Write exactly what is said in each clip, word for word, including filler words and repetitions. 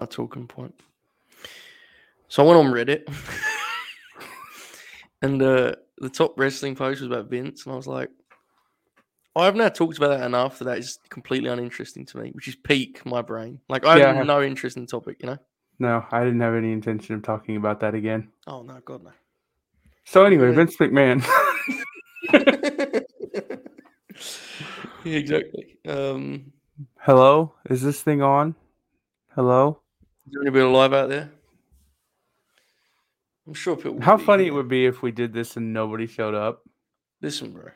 a talking point. So I went on Reddit, and uh, the top wrestling post was about Vince, and I was like, oh, I've now talked about that enough that that is completely uninteresting to me, which is peak my brain. Like, I yeah, have I no have... interest in the topic, you know? No, I didn't have any intention of talking about that again. Oh, no, God, no. So anyway, yeah. Vince McMahon. Yeah, exactly. Um, Hello? Is this thing on? Hello? Is there anybody alive out there? I'm sure people. How be, funny yeah. it would be if we did this and nobody showed up. Listen, bro.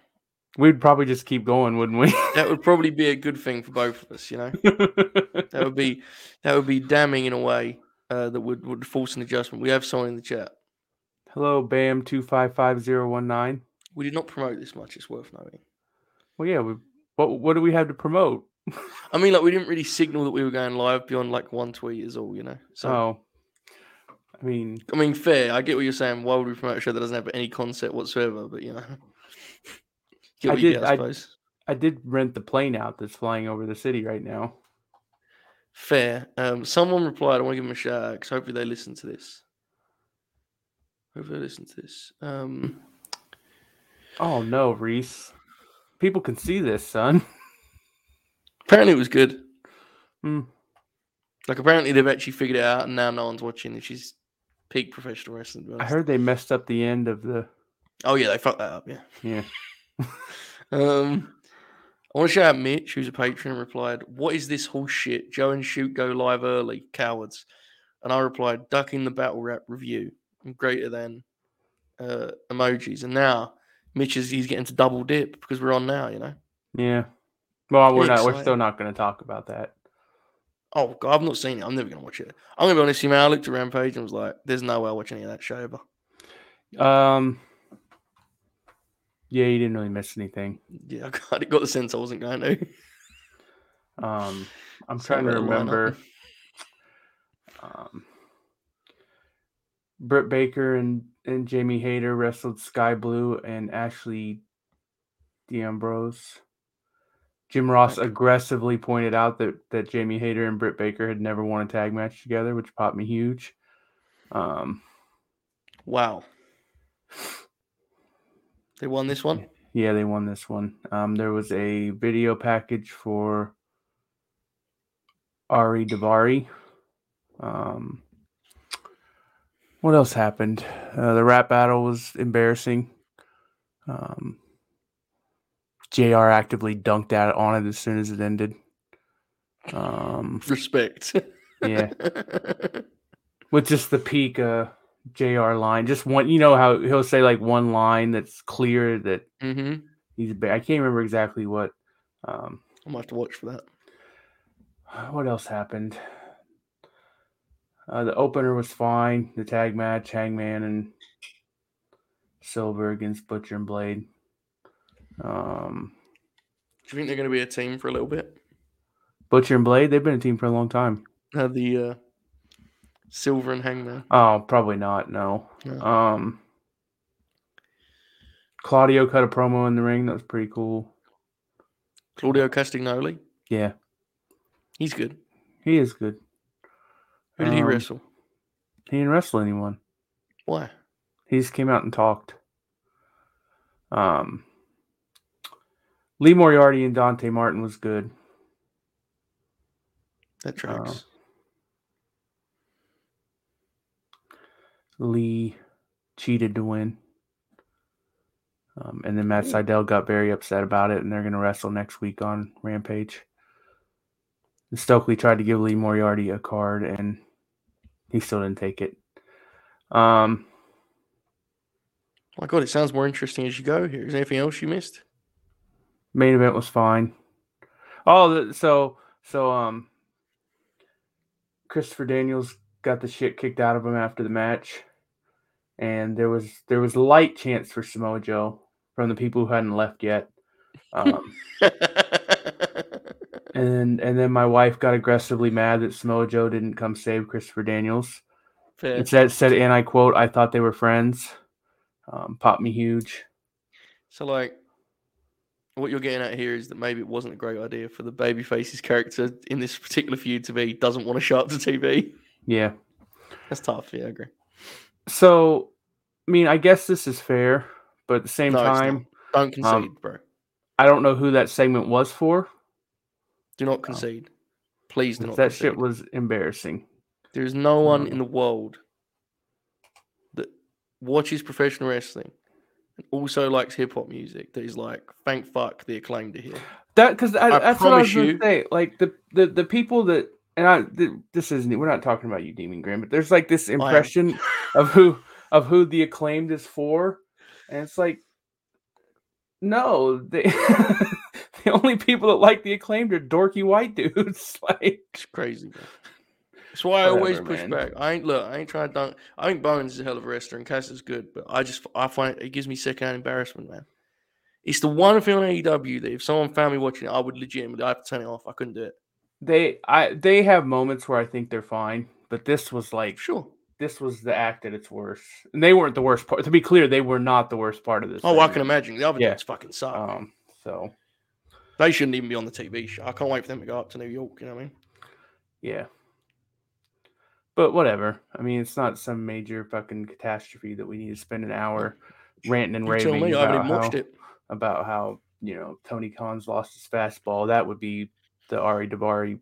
We'd probably just keep going, wouldn't we? That would probably be a good thing for both of us, you know. that would be that would be damning in a way uh, that would, would force an adjustment. We have someone in the chat. Hello, Bam two five five zero one nine. We did not promote this much. It's worth noting. Well, yeah. We what what do we have to promote? I mean, like we didn't really signal that we were going live beyond like one tweet is all, you know. So. Oh. I mean, I mean, fair. I get what you're saying. Why would we promote a show that doesn't have any concept whatsoever? But you know, get what I did. You get, I, I, suppose. I did rent the plane out that's flying over the city right now. Fair. Um, someone replied. I want to give them a shout out because hopefully they listen to this. Hopefully they listen to this. Um. Oh no, Reese! People can see this, son. Apparently, it was good. Hmm. Like apparently they've actually figured it out, and now no one's watching. And she's peak professional wrestling. I heard they messed up the end of the. Oh yeah, they fucked that up. Yeah, yeah. um, I want to shout out Mitch, who's a patron, replied, "What is this horse shit? Joe and Shoot go live early, cowards." And I replied, "Ducking the battle rap review. I'm greater than uh, emojis." And now Mitch is he's getting to double dip because we're on now. You know. Yeah. Well, we're not. We're still not going to talk about that. Oh, God, I've not seen it. I'm never going to watch it. I'm going to be honest with you, man. I looked at Rampage and was like, there's no way I'll watch any of that show ever. Um, yeah, you didn't really miss anything. Yeah, I got, I got the sense I wasn't going to. Um, I'm so trying to remember. Um, Britt Baker and, and Jamie Hayter wrestled Sky Blue and Ashley D'Ambrose. Jim Ross aggressively pointed out that, that Jamie Hayter and Britt Baker had never won a tag match together, which popped me huge. Um, wow. They won this one? Yeah, they won this one. Um, there was a video package for Ari Daivari. Um, what else happened? Uh, the rap battle was embarrassing. Um J R actively dunked out on it as soon as it ended. Um, Respect. Yeah. With just the peak uh, J R line. Just one, you know how he'll say like one line that's clear that mm-hmm. he's big. I can't remember exactly what. Um, I'm going to have to watch for that. What else happened? Uh, the opener was fine. The tag match, Hangman and Silver against Butcher and Blade. Um, do you think they're going to be a team for a little bit? Butcher and Blade, they've been a team for a long time. Uh, the uh, Silver and Hangman. Oh, probably not. No. Yeah. Um, Claudio cut a promo in the ring. That was pretty cool. Claudio Castagnoli. Yeah, he's good. He is good. Who did um, he wrestle? He didn't wrestle anyone. Why? He just came out and talked. Um. Lee Moriarty and Dante Martin was good. That tracks. Uh, Lee cheated to win. Um, and then Matt Sydal got very upset about it, and they're going to wrestle next week on Rampage. And Stokely tried to give Lee Moriarty a card, and he still didn't take it. Um, My God, it sounds more interesting as you go here. Is there anything else you missed? Main event was fine. Oh, so so um, Christopher Daniels got the shit kicked out of him after the match, and there was there was light chance for Samoa Joe from the people who hadn't left yet. Um, and and then my wife got aggressively mad that Samoa Joe didn't come save Christopher Daniels. Fair. It said, said, and I quote, "I thought they were friends." Um, popped me huge. So like. what you're getting at here is that maybe it wasn't a great idea for the babyface's character in this particular feud to be doesn't want to show up to T V. Yeah. That's tough. Yeah, I agree. So, I mean, I guess this is fair, but at the same no, time... Don't concede, um, bro. I don't know who that segment was for. Do not concede. Um, Please do not that concede. That shit was embarrassing. There's no one in the world that watches professional wrestling and also likes hip-hop music that is like, thank fuck the Acclaimed are here. That, because that's what I was going to say. Like, the, the, the people that... And I, this isn't, we're not talking about you, Demon Graham, but there's like this impression of who of who the Acclaimed is for, and it's like, no, they, the only people that like the Acclaimed are dorky white dudes. Like, it's crazy, man. That's why I Whatever, always push man. back. I ain't look, I ain't trying to dunk. I think Bones is a hell of a wrestler, and Cass is good, but I just I find it, it gives me secondhand embarrassment, man. It's the one thing on A E W that if someone found me watching it, I would legitimately I have to turn it off. I couldn't do it. They I they have moments where I think they're fine, but this was like sure. This was the act at its worst. And they weren't the worst part. To be clear, they were not the worst part of this. Oh, segment. I can imagine. The other yeah. dudes fucking suck. Um, so they shouldn't even be on the T V show. I can't wait for them to go up to New York, you know what I mean? Yeah. But whatever. I mean, it's not some major fucking catastrophe that we need to spend an hour ranting and you raving me, about, I haven't watched how, it. about how, you know, Tony Khan's lost his fastball. That would be the Ari Dibari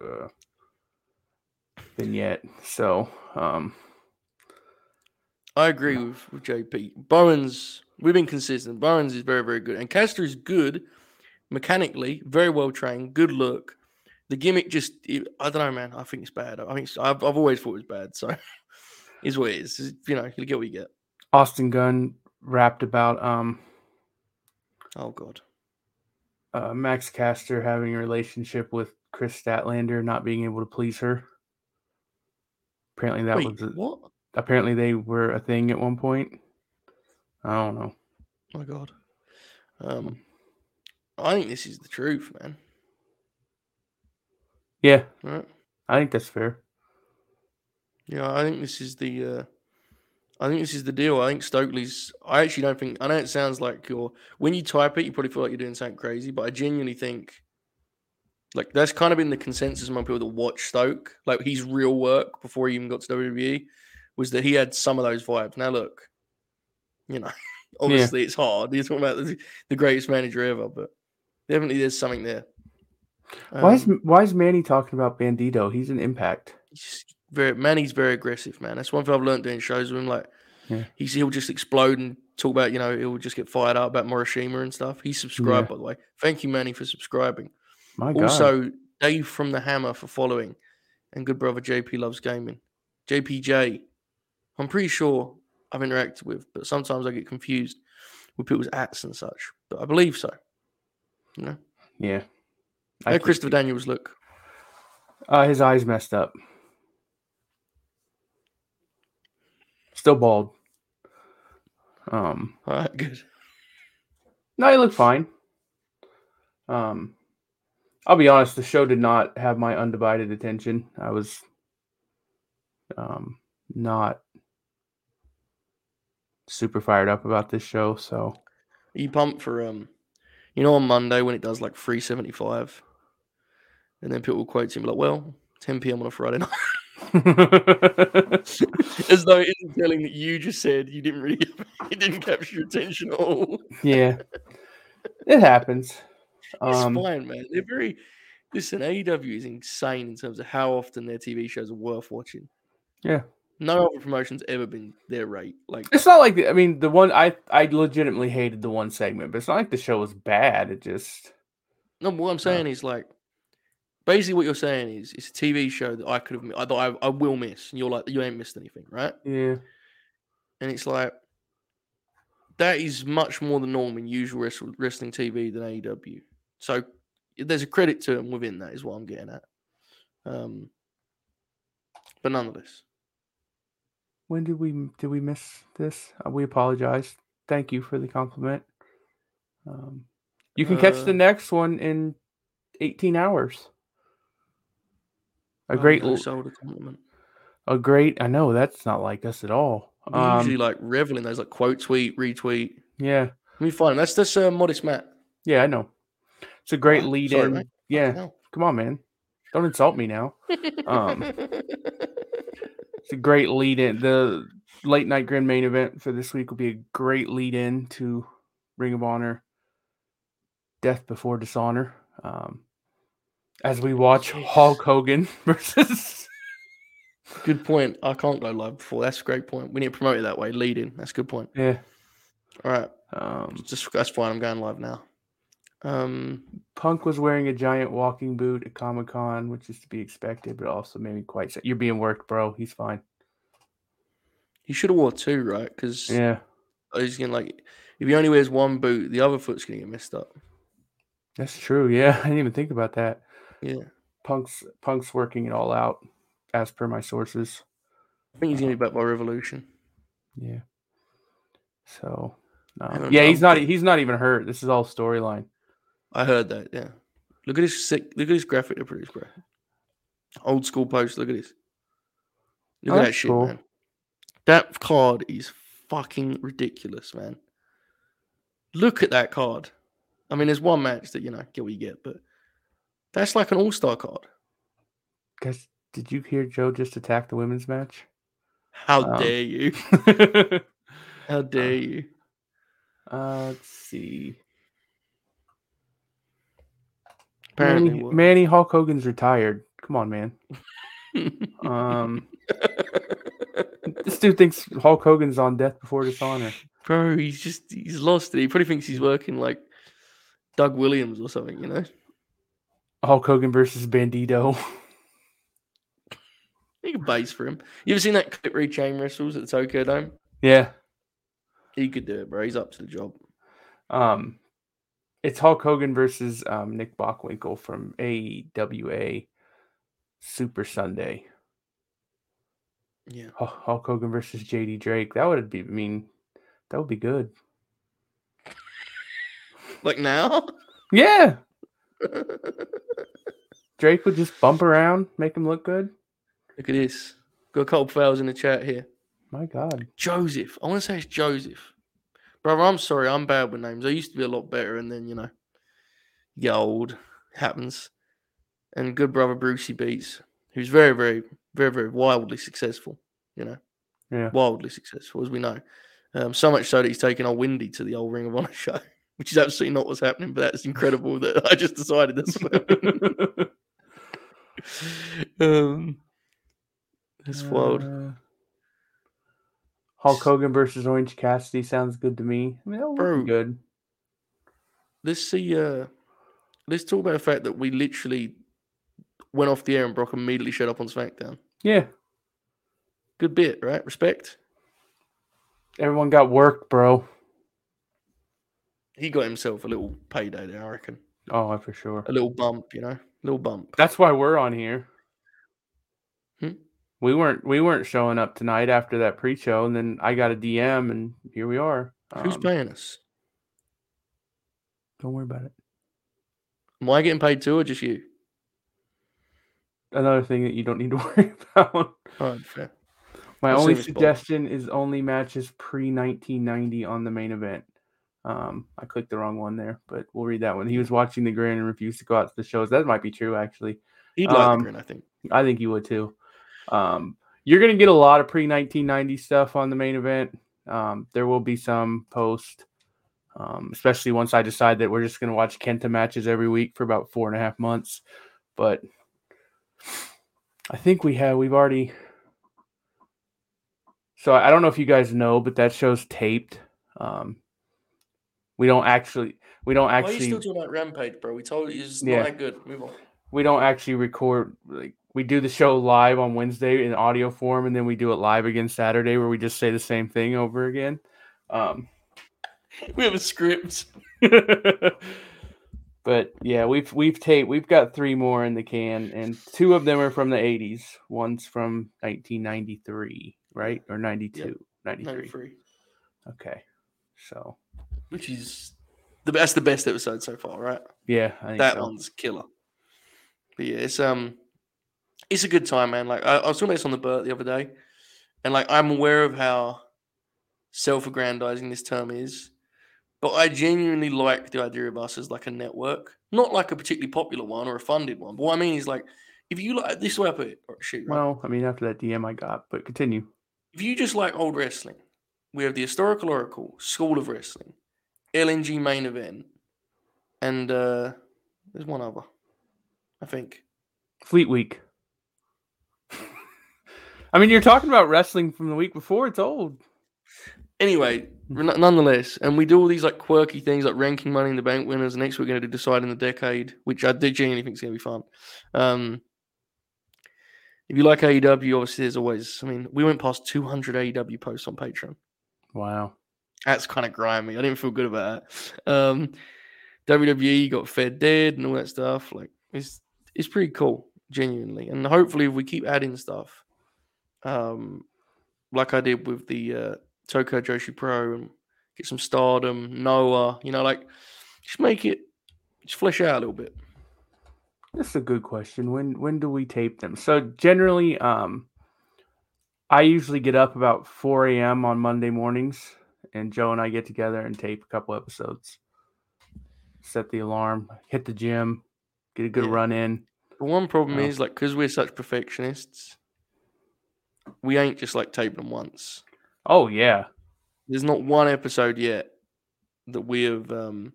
uh, vignette. So, um, I agree yeah. with, with J P. Bowens, we've been consistent. Bowens is very, very good. And Caster is good mechanically, very well trained, good look. The gimmick just, it, I don't know, man. I think it's bad. I think it's, I've, I've always thought it was bad. So, it's what it is. You know, you get what you get. Austin Gunn rapped about, um, oh, God. Uh, Max Caster having a relationship with Chris Statlander, not being able to please her. Apparently that Wait, was a, what? Apparently they were a thing at one point. I don't know. Oh my God, um, I think this is the truth, man. Yeah, right? I think that's fair. Yeah, I think this is the. Uh... I think this is the deal. I think Stokely's... I actually don't think... I know it sounds like you're... When you type it, you probably feel like you're doing something crazy, but I genuinely think... Like, that's kind of been the consensus among people that watch Stoke. Like, his real work before he even got to W W E was that he had some of those vibes. Now, look, you know, obviously yeah. it's hard. You're talking about the, the greatest manager ever, but definitely there's something there. Um, why is why is Manny talking about Bandito? He's an Impact. He's, Very Manny's very aggressive, man. That's one thing I've learned doing shows with him. Like, yeah. he's, he'll just explode and talk about, you know, he'll just get fired up about Morishima and stuff. He's subscribed, yeah. by the way. Thank you, Manny, for subscribing. My God. Also, Dave from The Hammer for following. And good brother J P Loves Gaming. J P J, I'm pretty sure I've interacted with, but sometimes I get confused with people's ats and such. But I believe so. You know? Yeah. How did Christopher Daniels look? Uh, his eyes messed up. Still bald. Um, All right, good. No, he looked fine. Um, I'll be honest, the show did not have my undivided attention. I was um, not super fired up about this show. So, are you pumped for um, you know, on Monday when it does like three seventy five, and then people quote him like, "Well, ten p m on a Friday night." As though it isn't telling that you just said you didn't really, it didn't capture your attention at all. Yeah, it happens. It's um, fine, man. They're very. Listen, A E W is insane in terms of how often their T V shows are worth watching. Yeah, no other promotion's ever been their rate. Like, it's not like the, I mean, the one I I legitimately hated the one segment, but it's not like the show was bad. It just no. What I'm saying uh, is like. Basically, what you're saying is it's a T V show that I could have, that I, I will miss. And you're like, you ain't missed anything, right? Yeah. And it's like that is much more the norm in usual wrestling T V than A E W. So there's a credit to them within that, is what I'm getting at. Um, but nonetheless, when did we did we miss this? We apologize. Thank you for the compliment. Um, you can catch uh, the next one in eighteen hours. A great, oh, sold a, a great. I know that's not like us at all. We um, usually like reveling those, like quote tweet, retweet. Yeah, let me find them. That's this uh, Modest Matt. Yeah, I know. It's a great oh, lead sorry, in. Mate. Yeah. Oh, come on, man. Don't insult me now. Um, it's a great lead in. The late night grand main event for this week will be a great lead in to Ring of Honor Death Before Dishonor. Um, as we watch Jeez. Hulk Hogan versus. Good point. I can't go live before. That's a great point. We need to promote it that way. Lead in. That's a good point. Yeah. All right. Um, Just, that's fine. I'm going live now. Um, Punk was wearing a giant walking boot at Comic-Con, which is to be expected, but also made me quite sad. You're being worked, bro. He's fine. He should have wore two, right? Because yeah, he's gonna like if he only wears one boot, the other foot's gonna get messed up. That's true. Yeah, I didn't even think about that. Yeah, Punk's Punk's working it all out, as per my sources. I think he's gonna be back by Revolution. Yeah. So, um, yeah, know. he's not. He's not even hurt. This is all storyline. I heard that, yeah. Look at this sick, look at this graphic they produced, bro. Old school post, look at this. Look oh, at that shit, cool. man. That card is fucking ridiculous, man. Look at that card. I mean, there's one match that, you know, get what you get, but that's like an all-star card. Guys, did you hear Joe just attack the women's match? How um. dare you? How dare um, you? Uh, let's see. Apparently Manny, Manny Hulk Hogan's retired. Come on, man. um, this dude thinks Hulk Hogan's on Death Before Dishonor. Bro, he's just, he's lost it. He probably thinks he's working like Doug Williams or something, you know? Hulk Hogan versus Bandito. He could base for him. You ever seen that clip where he chain wrestles at the Tokyo Dome? Yeah. He could do it, bro. He's up to the job. Um, It's Hulk Hogan versus um, Nick Bockwinkel from A W A Super Sunday. Yeah, Hulk Hogan versus J D Drake. That would be, I mean, that would be good. Like now? Yeah. Drake would just bump around, make him look good. Look at this. Got a couple fails in the chat here. My God. Joseph. I want to say it's Joseph. Brother, I'm sorry, I'm bad with names. I used to be a lot better, and then, you know, you get old, happens. And good brother Brucey Beats, who's very, very, very, very wildly successful, you know. Yeah. Wildly successful, as we know. Um, so much so that he's taken old Windy to the old Ring of Honor show, which is absolutely not what's happening, but that's incredible that I just decided that's what happened. um, that's uh... wild. Hulk Hogan versus Orange Cassidy sounds good to me. I mean, that would be good. Let's see. Uh, let's talk about the fact that we literally went off the air and Brock immediately showed up on SmackDown. Yeah. Good bit, right? Respect. Everyone got worked, bro. He got himself a little payday there, I reckon. Oh, for sure. A little bump, you know? A little bump. That's why we're on here. Hmm? We weren't we weren't showing up tonight after that pre-show, and then I got a D M, and here we are. Um, Who's paying us? Don't worry about it. Am I getting paid too, or just you? Another thing that you don't need to worry about. Oh, fair. My That's only suggestion is only matches pre nineteen ninety on the main event. Um, I clicked the wrong one there, but we'll read that one. He was watching the Grin and refused to go out to the shows. That might be true, actually. He'd like um, the Grin, I think. I think he would, too. Um, you're going to get a lot of pre nineteen ninety stuff on the main event. Um, there will be some post, um, especially once I decide that we're just going to watch Kenta matches every week for about four and a half months. But I think we have, we've already, so I don't know if you guys know, but that show's taped. Um, we don't actually, we don't actually. Why are you still doing that Rampage, bro? We told you it's yeah. not that good. Move on. We don't actually record, like, we do the show live on Wednesday in audio form, and then we do it live again Saturday where we just say the same thing over again. Um, we have a script. But, yeah, we've we've taped, we've got three more in the can, and two of them are from the eighties. One's from nineteen ninety-three, right? Or ninety-two? Yep. ninety-three. ninety-three. Okay. So. Which is, the that's the best episode so far, right? Yeah. I think that so. one's killer. But yeah, it's um, it's a good time, man. Like I, I was talking about this on the Burt the other day, and like I'm aware of how self-aggrandizing this term is, But I genuinely like the idea of us as like a network, not like a particularly popular one or a funded one. But what I mean is like, if you like this way I put it, or shit, right? Well, I mean, after that D M I got, but continue. If you just like old wrestling, we have the Historical Oracle, School of Wrestling, L N G Main Event, and uh, there's one other, I think. Fleet Week. I mean, you're talking about wrestling from the week before. It's old. Anyway, nonetheless, and we do all these like quirky things like ranking Money in the Bank winners. Next, we're going to do Decide in the Decade, which I do genuinely think is going to be fun. Um, if you like A E W, obviously, there's always, I mean, we went past two hundred A E W posts on Patreon. Wow. That's kind of grimy. I didn't feel good about that. Um, W W E got Fed Dead and all that stuff. Like, it's, it's pretty cool, genuinely. And hopefully, if we keep adding stuff, um, like I did with the, uh, Toko Joshi Pro, and get some Stardom, Noah, you know, like, just make it, just flesh out a little bit. That's a good question. When when do we tape them? So generally, um, I usually get up about four a.m. on Monday mornings, and Joe and I get together and tape a couple episodes. Set the alarm, hit the gym, get a good yeah. run in. The one problem you know. is, like, because we're such perfectionists, we ain't just, like, taping them once. Oh, yeah. There's not one episode yet that we have, um,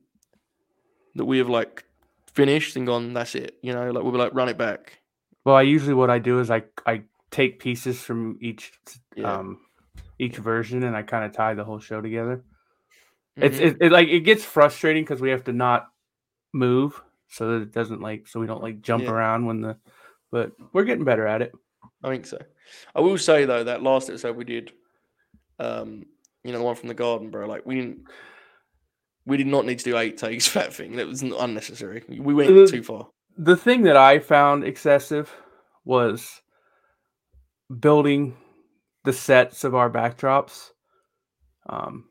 that we have like, finished and gone, that's it. You know, like, we'll be like, run it back. Well, I usually what I do is I, I take pieces from each yeah. um, each version, and I kind of tie the whole show together. Mm-hmm. It's it, it like it gets frustrating because we have to not move so that it doesn't, like, so we don't, like, jump yeah. around when the, but we're getting better at it. I think so. I will say, though, that last episode we did, Um, you know, the one from the garden, bro. Like, we didn't, we did not need to do eight takes for that thing. That was unnecessary. We went the, too far. The thing that I found excessive was building the sets of our backdrops. Um,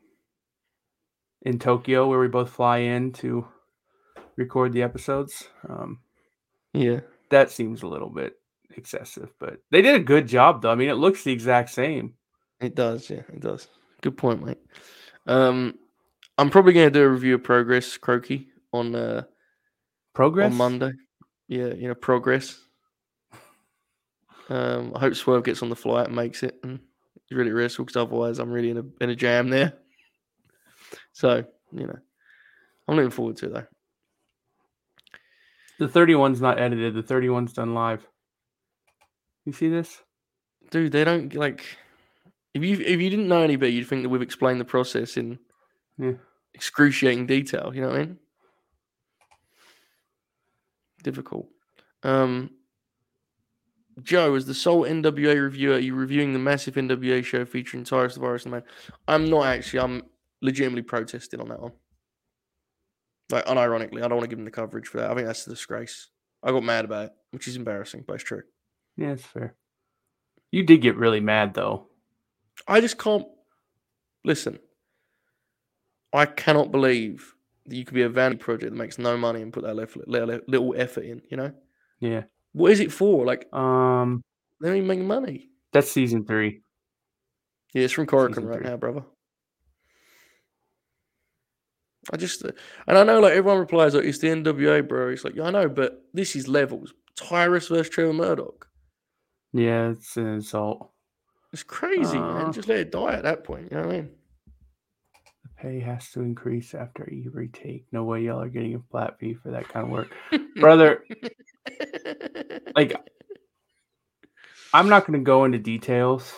in Tokyo, where we both fly in to record the episodes. Um, yeah, that seems a little bit excessive, but they did a good job, though. I mean, it looks the exact same. It does, yeah, it does. Good point, mate. Um, I'm probably going to do a review of Progress, Croaky, on uh, Progress on Monday. Yeah, you know, Progress. Um, I hope Swerve gets on the flight and makes it, and he's really wrestle, because otherwise I'm really in a in a jam there. So, you know, I'm looking forward to it, though. The thirty-one's not edited. The thirty-one's done live. You see this? Dude, they don't, like... If you if you didn't know any better, you'd think that we've explained the process in yeah. excruciating detail. You know what I mean? Difficult. Um, Joe, as the sole N W A reviewer, are you reviewing the massive N W A show featuring Tyrus the Virus and Man? I'm not actually. I'm legitimately protesting on that one. Like, unironically, I don't want to give him the coverage for that. I think that's a disgrace. I got mad about it, which is embarrassing, but it's true. Yeah, it's fair. You did get really mad, though. I just can't listen. I cannot believe that you could be a vanity project that makes no money and put that little, little effort in. You know? Yeah. What is it for? Like, um, they don't even make money. That's season three. Yeah, it's from Korakuen right now, brother. I just uh, and I know, like, everyone replies like, it's the N W A, bro. It's like, yeah, I know, but this is levels. Tyrus versus Trevor Murdoch. Yeah, it's an insult. It's crazy, uh, man. Just let it die at that point. You know what I mean? The pay has to increase after every take. No way y'all are getting a flat fee for that kind of work. Brother, like, I'm not going to go into details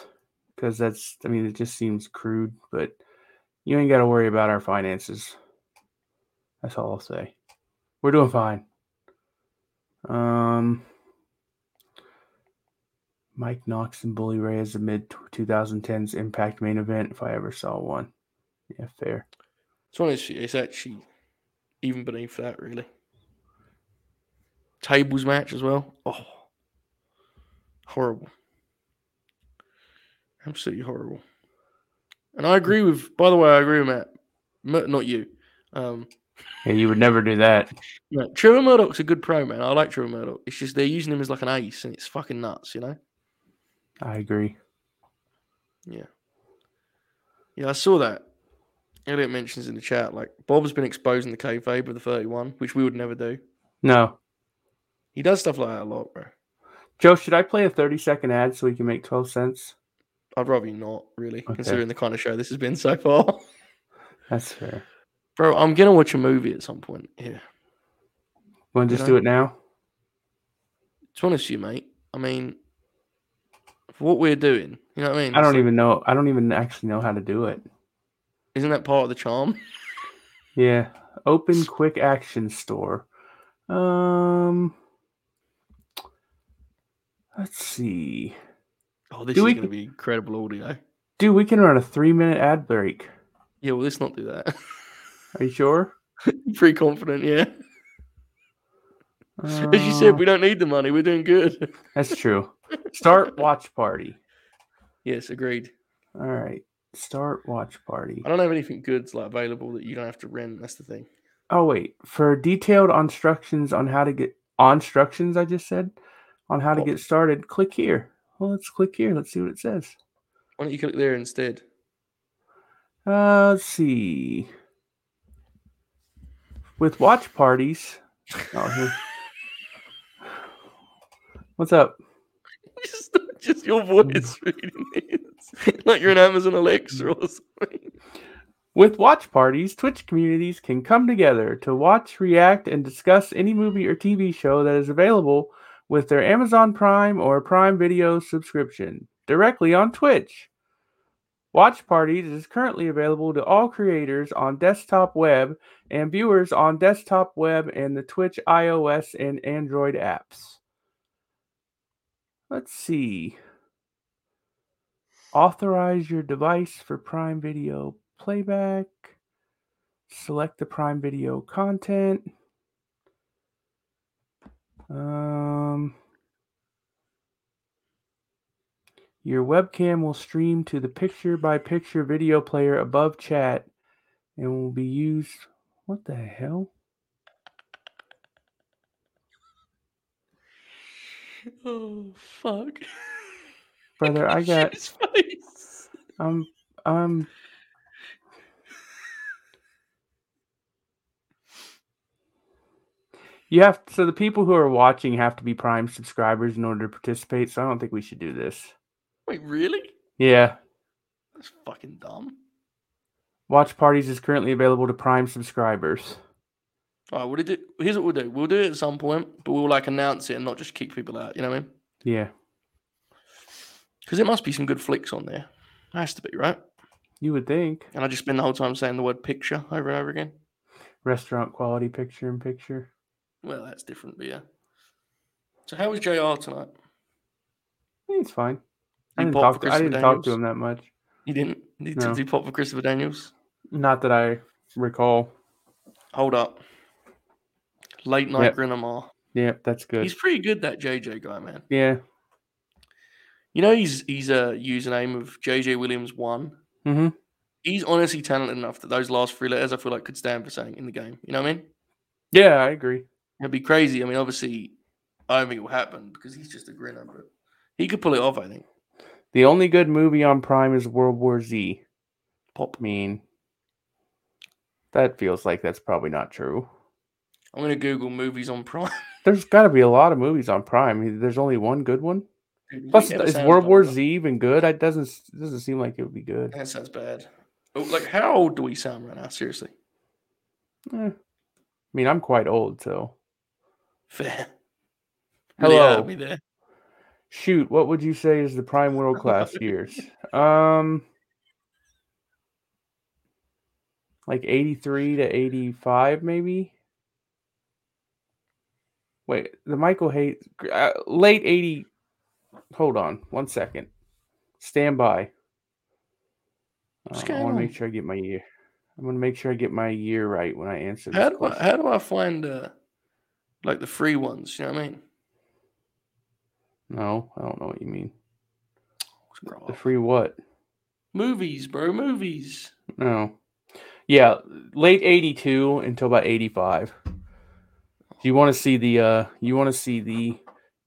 because that's, I mean, it just seems crude, but you ain't got to worry about our finances. That's all I'll say. We're doing fine. Um... Mike Knox and Bully Ray is the mid twenty tens Impact main event, if I ever saw one. Yeah, fair. It's honestly, it's actually even beneath that, really. Tables match as well. Oh, horrible. Absolutely horrible. And I agree with, by the way, I agree with Matt. M- not you. Um, yeah, you would never do that. Yeah, Trevor Murdoch's a good pro, man. I like Trevor Murdoch. It's just they're using him as like an ace, and it's fucking nuts, you know? I agree. Yeah. Yeah, I saw that. Elliot mentions in the chat, like, Bob's been exposing the kayfabe of the thirty-one, which we would never do. No. He does stuff like that a lot, bro. Joe, should I play a thirty-second ad so we can make twelve cents? I'd rather not, really, okay, considering the kind of show this has been so far. That's fair. Bro, I'm going to watch a movie at some point. Yeah. Want to just you know? do it now? It's one of you, mate. I mean, for what we're doing, you know what I mean? I don't like, even know. I don't even actually know how to do it. Isn't that part of the charm? Yeah. Open quick action store. Um... Let's see. Oh, this dude, is going to be incredible audio. Dude, we can run a three-minute ad break. Yeah, well, let's not do that. Are you sure? Pretty confident, yeah. Uh, As you said, we don't need the money. We're doing good. That's true. Start watch party. Yes, agreed. All right. Start watch party. I don't have anything good like, available that you don't have to rent. That's the thing. Oh, wait. For detailed instructions on how to get... On instructions, I just said? On how to get started, click here. Well, let's click here. Let's see what it says. Why don't you click there instead? Uh, let's see. With watch parties. Oh, here. What's up? It's not just your voice reading it. It's like you're an Amazon Alexa or something. With watch parties, Twitch communities can come together to watch, react, and discuss any movie or T V show that is available with their Amazon Prime or Prime Video subscription directly on Twitch. Watch Parties is currently available to all creators on desktop web and viewers on desktop web and the Twitch iOS and Android apps. Let's see. Authorize your device for Prime Video playback. Select the Prime Video content. Um, your webcam will stream to the picture-by-picture video player above chat and will be used... What the hell? Oh, fuck. Brother, I got... I'm... I'm... You have so the people who are watching have to be Prime subscribers in order to participate. So I don't think we should do this. Wait, really? Yeah. That's fucking dumb. Watch Parties is currently available to Prime subscribers. All right, we'll do, here's what we'll do. We'll do it at some point, but we'll like announce it and not just kick people out. You know what I mean? Yeah. Because it must be some good flicks on there. It has to be, right? You would think. And I just spend the whole time saying the word picture over and over again. Restaurant quality picture in picture. Well, that's different, but yeah. So how was J R tonight? He's fine. I didn't, talk, I didn't talk to him that much. You didn't? Did no. he pop for Christopher Daniels? Not that I recall. Hold up. Late Night yep. Grinamar. Yeah, that's good. He's pretty good, that J J guy, man. Yeah. You know he's he's a username of J J Williams one. Mm-hmm. He's honestly talented enough that those last three letters I feel like could stand for something in the game. You know what I mean? Yeah, I agree. It'd be crazy. I mean, obviously, I don't think it will happen because he's just a grinner, but he could pull it off, I think. The only good movie on Prime is World War Z. Pop. Mean. That feels like that's probably not true. I'm going to Google movies on Prime. There's got to be a lot of movies on Prime. There's only one good one. Dude, Plus, is World War Z even good? It doesn't, it doesn't seem like it would be good. That sounds bad. Like, how old do we sound right now? Seriously. Eh. I mean, I'm quite old, so. Fair. Hello. Really there. Shoot, what would you say is the prime world class years? Um, like eighty-three to eighty-five, maybe. Wait, the Michael Hayes uh, late eighty. Hold on, one second. Stand by. Uh, I want to make sure I get my year. I'm gonna make sure I get my year right when I answer. How do I, how do I find? Uh... Like the free ones, you know what I mean? No, I don't know what you mean. The free what? Movies, bro, movies. No. Yeah, late eighty-two until about eighty-five. Do you want to see the uh you want to see the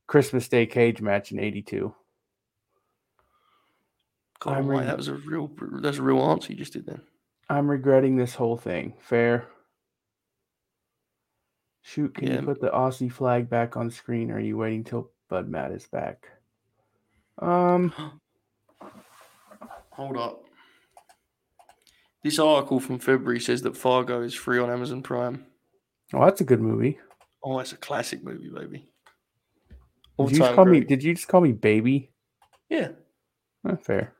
Christmas Day cage match in eighty-two? God, I'm reading... that was a real that's a real answer you just did then. I'm regretting this whole thing. Fair. Shoot, can yeah. you put the Aussie flag back on screen? Or are you waiting till Bud Matt is back? Um, Hold up. This article from February says that Fargo is free on Amazon Prime. Oh, that's a good movie. Oh, that's a classic movie, baby. All did you just call great. me? Did you just call me baby? Yeah. Not fair.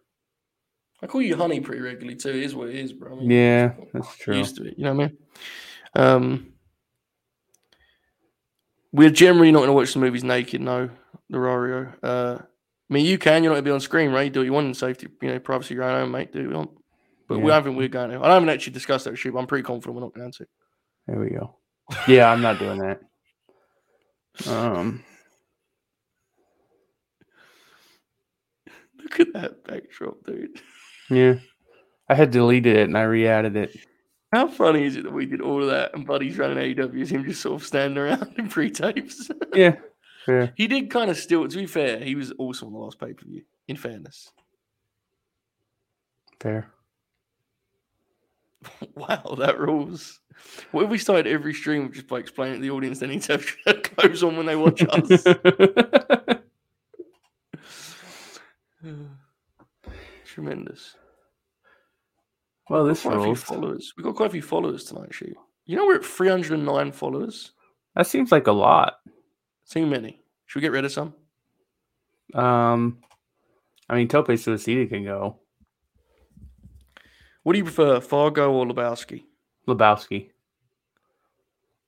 I call you honey pretty regularly too. It is what it is, bro. I mean, yeah, that's true. Used to it, you know what I mean? Um, we're generally not going to watch the movies naked, no, Lorario. Uh, I mean, you can. You're not going to be on screen, right? You do what you want in safety, you know, privacy, your own, mate. Do what you want. But yeah. we haven't. We're going to. I haven't actually discussed that shit, but I'm pretty confident we're not going to. There we go. Yeah, I'm not doing that. Um. Look at that backdrop, dude. Yeah. I had deleted it and I re-added it. How funny is it that we did all of that and Buddy's running A E W is him just sort of standing around in pre-tapes? Yeah. Yeah. He did kind of still, to be fair, he was awesome on the last pay-per-view, in fairness. Fair. Wow, that rules. What if we started every stream just by explaining to the audience they need to have clothes on when they watch us? Tremendous. Well, this we've got quite rules. a few followers. We've got quite a few followers tonight, actually. You know, we're at three hundred nine followers. That seems like a lot. Too many. Should we get rid of some? Um, I mean, Tope Suicida can go. What do you prefer, Fargo or Lebowski? Lebowski.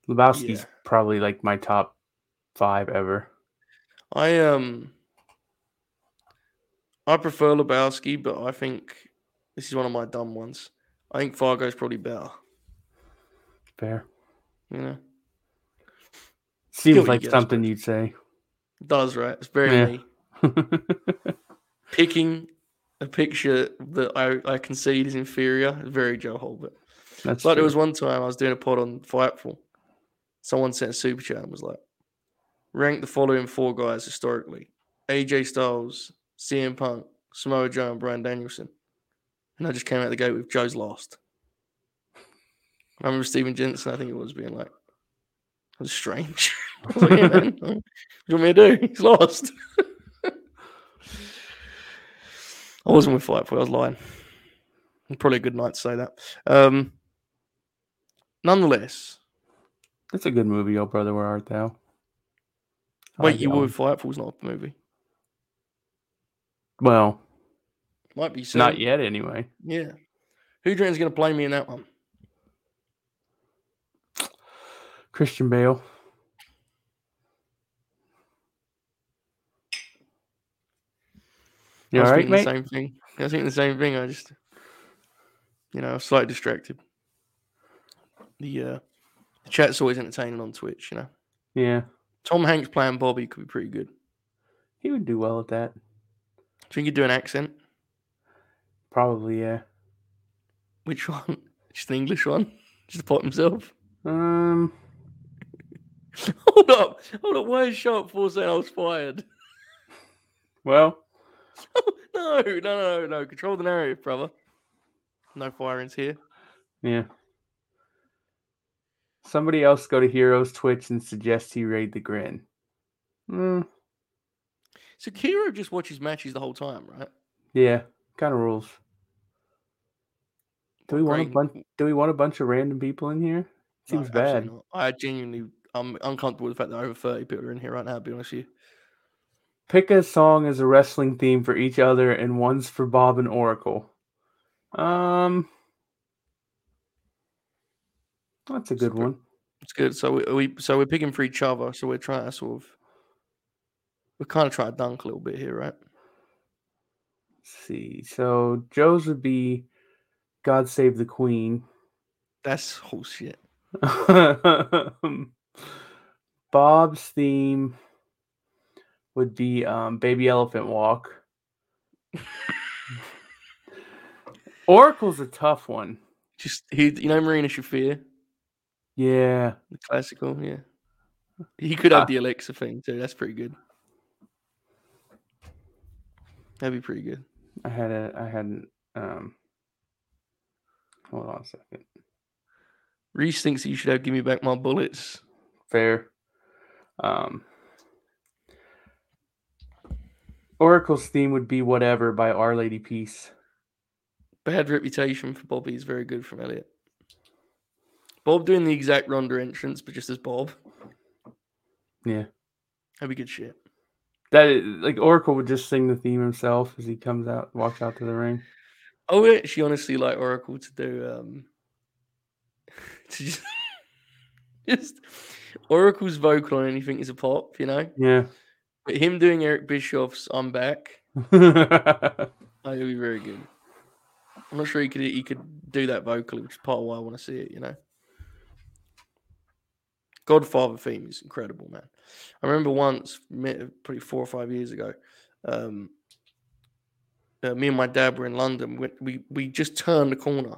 Lebowski's yeah. probably like my top five ever. I um. I prefer Lebowski, but I think this is one of my dumb ones. I think Fargo's probably better. Fair. You know? Seems Still like you something guess, you'd say. It does, right? It's very yeah. me. Picking a picture that I, I concede is inferior is very Joe Holbert. That's like true. There was one time I was doing a pod on Fightful. Someone sent a super chat and was like, rank the following four guys historically. A J Styles, C M Punk, Samoa Joe, and Bryan Danielson. And I just came out the gate with Joe's lost. I remember Steven Jensen, I think it was, being like, that was strange. I was like, yeah, man, what do you want me to do? He's lost. I wasn't with Fightful, I was lying. Probably a good night to say that. Um, nonetheless. That's a good movie, Oh Brother, Where Art Thou? I Wait, like You Were with Fightful's not a movie. Well, might be soon. Not yet, anyway. Yeah. Who do you reckon is going to play me in that one? Christian Bale. You all right, mate? I was thinking the same thing. I was thinking the same thing. I just, you know, I was slightly distracted. The, uh, the chat's always entertaining on Twitch, you know? Yeah. Tom Hanks playing Bobby could be pretty good. He would do well at that. Do you think you'd do an accent? Probably, yeah. Which one? Just an English one? Just to pot himself? Um. Hold up. Hold up. Why is Sharp four saying I was fired? Well. Oh, no, no, no, no. Control the narrative, brother. No firings here. Yeah. Somebody else go to Hero's Twitch and suggest he raid the Grin. Hmm. So Hero just watches matches the whole time, right? Yeah, kind of rules. Do we want a bunch? Do we want a bunch of random people in here? Seems no, bad. Not. I genuinely, I'm uncomfortable with the fact that over thirty people are in here right now. To be honest with you. Pick a song as a wrestling theme for each other, and one's for Bob and Oracle. Um, that's a good it's one. It's good. So we, we so we're picking for each other. So we're trying to sort of. We're kind of trying to dunk a little bit here, right? Let's see. So, Joe's would be God Save the Queen. That's whole shit. Bob's theme would be um, Baby Elephant Walk. Oracle's a tough one. Just he, You know Marina Shafir? Yeah. The classical, yeah. He could have ah. the Alexa thing, too. That's pretty good. That'd be pretty good. I had a, I had, um, Hold on a second. Reese thinks you should have give me back my bullets. Fair. Um, Oracle's theme would be Whatever by Our Lady Peace. Bad Reputation for Bobby is very good from Elliot. Bob doing the exact Ronda entrance, but just as Bob. Yeah. That'd be good shit. That is, like, Oracle would just sing the theme himself as he comes out, walks out to the ring. I would actually honestly like Oracle to do um to just, just Oracle's vocal on anything is a pop, you know? Yeah. But him doing Eric Bischoff's I'm Back. That would be very good. I'm not sure he could he could do that vocally, which is part of why I want to see it, you know. Godfather theme is incredible, man. I remember once, probably four or five years ago, um, uh, me and my dad were in London. We we, we just turned the corner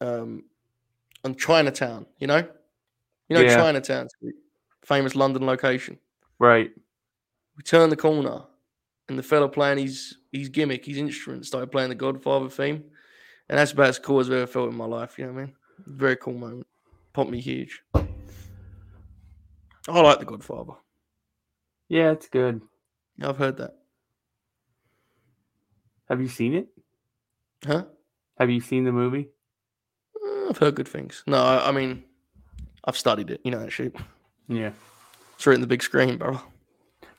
um, on Chinatown, you know? You know, yeah. Chinatown, famous London location. Right. We turned the corner, and the fella playing his, his gimmick, his instrument, started playing the Godfather theme. And that's about as cool as I've ever felt in my life, you know what I mean? Very cool moment. Pumped me huge. I like The Godfather. Yeah, it's good. I've heard that. Have you seen it? Huh? Have you seen the movie? Uh, I've heard good things. No, I, I mean, I've studied it. You know that shit. Yeah. It's right in the big screen, bro.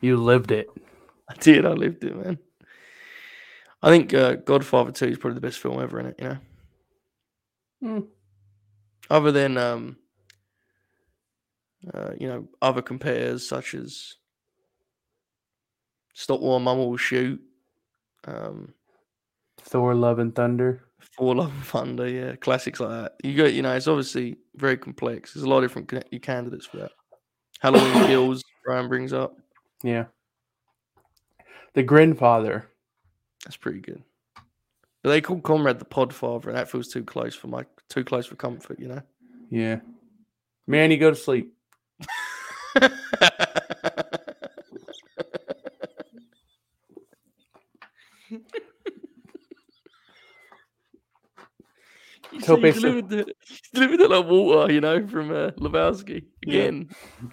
You lived it. I did. I lived it, man. I think uh, Godfather two is probably the best film ever in it, you know? Mm. Other than... um. Uh, you know, other compares such as Stop War, Mama Will Shoot, um, Thor, Love and Thunder. Thor, Love and Thunder, yeah, classics like that. You go, you know, it's obviously very complex. There's a lot of different con- candidates for that. Halloween Kills, Brian brings up. Yeah. The Grandfather. That's pretty good. But they call Conrad the Podfather, and that feels too close for my too close for comfort, you know? Yeah. Manny, go to sleep. You so you delivered, the, delivered the like water, you know, from uh, Lebowski again. Yeah.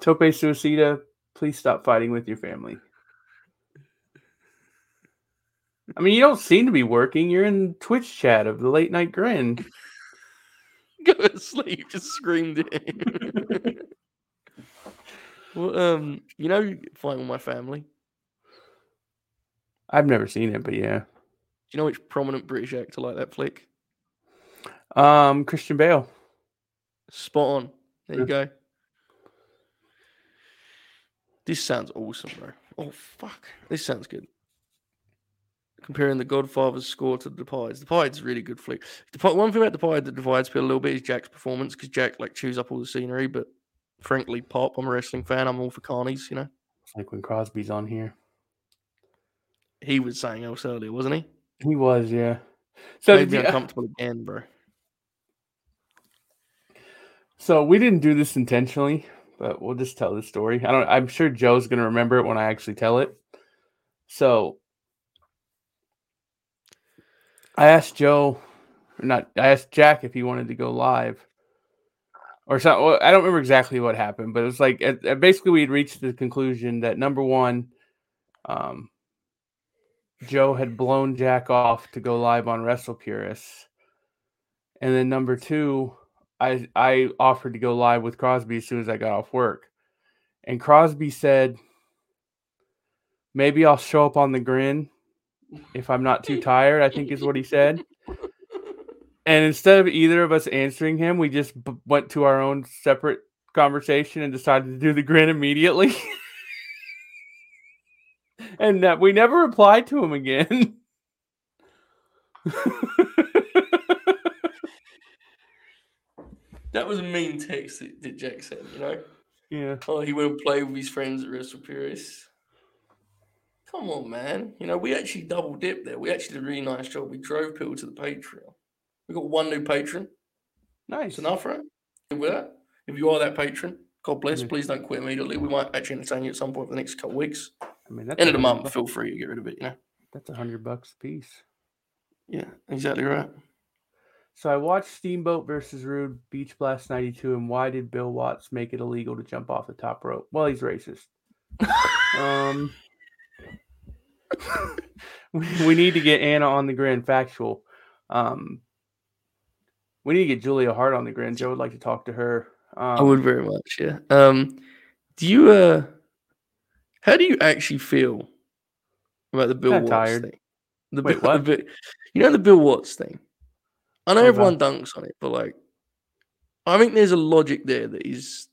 Tope Suicida, please stop fighting with your family. I mean, you don't seem to be working. You're in Twitch chat of the late night grin. Go to sleep. Just screamed at him. Well, um, you know, Fighting With My Family. I've never seen it, but yeah. Do you know which prominent British actor like that flick? Um, Christian Bale. Spot on. There yeah. you go. This sounds awesome, bro. Oh fuck, this sounds good. Comparing The Godfather's score to The Departed's. The Departed's a really good flick. Departed, one thing about The Departed that divides people a little bit is Jack's performance, because Jack like chews up all the scenery, but frankly, Pop, I'm a wrestling fan, I'm all for carnies, you know? It's like when Crosby's on here. He was saying else earlier, wasn't he? He was, yeah. So made me yeah. uncomfortable again, bro. So we didn't do this intentionally, but we'll just tell this story. I don't I'm sure Joe's gonna remember it when I actually tell it. So I asked Joe, or not, I asked Jack if he wanted to go live. Or something. Well, I don't remember exactly what happened, but it was like at, at basically we had reached the conclusion that number one, um, Joe had blown Jack off to go live on WrestlePurists. And then number two, I, I offered to go live with Crosby as soon as I got off work. And Crosby said, maybe I'll show up on the grin. If I'm not too tired, I think is what he said. And instead of either of us answering him, we just b- went to our own separate conversation and decided to do the grin immediately. And that we never replied to him again. That was a mean text that, that Jack said, you know? Yeah. Oh, he went and played with his friends at WrestlePurists. Come on, man. You know, we actually double dipped there. We actually did a really nice job. We drove people to the Patreon. We got one new patron. Nice. That's enough, right? Good with that. If you are that patron, God bless. Mm-hmm. Please don't quit immediately. We might actually entertain you at some point for the next couple of weeks. I mean, that's end of the month, bucks. Feel free to get rid of it, you know. That's a hundred bucks a piece. Yeah, exactly right. So I watched Steamboat versus Rude Beach Blast ninety-two, and why did Bill Watts make it illegal to jump off the top rope? Well, he's racist. um, we, we need to get Anna on the grin. Factual. Um, we need to get Julia Hart on the grin. Joe would like to talk to her. Um, I would very much. Yeah. Um, do you? Uh, how do you actually feel about the Bill Watts tired. thing? The Wait, Bill, what? The, you know the Bill Watts thing. I know everyone dunks on it, but like, I think there's a logic there that is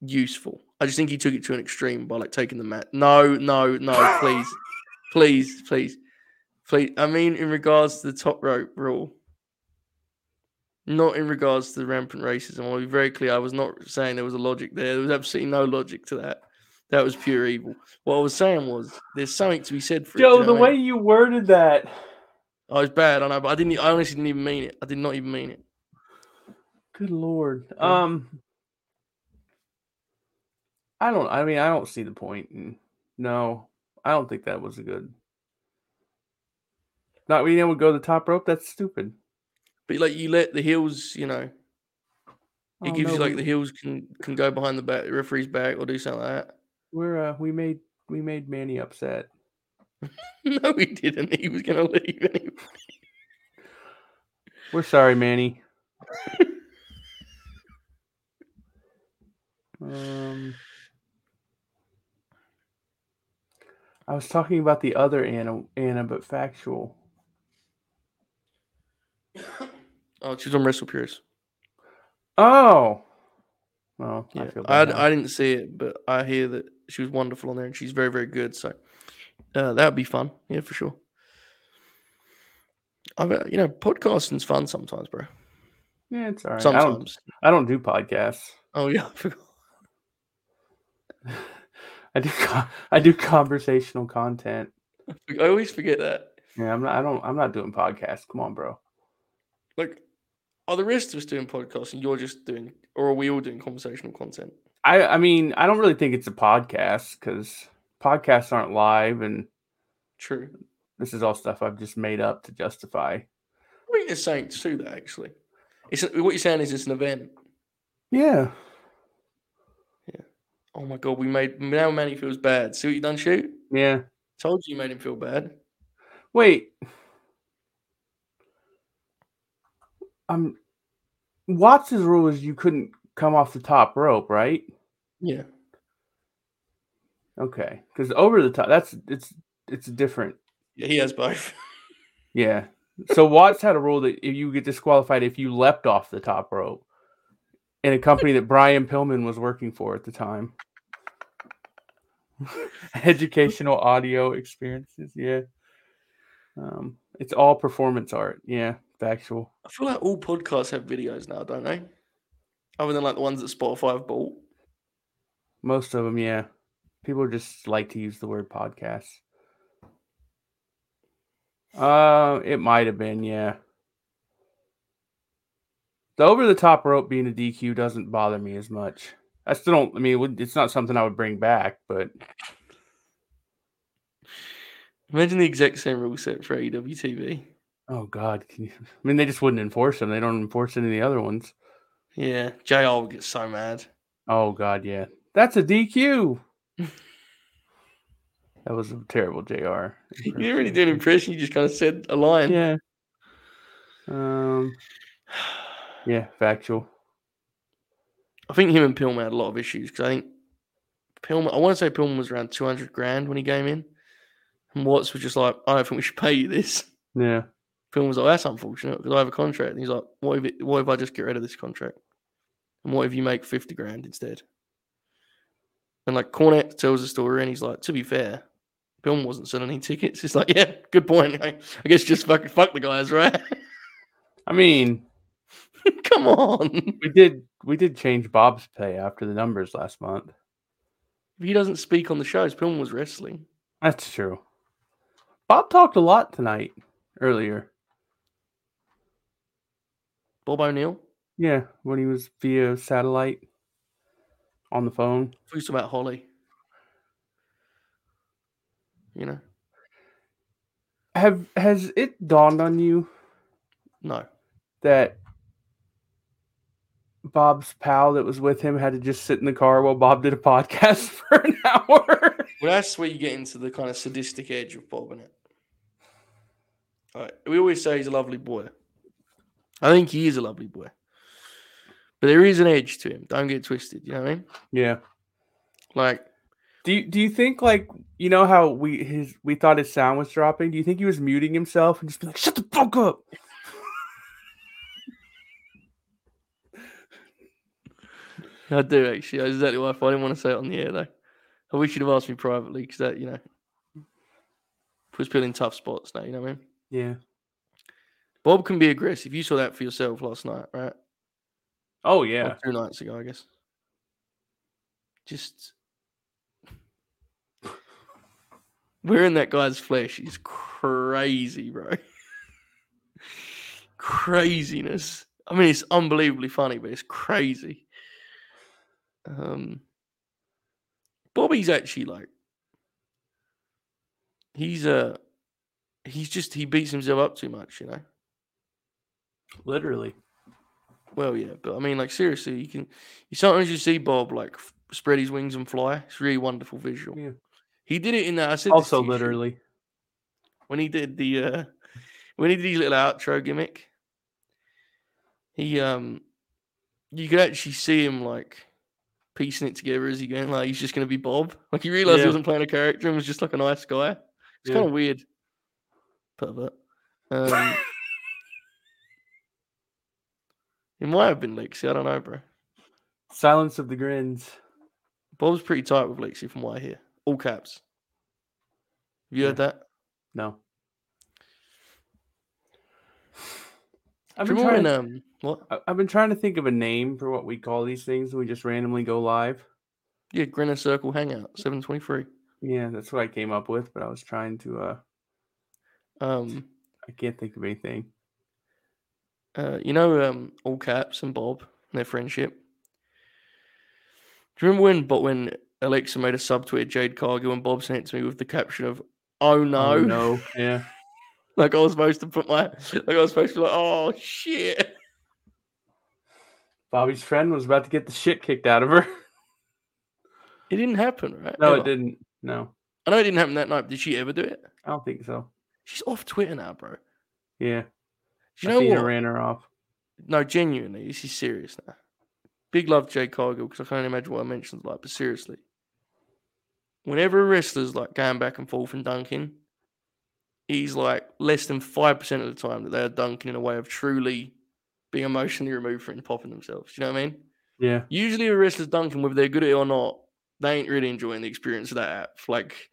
useful. I just think he took it to an extreme by like taking the mat. No, no, no, please, please, please, please. I mean, in regards to the top rope rule, not in regards to the rampant racism. I'll be very clear. I was not saying there was a logic there. There was absolutely no logic to that. That was pure evil. What I was saying was there's something to be said for it. Joe, the way you worded that. Oh, it's bad. I know, but I didn't. I honestly didn't even mean it. I did not even mean it. Good Lord. Um, I don't. I mean, I don't see the point. And no, I don't think that was a good. Not being able to go to the top rope. That's stupid. But like, you let the heels, you know, it gives know. you like the heels can can go behind the back, the referee's back, or do something like that. We're uh, we made we made Manny upset. No, he didn't. He was going to leave anyway. We're sorry, Manny. um, I was talking about the other Anna, Anna, but factual. Oh, she's on Wrestle Purist. Oh. Well, yeah. I, feel bad I, I didn't see it, but I hear that she was wonderful on there, and she's very, very good, so... Uh, that would be fun. Yeah, for sure. I've, uh, you know, podcasting's fun sometimes, bro. Yeah, it's all right. Sometimes. I don't, I don't do podcasts. Oh, yeah. I do I do conversational content. I always forget that. Yeah, I'm not, I don't, I'm not doing podcasts. Come on, bro. Like, are the rest of us doing podcasts and you're just doing, or are we all doing conversational content? I, I mean, I don't really think it's a podcast because... podcasts aren't live, and true. This is all stuff I've just made up to justify. I mean, it's saying to that actually. It's what you're saying is it's an event. Yeah. Yeah. Oh my God, we made now Manny feels bad. See what you done, shoot? Yeah. Told you you made him feel bad. Wait. Um, Watts' rule is you couldn't come off the top rope, right? Yeah. Okay, because over the top, that's it's it's different. Yeah, he has both. Yeah. So Watts had a rule that if you get disqualified if you leapt off the top rope in a company that Brian Pillman was working for at the time. Educational audio experiences, yeah. Um, it's all performance art, yeah, factual. I feel like all podcasts have videos now, don't they? Other than like the ones that Spotify have bought. Most of them, yeah. People just like to use the word podcast. Uh, it might have been, yeah. The over-the-top rope being a D Q doesn't bother me as much. I still don't, I mean, it's not something I would bring back, but... Imagine the exact same rule set for A E W T V. Oh, God. Can you... I mean, they just wouldn't enforce them. They don't enforce any of the other ones. Yeah, J R would get so mad. Oh, God, yeah. That's a D Q! That was a terrible J R. You didn't really do an impression. You just kind of said a line. Yeah. Um. Yeah, factual. I think him and Pillman had a lot of issues because I think Pillman. I want to say Pillman was around two hundred grand when he came in, and Watts was just like, "I don't think we should pay you this." Yeah. Pillman was like, "That's unfortunate because I have a contract." And he's like, "What if? It, what if I just get rid of this contract? And what if you make fifty grand instead?" And, like, Cornette tells the story, and he's like, to be fair, Bill wasn't selling any tickets. He's like, yeah, good point. I guess just fucking fuck the guys, right? I mean... come on. We did we did change Bob's pay after the numbers last month. If he doesn't speak on the shows, Bill was wrestling. That's true. Bob talked a lot tonight, earlier. Bob O'Neill? Yeah, when he was via satellite. On the phone. Who's about Holly? You know. Have has it dawned on you? No. that Bob's pal that was with him had to just sit in the car while Bob did a podcast for an hour. Well, that's where you get into the kind of sadistic edge of Bob, innit? All right. We always say he's a lovely boy. I think he is a lovely boy. But there is an edge to him. Don't get twisted. You know what I mean? Yeah. Like, do you, do you think, like, you know how we his we thought his sound was dropping? Do you think he was muting himself and just be like, shut the fuck up? I do, actually. That's exactly why I didn't want to say it on the air, though. I wish you'd have asked me privately, because that, you know, puts people in tough spots now, you know what I mean? Yeah. Bob can be aggressive. You saw that for yourself last night, right? Oh, yeah. Or two nights ago, I guess. Just, wearing that guy's flesh is crazy, bro. Craziness. I mean, it's unbelievably funny, but it's crazy. Um, Bobby's actually like, he's uh he's just, he beats himself up too much, you know. Literally. Well, yeah, but I mean, like, seriously, you can, you sometimes you see Bob like f- spread his wings and fly. It's a really wonderful visual. Yeah. He did it in that. I said also literally when he did the uh, when he did his little outro gimmick. He um, you could actually see him like piecing it together as he going, like, he's just going to be Bob. Like, he realized yeah. he wasn't playing a character and was just like a nice guy. It's yeah. kind of weird. Pervert. Um, it might have been Lexi. I don't know, bro. Silence of the Grins. Bob's pretty tight with Lexi from what I hear. All caps. Have you yeah. heard that? No. I've been, trying to, um, what? I've been trying to think of a name for what we call these things when we just randomly go live. Yeah, Grinner Circle Hangout, seven twenty-three. Yeah, that's what I came up with, but I was trying to... Uh, um, I can't think of anything. Uh, you know um, All Caps and Bob and their friendship? Do you remember when, but when Alexa made a subtweet at Jade Cargill and Bob sent it to me with the caption of, oh no. Oh no, yeah. Like I was supposed to put my, like I was supposed to be like, oh shit. Bobby's friend was about to get the shit kicked out of her. It didn't happen, right? No, ever. It didn't. No. I know it didn't happen that night. But did she ever do it? I don't think so. She's off Twitter now, bro. Yeah. Do you know what? I ran her off. No, genuinely, this is serious now. Big love to Jay Cargill because I can't imagine what I mentioned like, but seriously. Whenever a wrestler's like going back and forth and dunking, he's like less than five percent of the time that they are dunking in a way of truly being emotionally removed from it and popping themselves. Do you know what I mean? Yeah. Usually a wrestler's dunking, whether they're good at it or not, they ain't really enjoying the experience of that app. Like,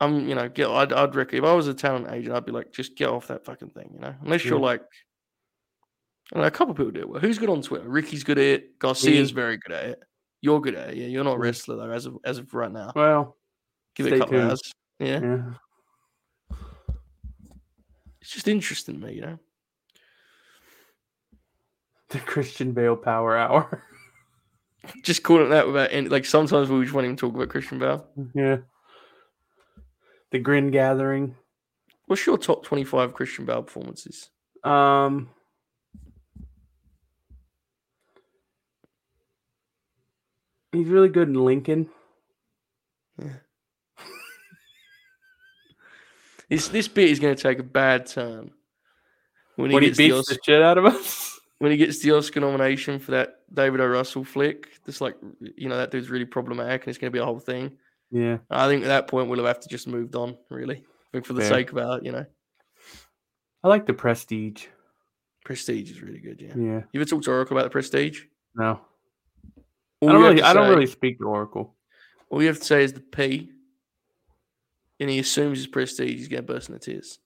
I'm, you know, get, I'd, I'd reckon if I was a talent agent, I'd be like, just get off that fucking thing, you know? Unless yeah. you're like, I don't know, a couple of people do it well. Who's good on Twitter? Ricky's good at it. Garcia's yeah. very good at it. You're good at it. Yeah, you're not a wrestler, though, as of, as of right now. Well, give it a couple tuned. hours. Yeah. yeah. It's just interesting to me, you know. The Christian Bale Power Hour. Just call it that without any, like sometimes we just won't even talk about Christian Bale. Yeah. The Grin Gathering. What's your top twenty-five Christian Bale performances? Um He's really good in Lincoln. Yeah. This this bit is going to take a bad turn when he, when he beats the, Oscar, the shit out of us. When he gets the Oscar nomination for that David O. Russell flick, that's like, you know, that dude's really problematic, and it's going to be a whole thing. Yeah, I think at that point we'll have to just moved on. Really, I think for the Fair. sake of our, you know, I like the Prestige. Prestige is really good. Yeah, yeah. You ever talked to Oracle about the Prestige? No, all I don't really. I say, don't really speak to Oracle. All you have to say is the P. And he assumes his Prestige, he's going to burst into tears.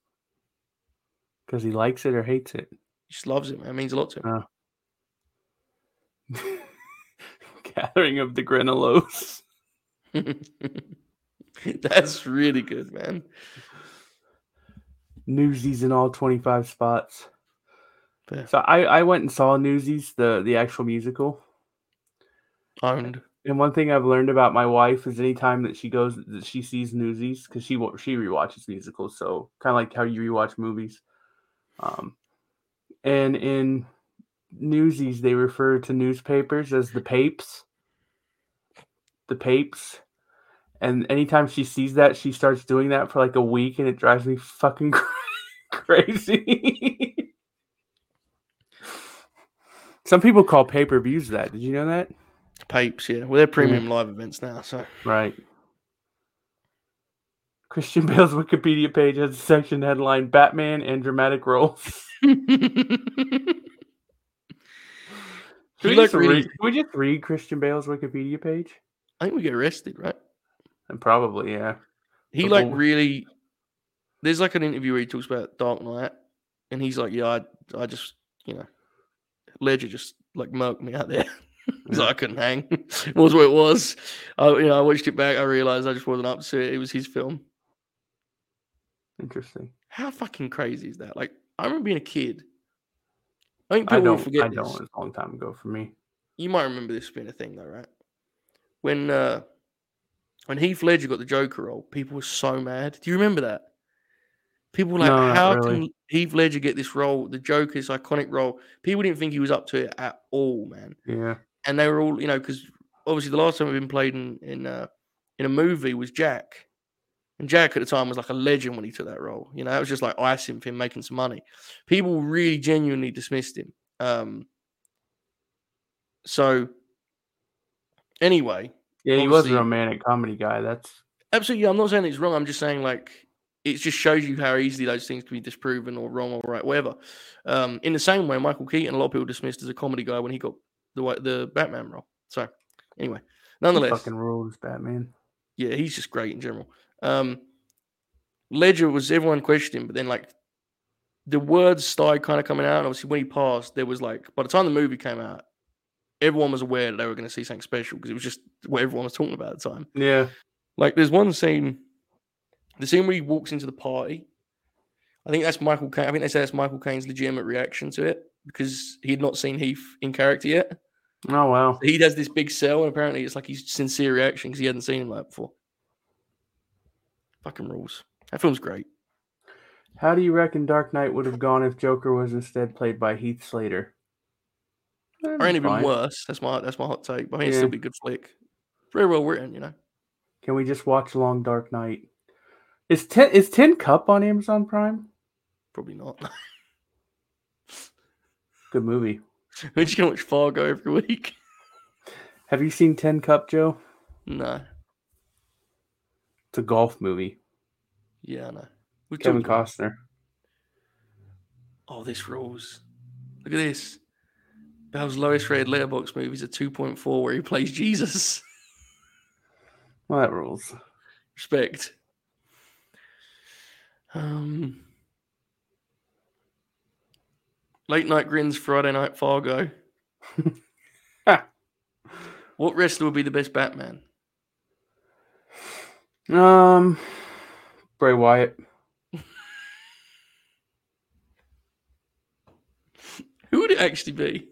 Because he likes it or hates it? He just loves it, man. It means a lot to him. Oh. Gathering of the Granalos. That's really good, man. Newsies in all twenty-five spots. Yeah. So I, I went and saw Newsies, the, the actual musical. Ireland. And one thing I've learned about my wife is anytime that she goes, that she sees Newsies, because she she rewatches musicals, so kind of like how you rewatch movies. Um, and in Newsies they refer to newspapers as the papes. The papes. And anytime she sees that, she starts doing that for like a week, and it drives me fucking crazy. Some people call pay-per-views that. Did you know that? Papes, yeah. Well, they're premium mm. live events now, so. Right. Christian Bale's Wikipedia page has a section headline, Batman and Dramatic Roles. Can we, just read, read, can we just read Christian Bale's Wikipedia page? I think we get arrested, right? And probably, yeah. He the like whole... really. There's like an interview where he talks about Dark Knight, and he's like, "Yeah, I, I just, you know, Ledger just like murked me out there, so I couldn't hang." Was what it was. I, you know, I watched it back. I realized I just wasn't up to it. It was his film. Interesting. How fucking crazy is that? Like, I remember being a kid. I think people I don't, forget. I don't. This. It was a long time ago for me. You might remember this being a thing though, right? When uh, when Heath Ledger got the Joker role, people were so mad. Do you remember that? People were like, no, "How really. can Heath Ledger get this role? The Joker's iconic role." People didn't think he was up to it at all, man. Yeah, and they were all, you know, because obviously the last time we've been played in in, uh, in a movie was Jack, and Jack at the time was like a legend when he took that role. You know, that was just like icing for him making some money. People really genuinely dismissed him. Um, so. Anyway, yeah, he was a romantic comedy guy. That's absolutely. I'm not saying it's wrong. I'm just saying like it just shows you how easily those things can be disproven or wrong or right, whatever. Um, in the same way, Michael Keaton, a lot of people dismissed as a comedy guy when he got the the Batman role. So anyway, nonetheless, he fucking rules Batman. Yeah, he's just great in general. Um, Ledger was everyone questioned him, but then like the words started kind of coming out. And obviously, when he passed, there was like by the time the movie came out, everyone was aware that they were going to see something special because it was just what everyone was talking about at the time. Yeah. Like, there's one scene, the scene where he walks into the party. I think that's Michael Caine. I think they say that's Michael Caine's legitimate reaction to it because he had not seen Heath in character yet. Oh, wow. So he does this big sell, and apparently it's like his sincere reaction because he hadn't seen him like before. Fucking rules. That film's great. How do you reckon Dark Knight would have gone if Joker was instead played by Heath Slater? Or ain't even worse. That's my that's my hot take. But I mean, yeah. It'd still be a good flick. Very well written, you know. Can we just watch Long Dark Knight? Is ten is Tin Cup on Amazon Prime? Probably not. Good movie. We're just gonna watch Fargo every week. Have you seen Tin Cup, Joe? No. It's a golf movie. Yeah, I know. We're Kevin Costner. Oh, this rules. Look at this. Bale's lowest rated Letterboxd movie is a two point four where he plays Jesus. Well, that rules. Respect. Um, Late Night Grins, Friday Night Fargo. What wrestler would be the best Batman? Um, Bray Wyatt. Who would it actually be?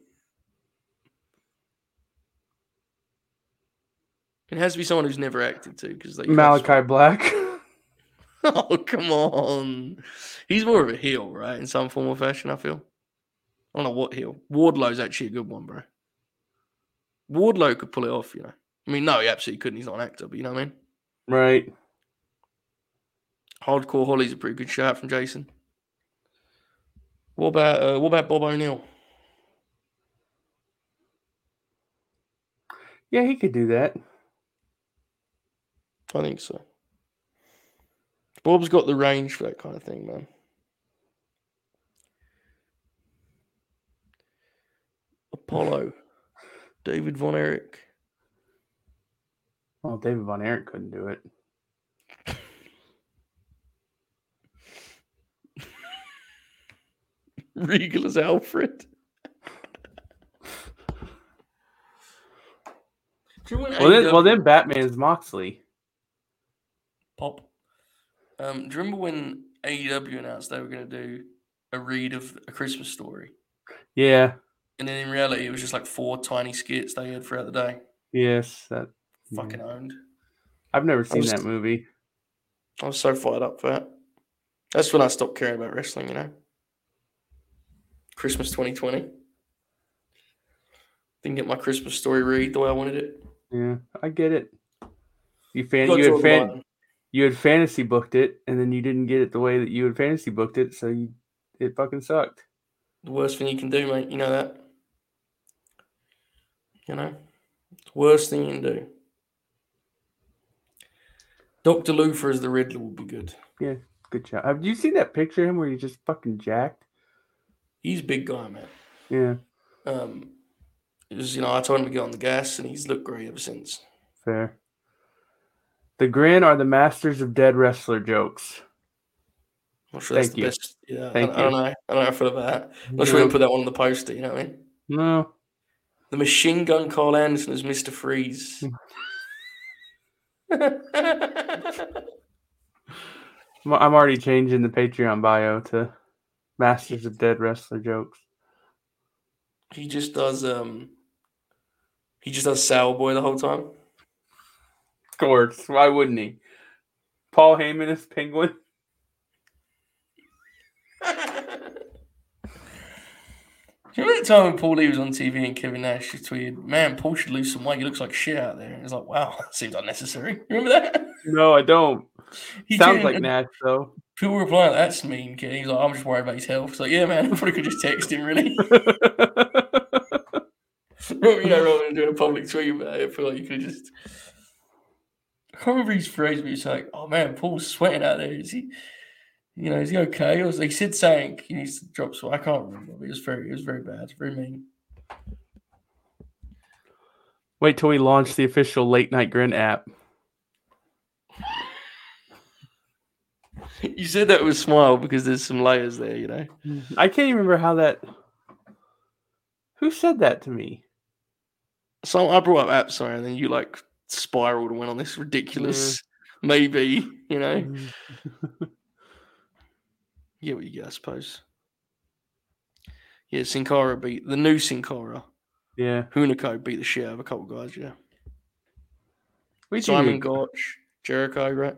It has to be someone who's never acted to because they Malachi Black. Oh, come on. He's more of a heel, right? In some form or fashion, I feel. I don't know what heel. Wardlow's actually a good one, bro. Wardlow could pull it off, you know. I mean, no, he absolutely couldn't. He's not an actor, but you know what I mean? Right. Hardcore Holly's a pretty good shout from Jason. What about uh, what about Bob O'Neill? Yeah, he could do that. I think so. Bob's got the range for that kind of thing, man. Apollo. David Von Erich. Well, David Von Erich couldn't do it. Regal as Alfred. Well then, well, then Batman's Moxley. Pop. Um, do you remember when A E W announced they were going to do a read of A Christmas Story? Yeah. And then in reality, it was just like four tiny skits they had throughout the day. Yes. That fucking yeah. owned. I've never seen was, that movie. I was so fired up for that. That's when I stopped caring about wrestling, you know. Christmas twenty twenty. Didn't get my Christmas story read the way I wanted it. Yeah, I get it. You fan, you had fan, you had fantasy booked it, and then you didn't get it the way that you had fantasy booked it, so you, it fucking sucked. The worst thing you can do, mate. You know that. You know, it's the worst thing you can do. Doctor Lufa as the Riddler will be good. Yeah, good job. Have you seen that picture of him where he's just fucking jacked? He's a big guy, man. Yeah. Um, it was, you know, I told him to get on the gas, and he's looked great ever since. Fair. The Grin are the masters of dead wrestler jokes. I'm not sure that's Thank the you. Best. Yeah, Thank I, I don't know. I don't know for that. I'm not sure we'll put that one on the poster. You know what I mean? No. The Machine Gun Carl Anderson is Mister Freeze. I'm already changing the Patreon bio to Masters of Dead Wrestler Jokes. He just does. Um, he just does Sour Boy the whole time. Of course, why wouldn't he? Paul Heyman is Penguin. Do you remember the time when Paul Lee was on T V and Kevin Nash tweeted, "Man, Paul should lose some weight. He looks like shit out there." It's like, wow, that seems unnecessary. You remember that? No, I don't. He Sounds did. like Nash, though. People replied, "That's mean, kid." He's like, "I'm just worried about his health." It's like, yeah, man, I probably could just text him, really. You know, rather than doing a public tweet about it, I feel like you could just... I can't remember his phrase, but it's like, "Oh, man, Paul's sweating out there. Is he... You know, is he okay?" Or he said saying he needs to drop. So I can't remember. It was very, it was very bad, very mean. Wait till we launch the official Late Night Grin app. You said that with smile because there's some layers there, you know. I can't even remember how that. Who said that to me? So I brought up apps, sorry, and then you like spiraled and went on this ridiculous, yeah. maybe, you know. Yeah, what you get, I suppose. Yeah, Sin Cara beat the new Sin Cara. Yeah. Hunico beat the shit out of a couple guys, yeah. We Simon need... Gotch, Jericho, right?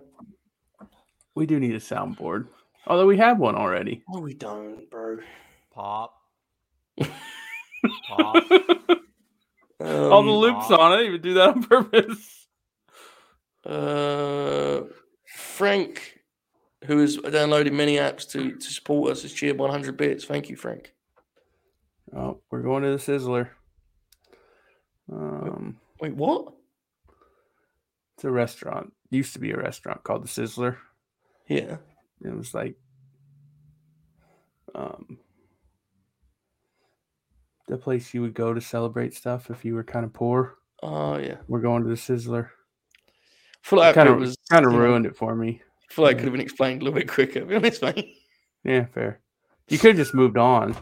We do need a soundboard. Although we have one already. No, we don't, bro. Pop. Pop. Um, All the loops pop. on it. I didn't even do that on purpose. Uh, Frank... who has downloaded many apps to, to support us, has cheered one hundred bits. Thank you, Frank. Oh, we're going to the Sizzler. Um, Wait, what? It's a restaurant. It used to be a restaurant called the Sizzler. Yeah. It was like um, the place you would go to celebrate stuff if you were kind of poor. Oh, uh, yeah. We're going to the Sizzler. Like kind of kind of ruined know. it for me. I feel like it could have been explained a little bit quicker. Be honest, mate. Yeah, fair. You could have just moved on.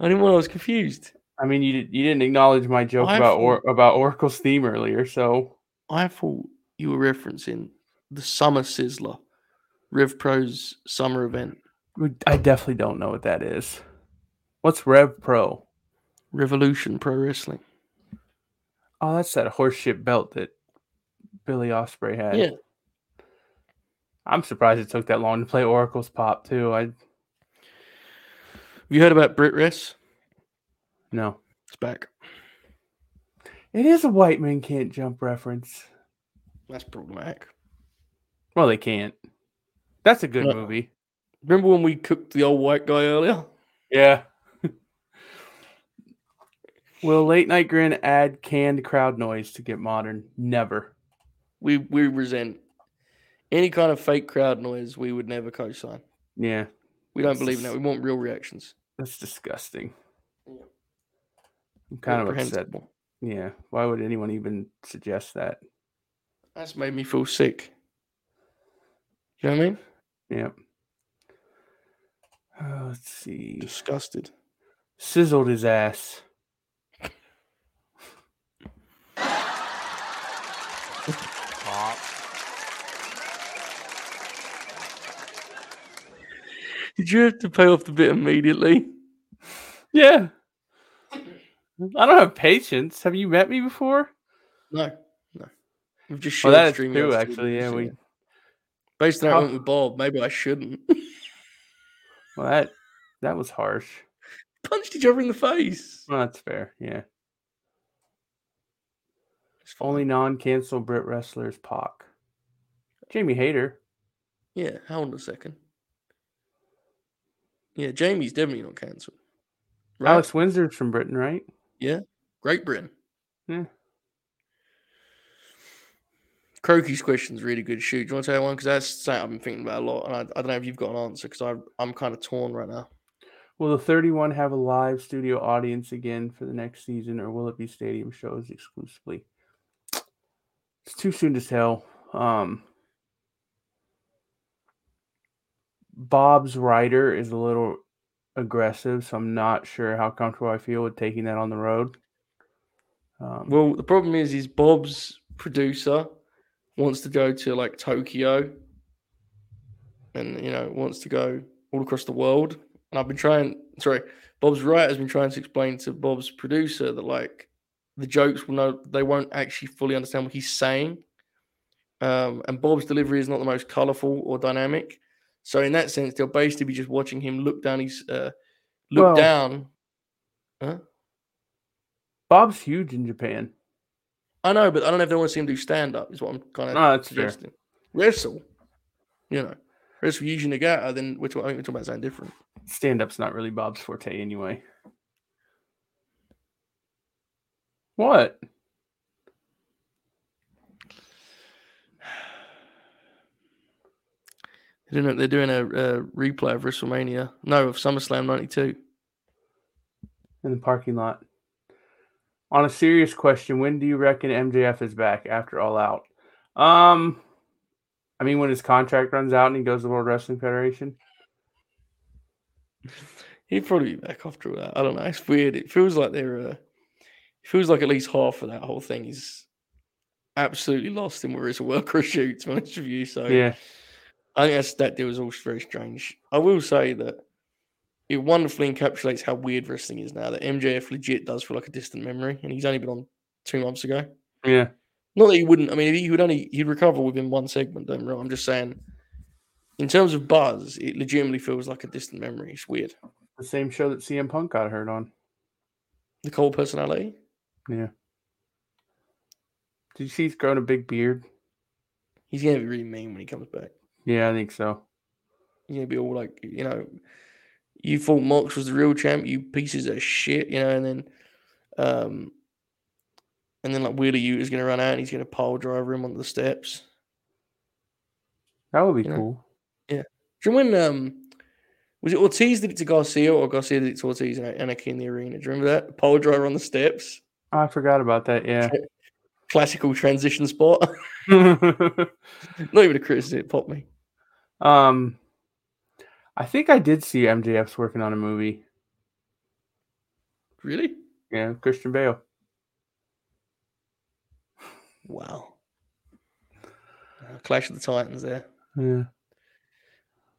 I didn't want. I was confused. I mean, you you didn't acknowledge my joke I about thought, or, about Oracle's theme earlier, so I thought you were referencing the Summer Sizzler, Rev Pro's summer event. I definitely don't know what that is. What's Rev Pro? Revolution Pro Wrestling. Oh, that's that horseshit belt that Billy Ospreay had. Yeah. I'm surprised it took that long to play Oracle's Pop, too. I... Have you heard about Brit Rest? No. It's back. It is a white man can't jump reference. That's problematic. Well, they can't. That's a good no. movie. Remember when we cooked the old white guy earlier? Yeah. Will Late Night Grin add canned crowd noise to get modern? Never. We we resent any kind of fake crowd noise, we would never co-sign. Yeah. We don't believe in that. We want real reactions. That's disgusting. Yeah. I'm kind of upset. Yeah. Why would anyone even suggest that? That's made me feel sick. You know what I mean? Yeah. Oh, let's see. Disgusted. Sizzled his ass. Pop. Did you have to pay off the bit immediately? Yeah. I don't have patience. Have you met me before? No. No. We've just shared well, that's streaming. True, actually. Yeah, we... Based on how I went with Bob, maybe I shouldn't. Well, that, that was harsh. punched each other in the face. Well, that's fair, yeah. Only non-cancel Brit wrestlers, Pac. Jamie Hayter. Yeah, hold on a second. Yeah, Jamie's definitely not cancelled. Right? Alex Windsor's from Britain, right? Yeah, Great Britain. Yeah. Croaky's question's really good. Shoot, do you want to tell one? Because that's something I've been thinking about a lot, and I, I don't know if you've got an answer because I'm kind of torn right now. Will the thirty-one have a live studio audience again for the next season, or will it be stadium shows exclusively? It's too soon to tell. Um, Bob's writer is a little aggressive, so I'm not sure how comfortable I feel with taking that on the road. Um, well, the problem is, is Bob's producer wants to go to like Tokyo, and you know wants to go all across the world. And I've been trying. Sorry, Bob's writer has been trying to explain to Bob's producer that like. The jokes will know they won't actually fully understand what he's saying. Um, and Bob's delivery is not the most colorful or dynamic. So in that sense, they'll basically be just watching him look down his uh, look well, down. Huh? Bob's huge in Japan. I know, but I don't know if they want to see him do stand-up is what I'm kind of no, suggesting. Fair. Wrestle. You know. Wrestle Yuji Nagata, then we're talking, I think we're talking about something different. Stand-up's not really Bob's forte anyway. What? They're doing a, they're doing a, a replay of WrestleMania. No, of SummerSlam ninety-two. In the parking lot. On a serious question, when do you reckon M J F is back after All Out? Um, I mean, when his contract runs out and he goes to the World Wrestling Federation. He'd probably be back after that. I don't know. It's weird. It feels like they're... Uh... It feels like at least half of that whole thing is absolutely lost in where it's a work or a shoot, to be honest with you. So yeah. I think that's, that deal is all very strange. I will say that it wonderfully encapsulates how weird wrestling is now, that M J F legit does feel like a distant memory, and he's only been on two months ago. Yeah. Not that he wouldn't. I mean, he would only he'd recover within one segment, don't worry. I'm just saying, in terms of buzz, it legitimately feels like a distant memory. It's weird. The same show that C M Punk got hurt on. The Cold Personality? Yeah. Did you see he's grown a big beard? He's going to be really mean when he comes back. Yeah, I think so. He's going to be all like, you know, you thought Mox was the real champ, you pieces of shit, you know, and then, um, and then like Wheeler Ute is going to run out and he's going to pile driver him onto the steps. That would be you cool. Know? Yeah. Do you remember when, um, was it Ortiz did it to Garcia or Garcia did it to Ortiz and Anarchy in the Arena? Do you remember that? Pile driver on the steps. I forgot about that, yeah. Classical transition spot. Not even a criticism, it popped me. Um, I think I did see M J F's working on a movie. Really? Yeah, Christian Bale. Wow. Uh, Clash of the Titans there. Yeah.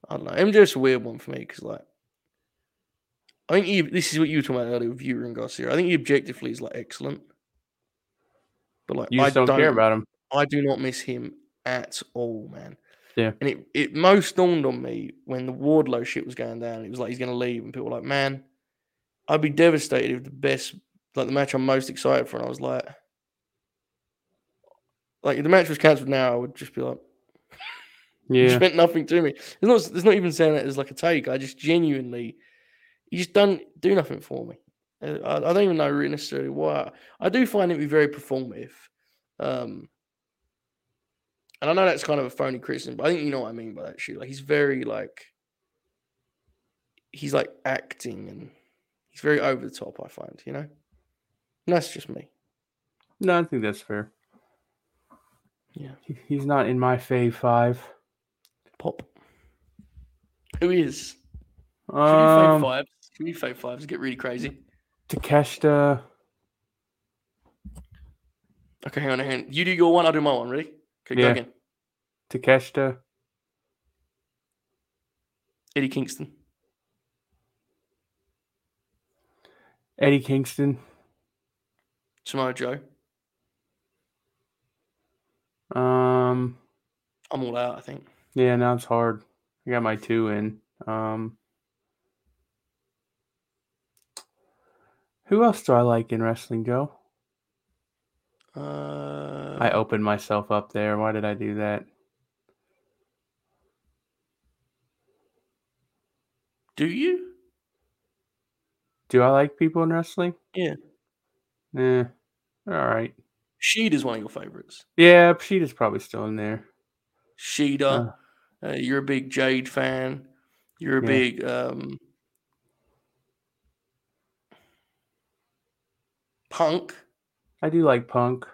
I don't know. M J F's a weird one for me because, like, I think he, this is what you were talking about earlier with Ewing Garcia. I think he objectively is like excellent, but like you just I don't, don't care about him. I do not miss him at all, man. Yeah, and it, it most dawned on me when the Wardlow shit was going down. It was like he's going to leave, and people were like, "Man, I'd be devastated if the best, like the match I'm most excited for." And I was like, "Like if the match was cancelled now, I would just be like, yeah, it meant nothing to me." It's not. It's not even saying that as like a take. I just genuinely. You just don't do nothing for me. I, I don't even know necessarily why. I do find it to be very performative. Um, and I know that's kind of a phony criticism, but I think you know what I mean by that shit. Like, he's very, like, he's, like, acting and he's very over the top, I find, you know? And that's just me. No, I think that's fair. Yeah. He's not in my fave five. Pop. Who is? Should we um, fake fives? Should we fake fives? Get really crazy. Takeshita. Okay, hang on, hang on. You do your one, I'll do my one. Ready? Okay, yeah. Go again. Takeshita. Eddie Kingston. Eddie Kingston. Samoa Joe. Um, I'm all out, I think. Yeah, now it's hard. I got my two in. Um. Who else do I like in wrestling, Joe? Uh, I opened myself up there. Why did I do that? Do you? Do I like people in wrestling? Yeah. Nah. All right. Sheed is one of your favorites. Yeah, Sheed is probably still in there. Sheeda. Uh, uh, you're a big Jade fan. You're a yeah. big... Um, Punk. I do like Punk.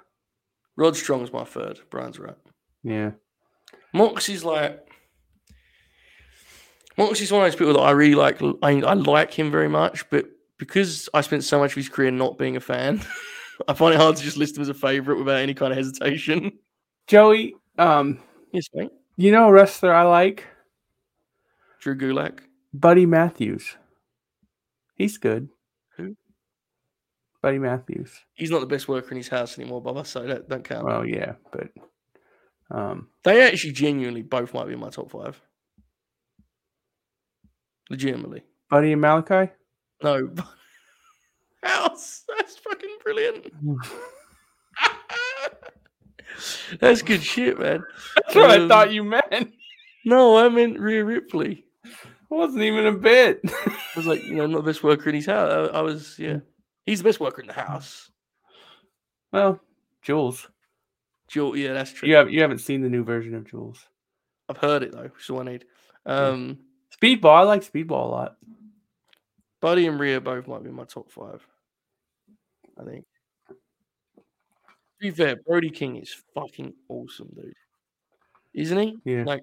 Rod Strong's my third. Brian's right. Yeah. Moxie's like... Moxie's one of those people that I really like. I, I like him very much, but because I spent so much of his career not being a fan... I find it hard to just list him as a favorite without any kind of hesitation. Joey, um, yes, mate. You know a wrestler I like? Drew Gulak. Buddy Matthews. He's good. Who? Buddy Matthews. He's not the best worker in his house anymore, Bubba, so that don't count. Well, yeah, but... Um, they actually genuinely both might be in my top five. Legitimately. Buddy and Malachi? No, House. That's fucking brilliant. That's good shit, man. That's what um, I thought you meant. No, I meant Rhea Ripley. It wasn't even a bit. I was like, you know, not the best worker in his house. I, I was, yeah. He's the best worker in the house. Well, Jules. Jules, yeah, that's true. You, have, you haven't seen the new version of Jules. I've heard it, though, which is what I need. Um, yeah. Speedball. I like Speedball a lot. Buddy and Rhea both might be in my top five, I think. To be fair, Brody King is fucking awesome, dude. Isn't he? Yeah. Like,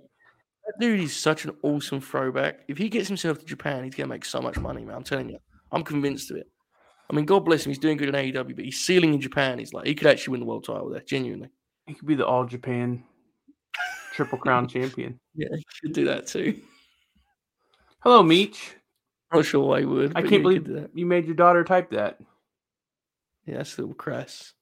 that dude is such an awesome throwback. If he gets himself to Japan, he's going to make so much money, man. I'm telling you. I'm convinced of it. I mean, God bless him. He's doing good in A E W, but he's ceiling in Japan. He's like, he could actually win the world title there, genuinely. He could be the All Japan Triple Crown champion. Yeah, he could do that too. Hello, Meech. I'm not sure I would. I can't believe that. You made your daughter type that. Yeah, that's a little crass.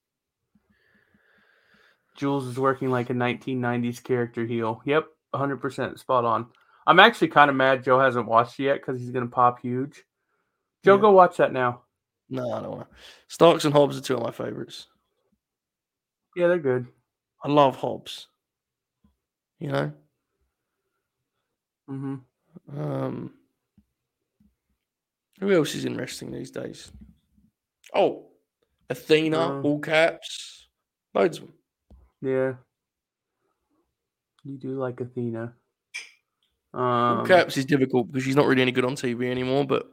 Jules is working like a nineteen nineties character heel. Yep, one hundred percent spot on. I'm actually kind of mad Joe hasn't watched it yet because he's going to pop huge. Joe, yeah. Go watch that now. No, I don't want to. Starks and Hobbs are two of my favorites. Yeah, they're good. I love Hobbs. You know? Mm-hmm. Um... Who else is in wrestling these days? Oh, Athena, um, all caps, loads of them. Yeah, you do like Athena. Um, all caps is difficult because she's not really any good on T V anymore. But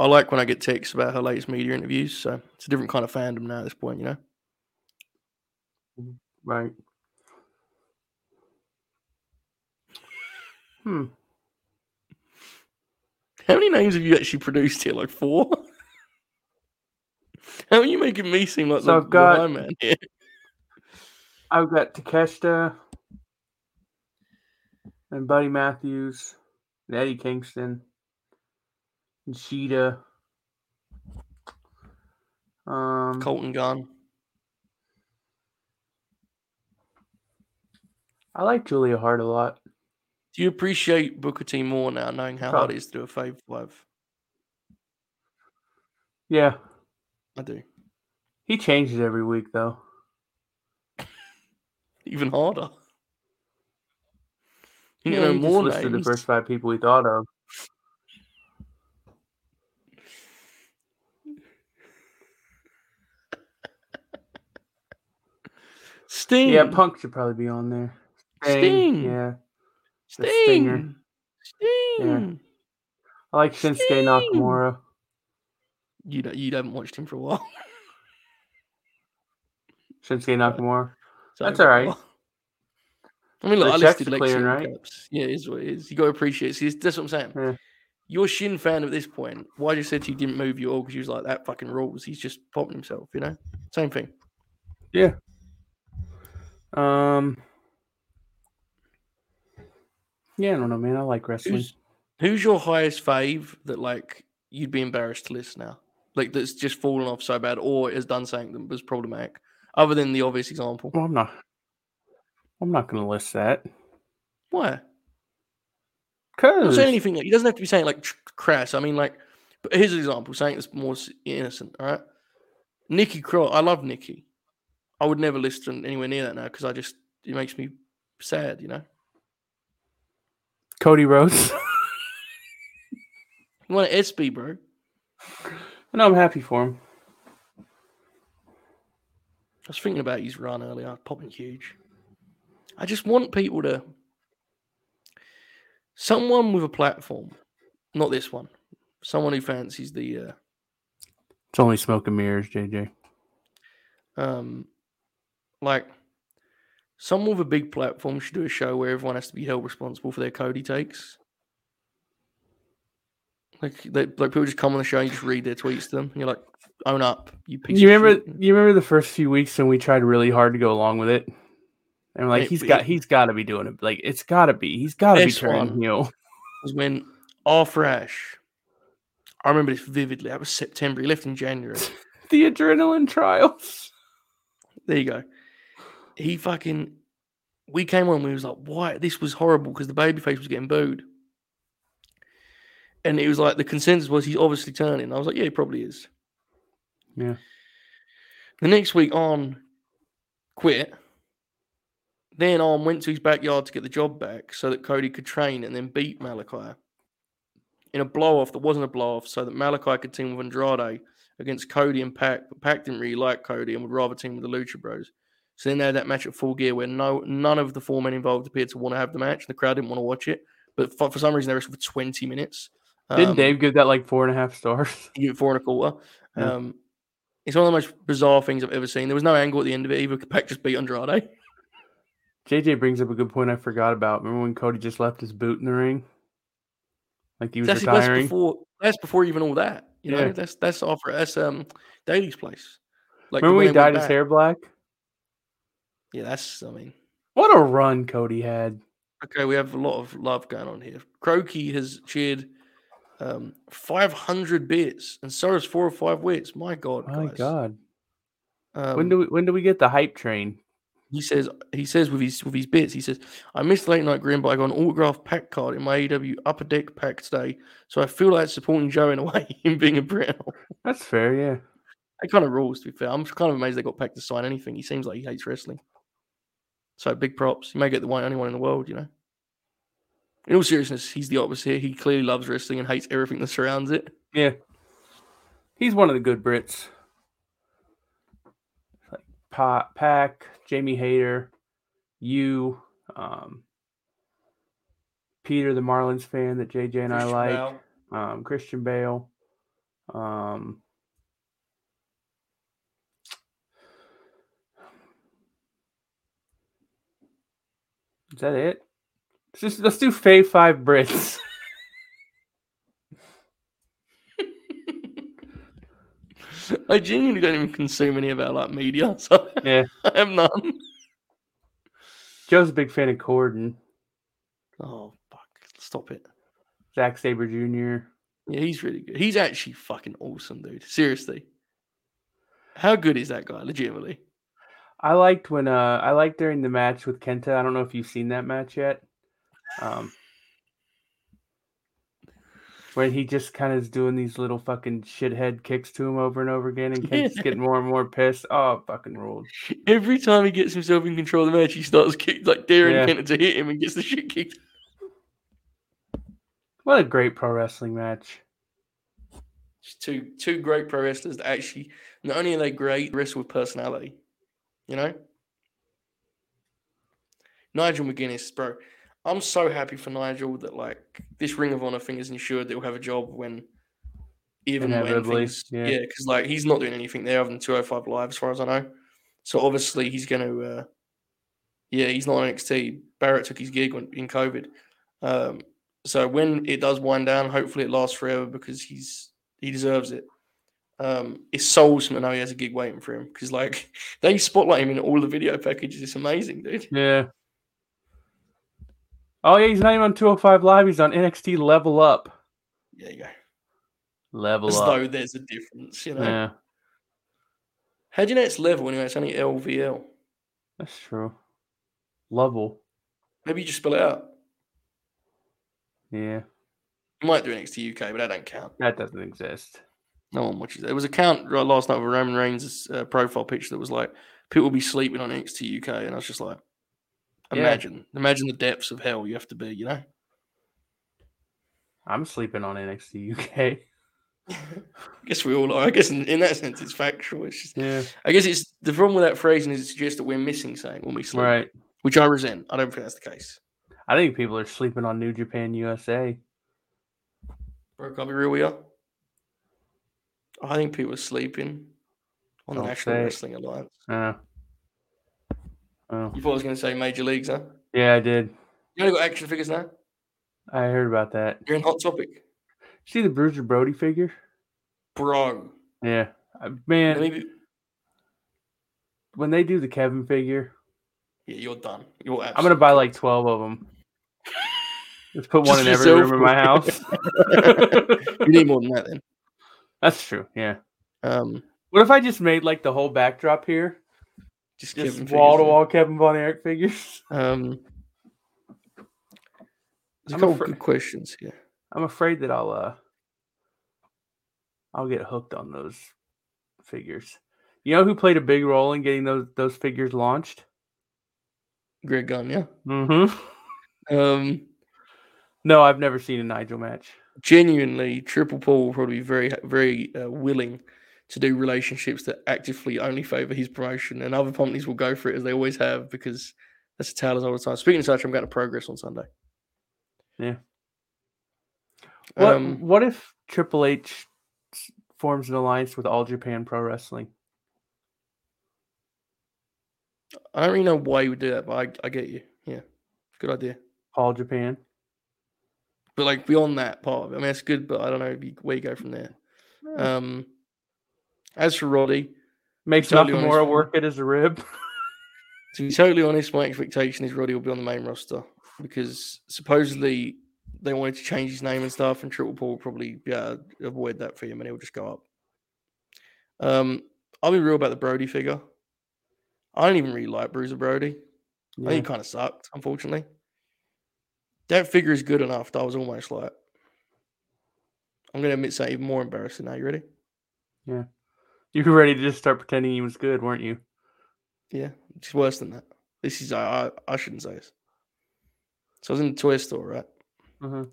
I like when I get texts about her latest media interviews. So it's a different kind of fandom now at this point, you know. Right. Hmm. How many names have you actually produced here? Like four? How are you making me seem like so the, I've got, the high man here? I've got Takeshita and Buddy Matthews and Eddie Kingston and Sheeta. Um, Colton Gunn. I like Julia Hart a lot. Do you appreciate Booker T more now, knowing how Probably. hard it is to do a fave live? Yeah. I do. He changes every week, though. Even harder. You yeah, know, more listed the first five people we thought of. Sting. Yeah, Punk should probably be on there. Sting. Sting. Yeah. Sting. Stinger. Sting. Yeah. I like Shinsuke Sting. Nakamura. You don't, you haven't watched him for a while. Shinsuke Nakamura. So, that's all right. I mean, look, I listed clearing, right? Caps. Yeah, it is what it is. You got to appreciate it. See, that's what I'm saying. Yeah. You're a Shin fan at this point. Why just said he didn't move you all because he was like, that fucking rules. He's just popping himself, you know? Same thing. Yeah. Um... Yeah, I don't know, man. I like wrestling. Who's, who's your highest fave that, like, you'd be embarrassed to list now? Like, that's just fallen off so bad or has done something that was problematic, other than the obvious example? Well, I'm not. I'm not going to list that. Why? Because... I'm not saying anything. Like, he doesn't have to be saying, like, crass. I mean, like, But here's an example, something that's more innocent, all right? Nikki Cross. I love Nikki. I would never listen anywhere near that now because I just, it makes me sad, you know? Cody Rhodes. You want an S B, bro? And I'm happy for him. I was thinking about his run earlier. I was popping huge. I just want people to... Someone with a platform. Not this one. Someone who fancies the... Uh, it's only smoke and mirrors, J J. Um, like, someone with a big platform should do a show where everyone has to be held responsible for their Cody takes. Like, they, like people just come on the show and you just read their tweets to them. And you're like, own up, you piece you of remember, shit. You remember the first few weeks when we tried really hard to go along with it? And like, it, he's got, it, he's got to be doing it. Like, it's got to be. He's got to be turning heel. Was when Off Rash, I remember this vividly. That was September. He left in January. The adrenaline trials. There you go. He fucking... We came on, we was like, why? This was horrible because the babyface was getting booed. And it was like, the consensus was he's obviously turning. I was like, yeah, he probably is. Yeah. The next week, Arn quit. Then Arn went to his backyard to get the job back so that Cody could train and then beat Malachi. In a blow-off that wasn't a blow-off so that Malachi could team with Andrade against Cody and Pac, but Pac didn't really like Cody and would rather team with the Lucha Bros. So then they had that match at Full Gear where no none of the four men involved appeared to want to have the match. The crowd didn't want to watch it, but for, for some reason they wrestled for twenty minutes. Um, didn't Dave give that like four and a half stars? He gave it four and a quarter. Yeah. Um, it's one of the most bizarre things I've ever seen. There was no angle at the end of it either. Pac just beat Andrade. J J brings up a good point I forgot about. Remember when Cody just left his boot in the ring? Like he was that's, retiring. That's before, that's before even all that. You know, yeah. that's that's offer that's um Daly's place. Like, remember when he dyed his hair black? Yeah, that's I mean what a run Cody had. Okay, we have a lot of love going on here. Croaky has cheered um five hundred bits and so has four or five wits. My God, guys. My God. Um, when do we when do we get the hype train? He says he says with his with his bits, he says, I missed late night grin, but I got an autographed pack card in my A E W upper deck pack today. So I feel like supporting Joe in a way, him being a Brown. That's fair, yeah. It kind of rules, to be fair. I'm kind of amazed they got Pack to sign anything. He seems like he hates wrestling. So big props. He may get the only one in the world, you know. In all seriousness, he's the opposite. He clearly loves wrestling and hates everything that surrounds it. Yeah. He's one of the good Brits. Pack, Jamie Hayter, you, um, Peter, the Marlins fan that J J and Christian I like, Bale. Um, Christian Bale, um, is that it? Let's just let's do Fave Five Brits. I genuinely don't even consume any of our like media, so yeah. I have none. Joe's a big fan of Corden. Oh fuck! Stop it. Zack Sabre Junior Yeah, he's really good. He's actually fucking awesome, dude. Seriously, how good is that guy? Legitimately, I liked when uh, I liked during the match with Kenta. I don't know if you've seen that match yet. Um. When he just kind of is doing these little fucking shithead kicks to him over and over again and Kent's yeah. getting more and more pissed. Oh, fucking rules. Every time he gets himself in control of the match, he starts kick, like daring yeah. Kent to hit him and gets the shit kicked. What a great pro wrestling match. It's two, two great pro wrestlers that actually, not only are they great, they wrestle with personality. You know? Nigel McGuinness, bro. I'm so happy for Nigel that like this Ring of Honor thing is ensured that he'll have a job when even when things, yeah, because yeah, like he's not doing anything there other than two oh five Live as far as I know. So obviously he's going to, uh, yeah, he's not on N X T. Barrett took his gig when, in COVID, um, so when it does wind down, hopefully it lasts forever because he's he deserves it. Um, it's so awesome to know he has a gig waiting for him because like they spotlight him in all the video packages. It's amazing, dude. Yeah. Oh, yeah, he's not even on two oh five Live. He's on N X T Level Up. There you go. Level As up. As though there's a difference, you know? Yeah. How do you know it's level anyway? It's only L V L. That's true. Level. Maybe you just spell it out. Yeah. We might do N X T U K, but that don't count. That doesn't exist. No one watches that. There was a count last night with Roman Reigns' uh, profile picture that was like, people will be sleeping on N X T U K. And I was just like, imagine. Yeah. Imagine the depths of hell you have to be, you know? I'm sleeping on N X T U K. I guess we all are. I guess in, in that sense, it's factual. It's just, yeah. I guess it's the problem with that phrasing is it suggests that we're missing something when we sleep, right? Which I resent. I don't think that's the case. I think people are sleeping on New Japan U S A. Bro, can I be real with you? I think people are sleeping on don't the National Wrestling Alliance. Uh, oh. You thought I was going to say Major Leagues, huh? Yeah, I did. You only got action figures now? I heard about that. You're in Hot Topic. See the Bruiser Brody figure? Bro. Yeah. Man. Maybe. When they do the Kevin figure. Yeah, you're done. You're I'm going to buy like twelve of them. Let's put one in every room in my house. You need more than that then. That's true. Yeah. Um, what if I just made like the whole backdrop here? Just, just wall-to-wall Kevin Von Erich figures? Um, there's a I'm couple afraid. good questions here. I'm afraid that I'll uh, I'll get hooked on those figures. You know who played a big role in getting those those figures launched? Greg Gunn, yeah. Mm-hmm. Um, no, I've never seen a Nigel match. Genuinely, Triple Paul will probably be very, very uh, willing to do relationships that actively only favor his promotion, and other companies will go for it as they always have because that's the tellers all the time. Speaking of such, I'm going to Progress on Sunday. Yeah. What, um, what if Triple H forms an alliance with All Japan Pro Wrestling? I don't really know why you would do that, but I, I get you. Yeah, good idea. All Japan. But like beyond that part of it, I mean, that's good, but I don't know where you go from there. Um, as for Roddy. Makes totally Nakamura work it as a rib. To be totally honest, my expectation is Roddy will be on the main roster because supposedly they wanted to change his name and stuff, and Triple Paul will probably uh, avoid that for him, and he'll just go up. Um, I'll be real about the Brody figure. I don't even really like Bruiser Brody. Yeah. I think he kind of sucked, unfortunately. That figure is good enough that I was almost like, I'm going to admit something even more embarrassing. Now, you ready? Yeah. You were ready to just start pretending he was good, weren't you? Yeah, it's worse than that. This is, I, I, I shouldn't say this. So I was in the toy store, right? Mm-hmm.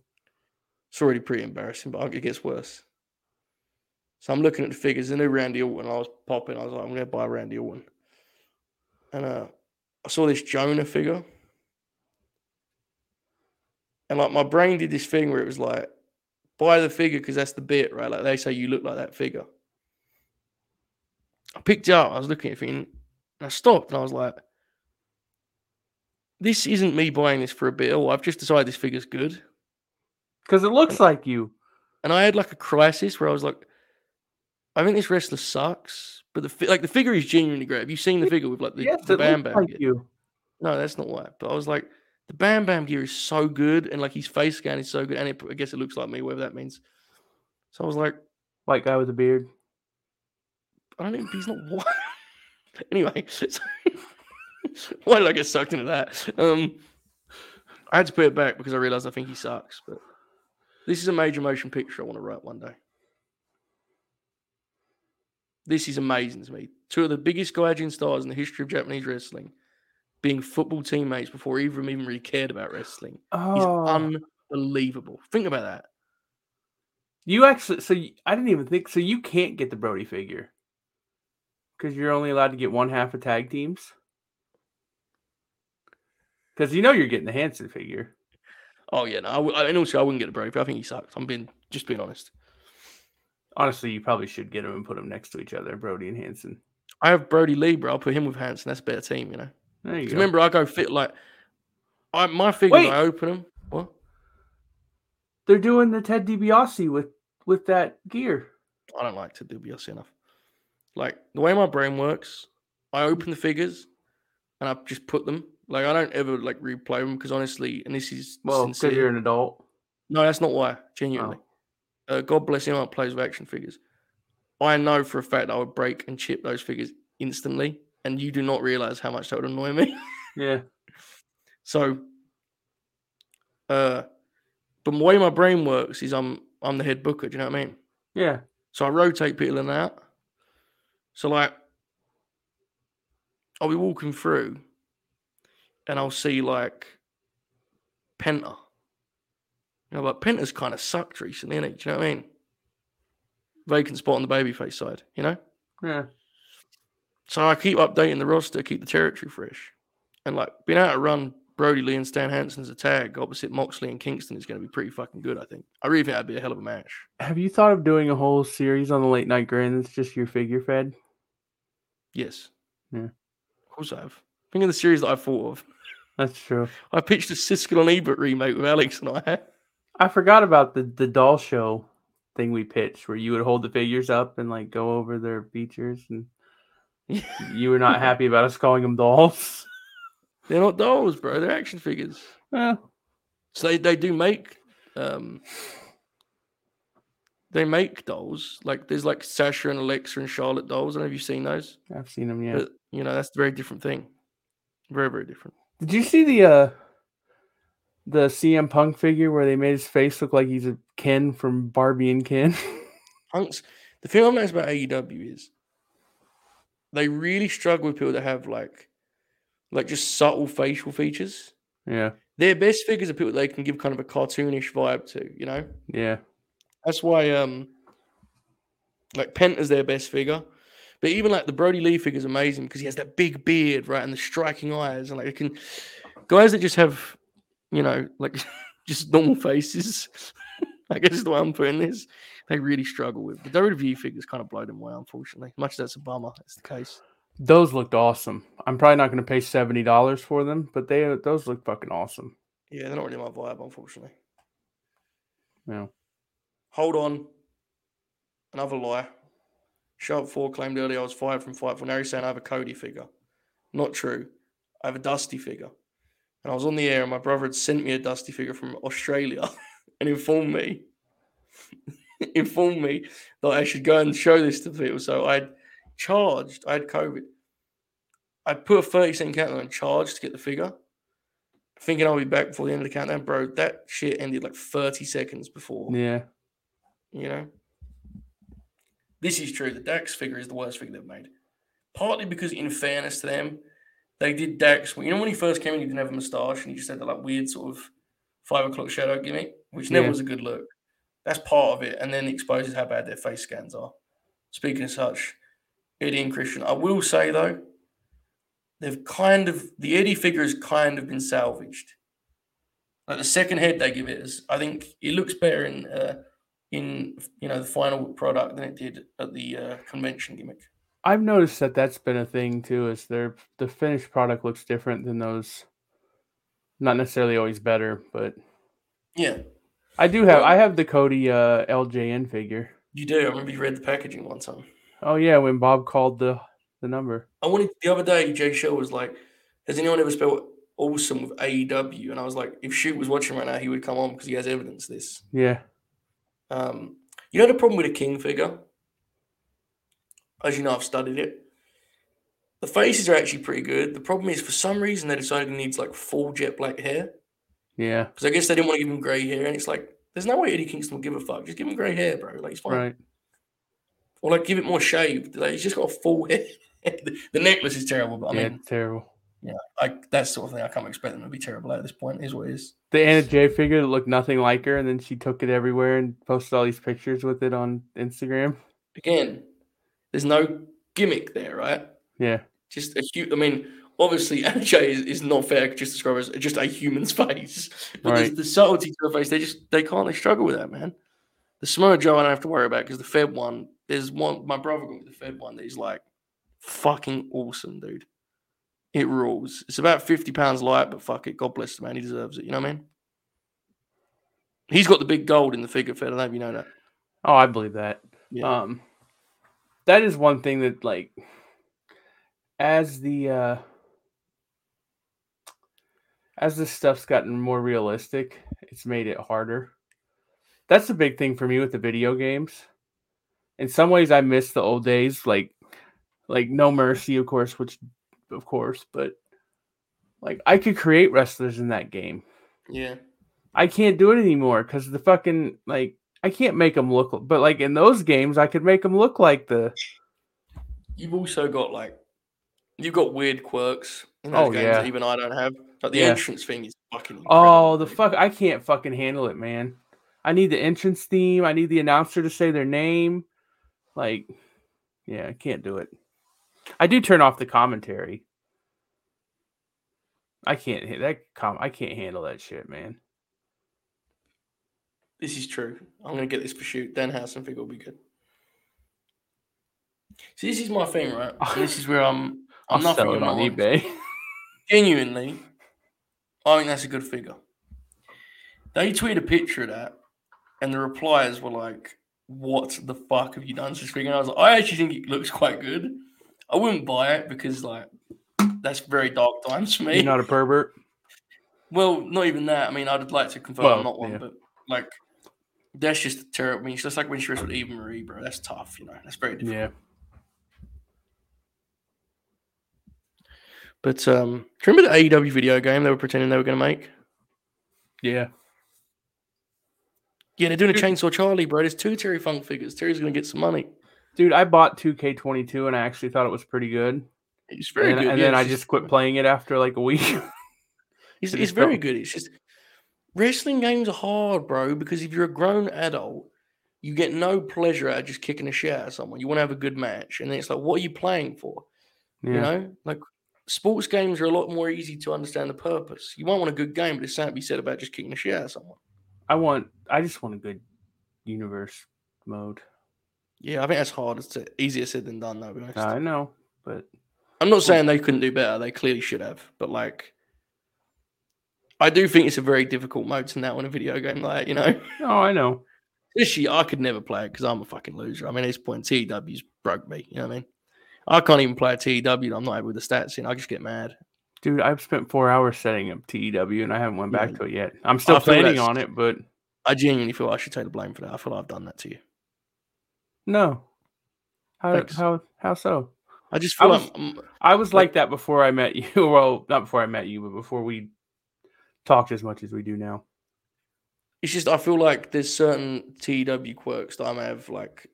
It's already pretty embarrassing, but it gets worse. So I'm looking at the figures. The new Randy Orton, I was popping. I was like, I'm going to buy Randy Orton. And uh, I saw this Jonah figure. And like my brain did this thing where it was like, buy the figure because that's the bit, right? Like they say you look like that figure. I picked it up. I was looking at it and I stopped and I was like, this isn't me buying this for a bit. Oh, I've just decided this figure's good. Because it looks and, like you. And I had like a crisis where I was like, I think this wrestler sucks. But the fi- like the figure is genuinely great. Have you seen the figure with like the, yes, the Bam Bam like gear? You. No, that's not why. But I was like, the Bam Bam gear is so good. And like his face scan is so good. And it, I guess it looks like me, whatever that means. So I was like. White guy with a beard. I don't even, he's not white. Anyway. So, why did I get sucked into that? Um, I had to put it back because I realized I think he sucks. But this is a major motion picture I want to write one day. This is amazing to me. Two of the biggest gaijin stars in the history of Japanese wrestling being football teammates before either of them even really cared about wrestling. Oh. Is unbelievable. Think about that. You actually, so you, I didn't even think, so you can't get the Brody figure because you're only allowed to get one half of tag teams? Because you know you're getting the Hanson figure. Oh, yeah. No, I w- and also, I wouldn't get a Brody. I think he sucks. I'm being just being honest. Honestly, you probably should get him and put them next to each other, Brody and Hanson. I have Brody Lee, bro. I'll put him with Hanson. That's a better team, you know? There you go. Remember, I go fit like... I My figures, Wait. I open them. What? They're doing the Ted DiBiase with, with that gear. I don't like Ted DiBiase enough. Like, the way my brain works, I open the figures and I just put them. Like, I don't ever, like, replay them because, honestly, and this is... Well, because you're an adult. No, that's not why, genuinely. Oh. Uh, God bless anyone that plays with action figures. I know for a fact I would break and chip those figures instantly, and you do not realize how much that would annoy me. Yeah. So, uh, But the way my brain works is I'm I'm the head booker. Do you know what I mean? Yeah. So I rotate people in and out. So like, I'll be walking through, and I'll see like Penta. You know, but Penta's kind of sucked recently, innit? Do you know what I mean? Vacant spot on the babyface side, you know? Yeah. So I keep updating the roster, keep the territory fresh. And, like, being able to run Brody Lee and Stan Hansen as a tag opposite Moxley and Kingston is going to be pretty fucking good, I think. I really think that'd be a hell of a match. Have you thought of doing a whole series on the Late Night Grin that's just your figure fed? Yes. Yeah. Of course I have. Think of the series that I thought of. That's true. I pitched a Siskel and Ebert remake with Alex and I. I forgot about the, the doll show thing we pitched where you would hold the figures up and like go over their features, and you were not happy about us calling them dolls. They're not dolls, bro. They're action figures. Yeah. So they, they do make um they make dolls. Like there's like Sasha and Alexa and Charlotte dolls. I don't know if you've seen those. I've seen them, yeah. But, you know, that's a very different thing. Very, very different. Did you see the uh the C M Punk figure where they made his face look like he's a Ken from Barbie and Ken? Punk's, the thing I've noticed about A E W is they really struggle with people that have like like just subtle facial features. Yeah. Their best figures are people they can give kind of a cartoonish vibe to, you know? Yeah. That's why um like Penta's their best figure. But even like the Brody Lee figure is amazing because he has that big beard, right, and the striking eyes, and like it can guys that just have, you know, like just normal faces, I guess is the way I'm putting this, they really struggle with. The W W E figures kind of blow them away, unfortunately. Much as that's a bummer, it's the case. Those looked awesome. I'm probably not going to pay seventy dollars for them, but they those look fucking awesome. Yeah, they're not really my vibe, unfortunately. No. Hold on. Another lie. Sharp four claimed earlier I was fired from Fightful. Now he's saying I have a Cody figure. Not true. I have a Dusty figure. And I was on the air and my brother had sent me a Dusty figure from Australia and informed me informed me that I should go and show this to people. So I charged. I had COVID. I put a thirty cent countdown and charged to get the figure, thinking I'll be back before the end of the countdown. Bro, that shit ended like thirty seconds before. Yeah. You know? This is true. The Dax figure is the worst figure they've made. Partly because, in fairness to them, they did Dax. You know, when he first came in, he didn't have a moustache and he just had that like weird sort of five o'clock shadow gimmick, which never yeah. was a good look. That's part of it. And then it exposes how bad their face scans are. Speaking of such, Eddie and Christian. I will say, though, they've kind of, the Eddie figure has kind of been salvaged. Like the second head they give it is, I think it looks better in, uh, in you know, the final product than it did at the uh, convention gimmick. I've noticed that that's been a thing, too, is their the finished product looks different than those. Not necessarily always better, but. Yeah. I do have. Well, I have the Cody uh, L J N figure. You do. I remember you read the packaging one time. Oh yeah, when Bob called the, the number. I wanted the other day. Jay Shell was like, "Has anyone ever spelled awesome with A E W?" And I was like, "If Shoot was watching right now, he would come on because he has evidence of this." Yeah. Um, you know the problem with a King figure, as you know, I've studied it. The faces are actually pretty good. The problem is, for some reason, they decided he needs like full jet black hair. Yeah. Because I guess they didn't want to give him grey hair. And it's like, there's no way Eddie Kingston will give a fuck. Just give him grey hair, bro. Like, it's fine. Right. Or, like, give it more shaved. Like, he's just got a full head. the, the necklace is terrible, but I yeah, mean. terrible. Yeah, I, that sort of thing. I can't expect them to be terrible at this point, is what it is. The Anna Jay figure that looked nothing like her, and then she took it everywhere and posted all these pictures with it on Instagram. Again, there's no gimmick there, right? Yeah. Just a huge, I mean. Obviously, Anna Jay is, is not fair. Just describe as just a human's face, but right. the subtlety to her face, they just they can't. They struggle with that, man. The Samoa Joe, I don't have to worry about because the Fed one. There's one. My brother got the Fed one that is like fucking awesome, dude. It rules. It's about fifty pounds light, but fuck it. God bless the man. He deserves it. You know what I mean? He's got the big gold in the figure Fed. I don't know if you know that. Oh, I believe that. Yeah. Um, that is one thing that like as the. Uh... As this stuff's gotten more realistic, it's made it harder. That's the big thing for me with the video games. In some ways, I miss the old days, like like No Mercy, of course, which, of course, but like I could create wrestlers in that game. Yeah. I can't do it anymore because the fucking, like, I can't make them look, but like in those games, I could make them look like the. You've also got like, you've got weird quirks in those oh, games yeah. that even I don't have. Like the yeah. entrance thing is fucking incredible. Oh, the fuck. I can't fucking handle it, man. I need the entrance theme. I need the announcer to say their name. Like, yeah, I can't do it. I do turn off the commentary. I can't that com- I can't handle that shit, man. This is true. I'm going to get this pursuit. Dan Housenfield will be good. See, this is my thing, right? So this is where I'm... I'm not selling on eBay. Genuinely, I think that's a good figure. They tweeted a picture of that, and the replies were like, what the fuck have you done to this figure? And I was like, I actually think it looks quite good. I wouldn't buy it because, like, that's very dark times for me. You're not a pervert? Well, not even that. I mean, I'd like to confirm well, I'm not one, yeah. but... Like, that's just terrible. I mean, that's like when she wrestled Eva Marie, bro. That's tough, you know. That's very difficult. Yeah. But um, do you remember the A E W video game they were pretending they were going to make? Yeah. Yeah, they're doing Dude. a Chainsaw Charlie, bro. There's two Terry Funk figures. Terry's going to get some money. Dude, I bought two K twenty-two, and I actually thought it was pretty good. It's very and, good. And yeah, then I just, just quit playing it after like a week. it's, it's very good. It's just... Wrestling games are hard, bro, because if you're a grown adult, you get no pleasure out of just kicking a shit out of someone. You want to have a good match. And then it's like, what are you playing for? Yeah. You know? Like, sports games are a lot more easy to understand the purpose. You might want a good game, but it's something to be said about just kicking the shit out of someone. I want – I just want a good universe mode. Yeah, I think that's hard. It's easier said than done, though. Be I know, but – I'm not saying they couldn't do better. They clearly should have, but, like – I do think it's a very difficult mode to now in a video game like that, you know? Oh, I know. This year, I could never play it because I'm a fucking loser. I mean, at this point, T E W's broke me, you know what I mean? I can't even play a T E W that I'm not able with the stats in. I just get mad. Dude, I've spent four hours setting up T E W, and I haven't went back yeah. to it yet. I'm still planning on it, but... I genuinely feel I should take the blame for that. I feel like I've done that to you. No. How how, how so? I just feel I was, like... I'm, I was like, like that before I met you. Well, not before I met you, but before we... talked as much as we do now. It's just I feel like there's certain T W quirks that I may have like,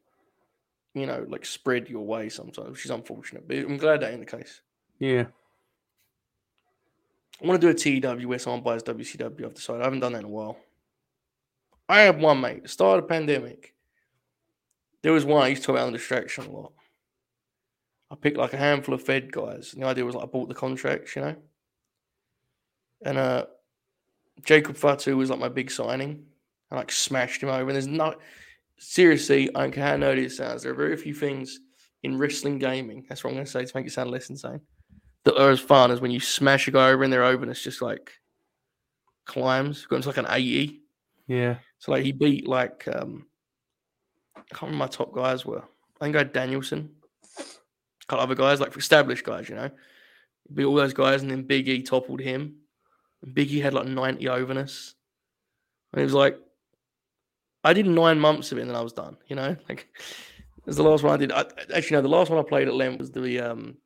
you know, like spread your way sometimes, which is unfortunate. But I'm glad that ain't the case. Yeah. I want to do a T W where someone buys W C W. I've decided I haven't done that in a while. I have one mate. At the start of the pandemic, there was one I used to talk about on Distraction a lot. I picked like a handful of Fed guys, and the idea was like I bought the contracts, you know, and uh. Jacob Fatu was like my big signing. I like smashed him over. And there's no, seriously, I don't care how nerdy it sounds. There are very few things in wrestling gaming, that's what I'm going to say to make it sound less insane, that are as fun as when you smash a guy over and they're over and it's just like climbs. It's like an A E. Yeah. So like he beat like, um, I can't remember my top guys were. I think I had Danielson. A couple other guys, like established guys, you know. He beat all those guys and then Big E toppled him. Big E had like ninety overness. And it was like, I did nine months of it and then I was done, you know? Like, it was the last one I did. I, actually, no, the last one I played at Lent was the, um,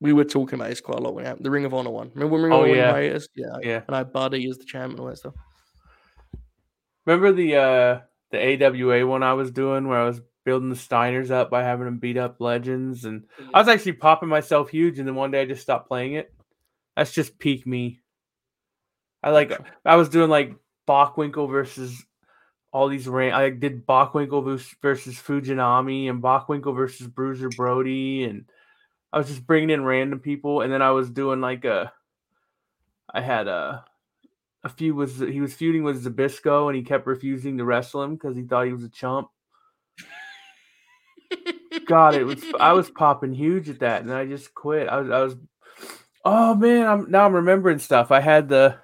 we were talking about this quite a lot when it happened, the Ring of Honor one. Remember when Ring oh, of yeah. Honor was yeah, yeah. And I had Buddy as the champ and all that stuff. Remember the, uh, the A W A one I was doing where I was building the Steiners up by having them beat up legends? And yeah. I was actually popping myself huge and then one day I just stopped playing it. That's just peak me. I like I was doing like Bockwinkel versus all these ran- I did Bockwinkel versus Fujinami and Bockwinkel versus Bruiser Brody and I was just bringing in random people and then I was doing like a I had a a few was he was feuding with Zbyszko and he kept refusing to wrestle him because he thought he was a chump. God, it was I was popping huge at that and I just quit. I was I was oh man I'm now I'm remembering stuff. I had the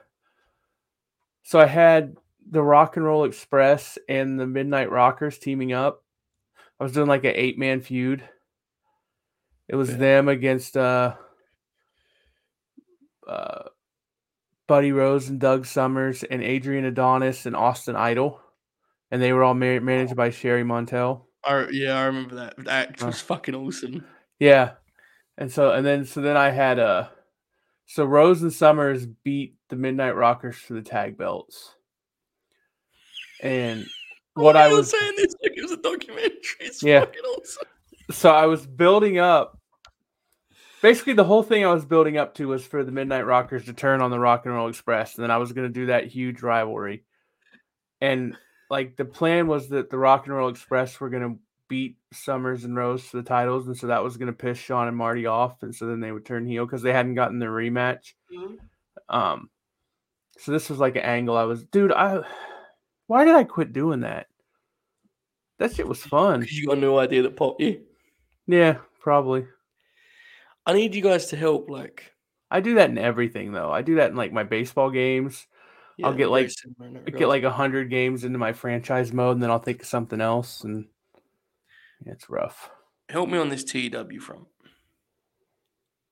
So I had the Rock and Roll Express and the Midnight Rockers teaming up. I was doing like an eight-man feud. It was yeah. them against uh, uh, Buddy Rose and Doug Summers and Adrian Adonis and Austin Idol. And they were all ma- managed by Sherry Montel. I, yeah, I remember that. That was uh, fucking awesome. Yeah. And so and then so then I had a So Rose and Summers beat the Midnight Rockers for the tag belts. And what oh, I was saying, these chickens are documentaries. Yeah. Fucking awesome. So I was building up. Basically, the whole thing I was building up to was for the Midnight Rockers to turn on the Rock and Roll Express, and then I was going to do that huge rivalry. And like the plan was that the Rock and Roll Express were going to beat Summers and Rose to the titles, and so that was going to piss Sean and Marty off, and so then they would turn heel because they hadn't gotten their rematch. Mm-hmm. Um, so this was like an angle I was, dude. I why did I quit doing that? That shit was fun. Because you got no idea that popped you. Yeah, probably. I need you guys to help, like... I do that in everything, though. I do that in, like, my baseball games. Yeah, I'll get, like, get like one hundred games into my franchise mode, and then I'll think of something else, and yeah, it's rough. Help me on this T E W front.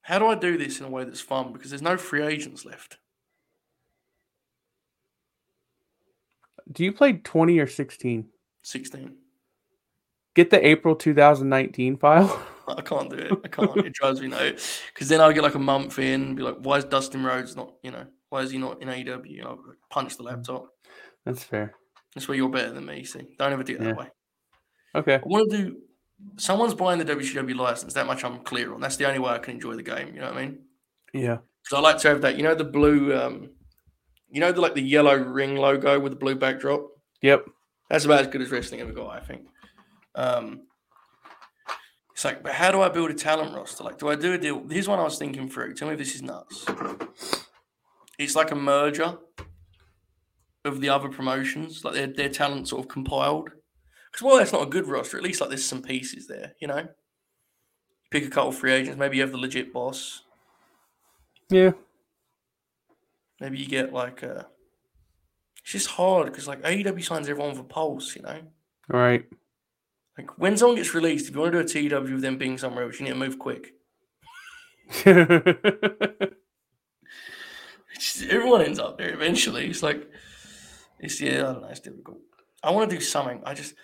How do I do this in a way that's fun? Because there's no free agents left. Do you play twenty or sixteen? sixteen. Get the April two thousand nineteen file. I can't do it. I can't. It drives me nuts. Because then I'll get like a month in and be like, why is Dustin Rhodes not, you know, why is he not in A E W? And I'll punch the laptop. That's fair. That's where you're better than me, see. Don't ever do it yeah. that way. Okay. I want to do, someone's buying the W C W license. That much I'm clear on. That's the only way I can enjoy the game. You know what I mean? Yeah. Because I like to have that, you know, the blue, um, you know, the like the yellow ring logo with the blue backdrop? Yep. That's about as good as wrestling ever got, I think. Um, It's like, but how do I build a talent roster? Like, do I do a deal? Here's one I was thinking through. Tell me if this is nuts. It's like a merger of the other promotions, like their their talent sort of compiled. Because while that's not a good roster, at least like there's some pieces there, you know? Pick a couple free agents. Maybe you have the legit boss. Yeah. Maybe you get like a... It's just hard because like A E W signs everyone for Pulse, you know? All right. Like, when someone gets released, if you want to do a T W with them being somewhere else, you need to move quick. Just, everyone ends up there eventually. It's like, it's, yeah, I don't know, it's difficult. I want to do something. I just,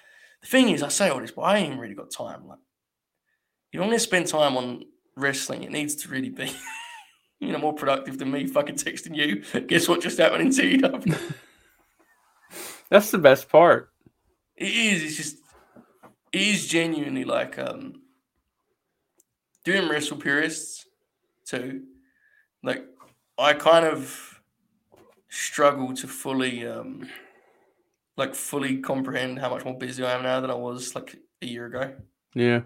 the thing is, I say all this, but I ain't really got time. Like, you don't want to spend time on wrestling. It needs to really be, you know, more productive than me fucking texting you. Guess what just happened in T W? That's the best part. It is. It's just, It is genuinely like um, doing wrestle purists too. Like, I kind of struggle to fully, um, like, fully comprehend how much more busy I am now than I was like a year ago. Yeah.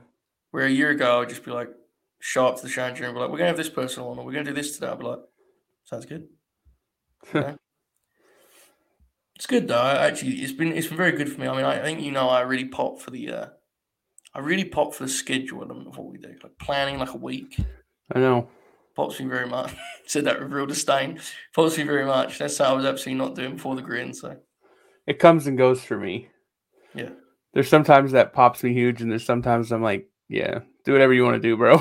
Where a year ago, I'd just be like, show up to the show and be like, we're going to have this person on, or we're going to do this today. I'd be like, sounds good. You know? It's good though. Actually, it's been it's been very good for me. I mean, I think you know I really pop for the, uh, I really pop for the schedule of what we do, like planning like a week. I know. Pops me very much. Said that with real disdain. Pops me very much. That's how I was absolutely not doing before the grin. So it comes and goes for me. Yeah. There's sometimes that pops me huge, and there's sometimes I'm like, yeah, do whatever you want to do, bro.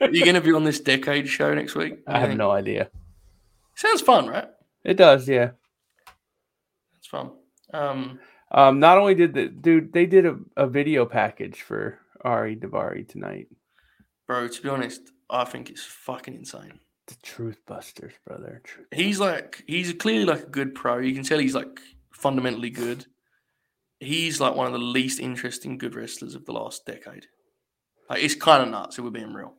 Are you gonna be on this decade show next week? I have no idea. Sounds fun, right? It does, yeah. That's fun. Um, um, not only did the dude, they did a, a video package for Ari Daivari tonight. Bro, to be honest, I think it's fucking insane. The Truth Busters, brother. Truth Busters. He's like, he's clearly like a good pro. You can tell he's like fundamentally good. He's like one of the least interesting good wrestlers of the last decade. Like, it's kind of nuts if we're being real.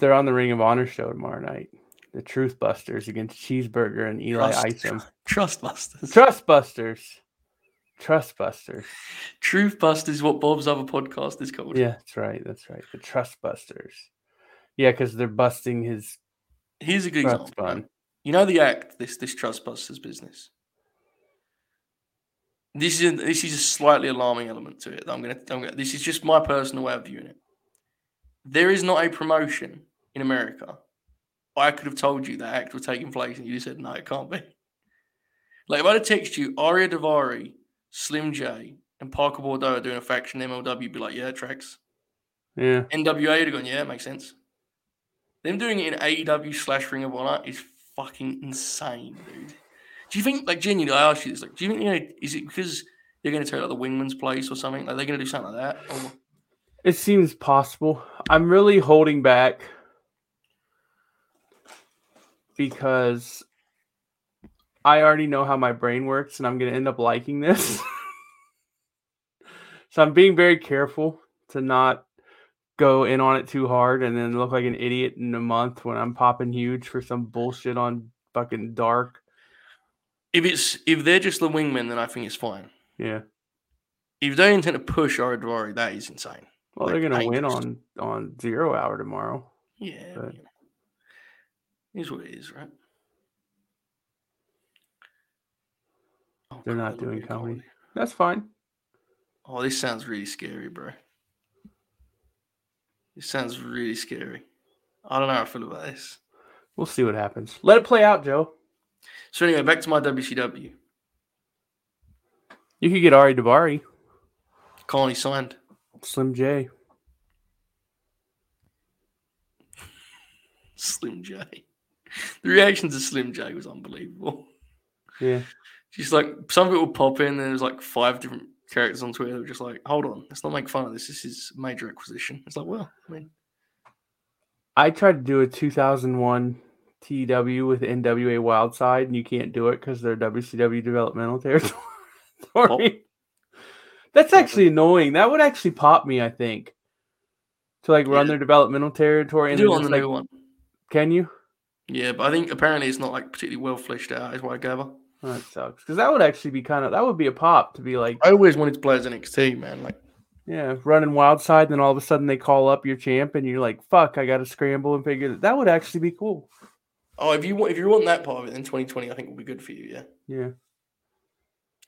They're on the Ring of Honor show tomorrow night. The Truth Busters against Cheeseburger and Eli Trust, Isom. Trust Busters. Trust Busters. Trust Busters. Truth Busters is what Bob's other podcast is called. Yeah, that's right. That's right. The Trust Busters. Yeah, because they're busting his. Here's a good example. Bun. You know the act, this this Trust Busters business. This is a, this is a slightly alarming element to it. I'm gonna, I'm gonna. This is just my personal way of viewing it. There is not a promotion in America. I could have told you that act was taking place and you just said, no, it can't be. Like, if I'd have texted you, Ari Daivari, Slim J, and Parker Bordeaux are doing a faction M L W, you'd be like, yeah, tracks. Yeah. N W A would have gone, yeah, makes sense. Them doing it in A E W slash Ring of Honor is fucking insane, dude. Do you think, like, genuinely, I asked you this, like, do you think, you know, is it because they're going to take, like, the Wingman's place or something? Like, they're going to do something like that? Or... It seems possible. I'm really holding back. Because I already know how my brain works, and I'm going to end up liking this. So I'm being very careful to not go in on it too hard and then look like an idiot in a month when I'm popping huge for some bullshit on fucking Dark. If it's if they're just the wingmen, then I think it's fine. Yeah. If they intend to push Oradori, that is insane. Well, like, they're going to win on, on Zero Hour tomorrow. Yeah. But... it is what it is, right? Oh, they're not doing comedy. comedy. That's fine. Oh, this sounds really scary, bro. This sounds really scary. I don't know how I feel about this. We'll see what happens. Let it play out, Joe. So anyway, back to my W C W. You could get Ari Daivari. Colony signed. Slim J. Slim J. The reaction to Slim J was unbelievable. Yeah. Just like, some people pop in and there's like five different characters on Twitter that were just like, hold on, let's not make fun of this. This is major acquisition. It's like, well, I mean. I tried to do a two thousand one T W with N W A Wildside, and you can't do it because they're W C W developmental territory. Pop. That's actually annoying. That would actually pop me, I think, to like run yeah. their developmental territory. And do on the like, new one. Can you? Yeah, but I think apparently it's not like particularly well fleshed out is what I gather. Oh, that sucks. Because that would actually be kind of, that would be a pop to be like. I always wanted to play as N X T, man. Like, yeah, running Wildside, and then all of a sudden they call up your champ and you're like, fuck, I got to scramble and figure that. That would actually be cool. Oh, if you want, if you want that part of it, then twenty twenty I think will be good for you, yeah. Yeah.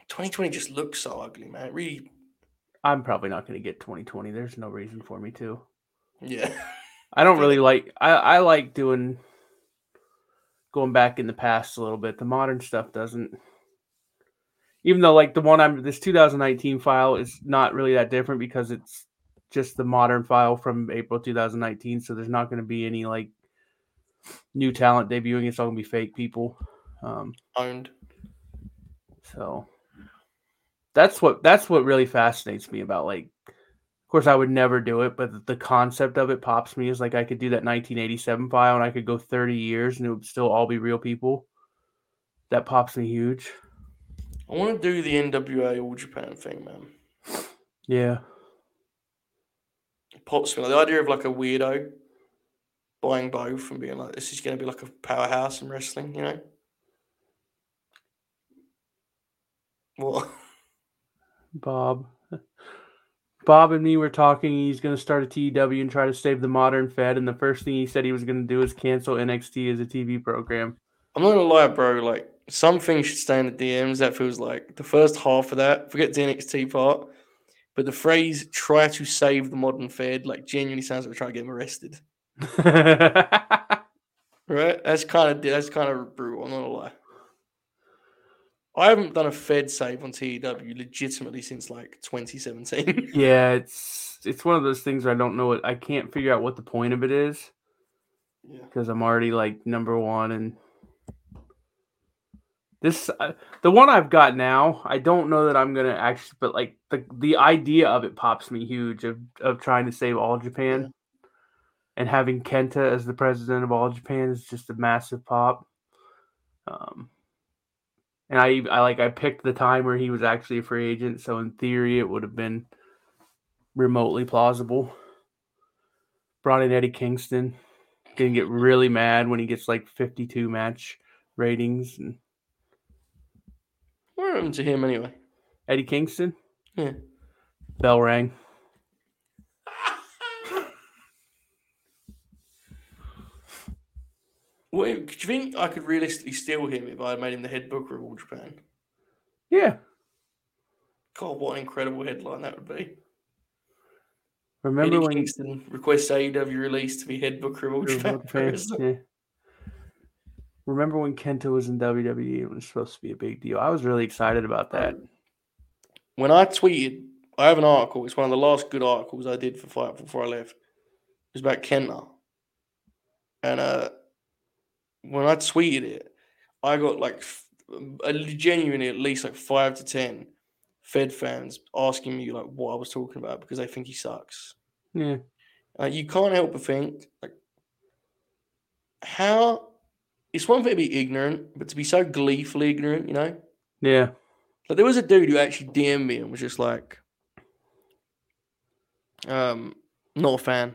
twenty twenty just looks so ugly, man. It really. I'm probably not going to get twenty twenty There's no reason for me to. Yeah. I don't really like, I, I like doing, going back in the past a little bit. The modern stuff doesn't, even though like the one I'm, this two thousand nineteen file is not really that different because it's just the modern file from April twenty nineteen So there's not going to be any like new talent debuting. It's all going to be fake people. Um, Owned. So that's what, that's what really fascinates me about like, of course, I would never do it, but the concept of it pops me. Is like I could do that nineteen eighty-seven file and I could go thirty years and it would still all be real people. That pops me huge. I want to do the N W A All Japan thing, man. Yeah. It pops me. Like, the idea of like a weirdo buying both and being like, this is going to be like a powerhouse in wrestling, you know? What? Bob. Bob and me were talking, and he's going to start a T E W and try to save the modern Fed, and the first thing he said he was going to do is cancel N X T as a T V program. I'm not going to lie, bro. Like, something should stay in the D Ms. That feels like the first half of that. Forget the N X T part. But the phrase, try to save the modern Fed, like, genuinely sounds like we're trying to get him arrested. Right? That's kind of that's kind of brutal. I'm not going to lie. I haven't done a Fed save on T E W legitimately since like twenty seventeen Yeah, it's it's one of those things where I don't know what I can't figure out what the point of it is. Yeah. Because I'm already like number one, and this uh, the one I've got now. I don't know that I'm gonna actually, but like the the idea of it pops me huge of of trying to save All Japan, yeah. and having Kenta as the president of All Japan is just a massive pop. Um. And I, I like I picked the time where he was actually a free agent, so in theory it would have been remotely plausible. Brought in Eddie Kingston, gonna get really mad when he gets like fifty-two match ratings. And... what happened to him anyway? Eddie Kingston? Yeah. Bell rang. Well, do you think I could realistically steal him if I made him the head booker of All Japan? Yeah. God, what an incredible headline that would be. Remember Eddie when Kingston requests A E W release to be head booker of All Japan? Fans, yeah. Remember when Kenta was in W W E? It was supposed to be a big deal. I was really excited about that. When I tweeted, I have an article. It's one of the last good articles I did for Fightful before I left. It was about Kenta. And, uh, when I tweeted it, I got like a, genuinely at least like five to ten Fed fans asking me like what I was talking about because they think he sucks. Yeah, uh, you can't help but think like how it's one thing to be ignorant, but to be so gleefully ignorant, you know? Yeah. Like, there was a dude who actually D M'd me and was just like, um, not a fan.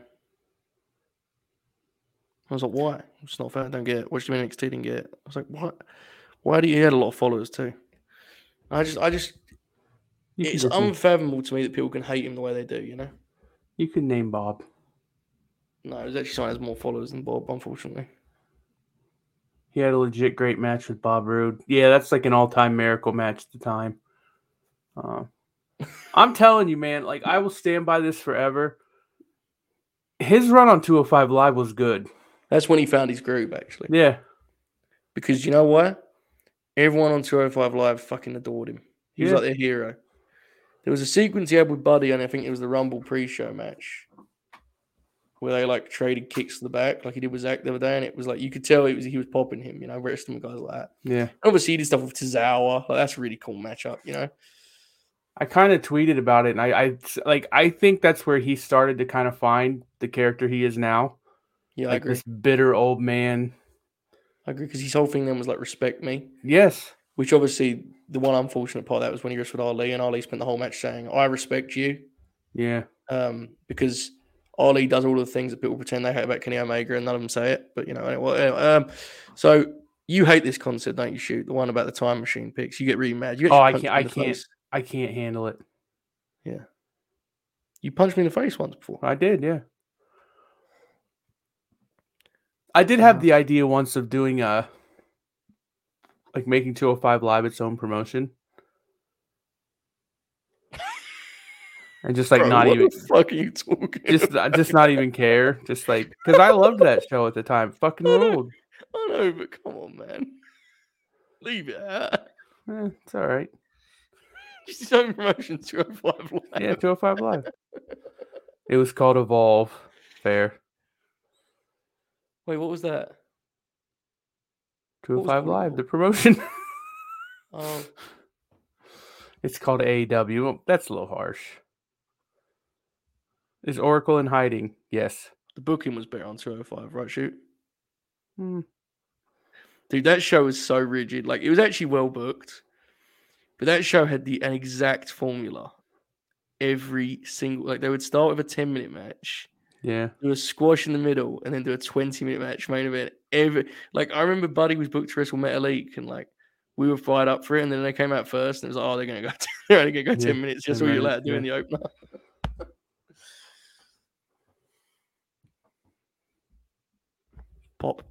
I was like, why? I'm just not a fan. I don't get it. What do you mean N X T didn't get it? I was like, what? Why do you? He had a lot of followers too. I just, I just, you it's unfathomable to me that people can hate him the way they do, you know? You could name Bob. No, it was actually someone who has more followers than Bob, unfortunately. He had a legit great match with Bob Roode. Yeah, that's like an all-time miracle match at the time. Uh, I'm telling you, man, like, I will stand by this forever. His run on two oh five Live was good. That's when he found his groove, actually. Yeah. Because you know what? Everyone on two oh five Live fucking adored him. He yeah. was like their hero. There was a sequence he had with Buddy, and I think it was the Rumble pre-show match, where they, like, traded kicks to the back, like he did with Zach the other day, and it was like, you could tell it was he was popping him, you know, wrestling with guys like that. Yeah. And obviously, he did stuff with Tozawa. Like, that's a really cool matchup, you know? I kind of tweeted about it, and I, I, like, I think that's where he started to kind of find the character he is now. Yeah, like I agree. This bitter old man. I agree, because his whole thing then was, like, respect me. Yes. Which, obviously, the one unfortunate part of that was when he wrestled Ali, and Ali spent the whole match saying, I respect you. Yeah. Um, because Ali does all the things that people pretend they hate about Kenny Omega, and none of them say it. But, you know, anyway. Um, so you hate this concept, don't you, Shoot? The one about the time machine picks. You get really mad. You get oh, I can't. I can't. Face. I can't handle it. Yeah. You punched me in the face once before. I did, yeah. I did have the idea once of doing a, like making two oh five Live its own promotion. And just like Bro, not what even the fuck are you talking just about? Just not even care. Just like because I loved that show at the time. Fucking I ruled. I know, but come on, man. Leave it out. Eh, it's all right. Just own promotion, two oh five Live. Yeah, two oh five Live. It was called Evolve. Fair. Wait, what was that? two oh five was Live, the promotion. um, it's called A E W. Well, that's a little harsh. Is Oracle in hiding? Yes. The booking was better on two oh five, right, Shoot? Hmm. Dude, that show was so rigid. Like, it was actually well booked, but that show had the an exact formula. Every single, like, they would start with a ten minute match. Yeah. Do a squash in the middle, and then do a twenty minute match main event. Every, like, I remember Buddy was booked to wrestle Metalik, and like, we were fired up for it, and then they came out first, and it was like, oh, they're gonna go, t- they're only gonna go ten yeah, minutes. Just all you're allowed to do in the opener. Pop.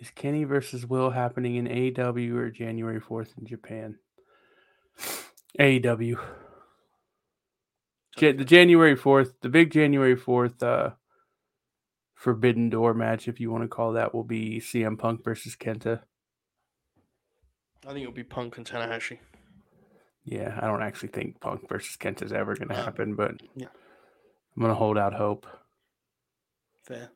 Is Kenny versus Will happening in A E W or January fourth in Japan? A E W. Ja- the January fourth, the big January fourth uh, Forbidden Door match, if you want to call that, will be C M Punk versus Kenta. I think it'll be Punk and Tanahashi. Yeah, I don't actually think Punk versus Kenta is ever going to happen, but yeah. I'm going to hold out hope. Fair.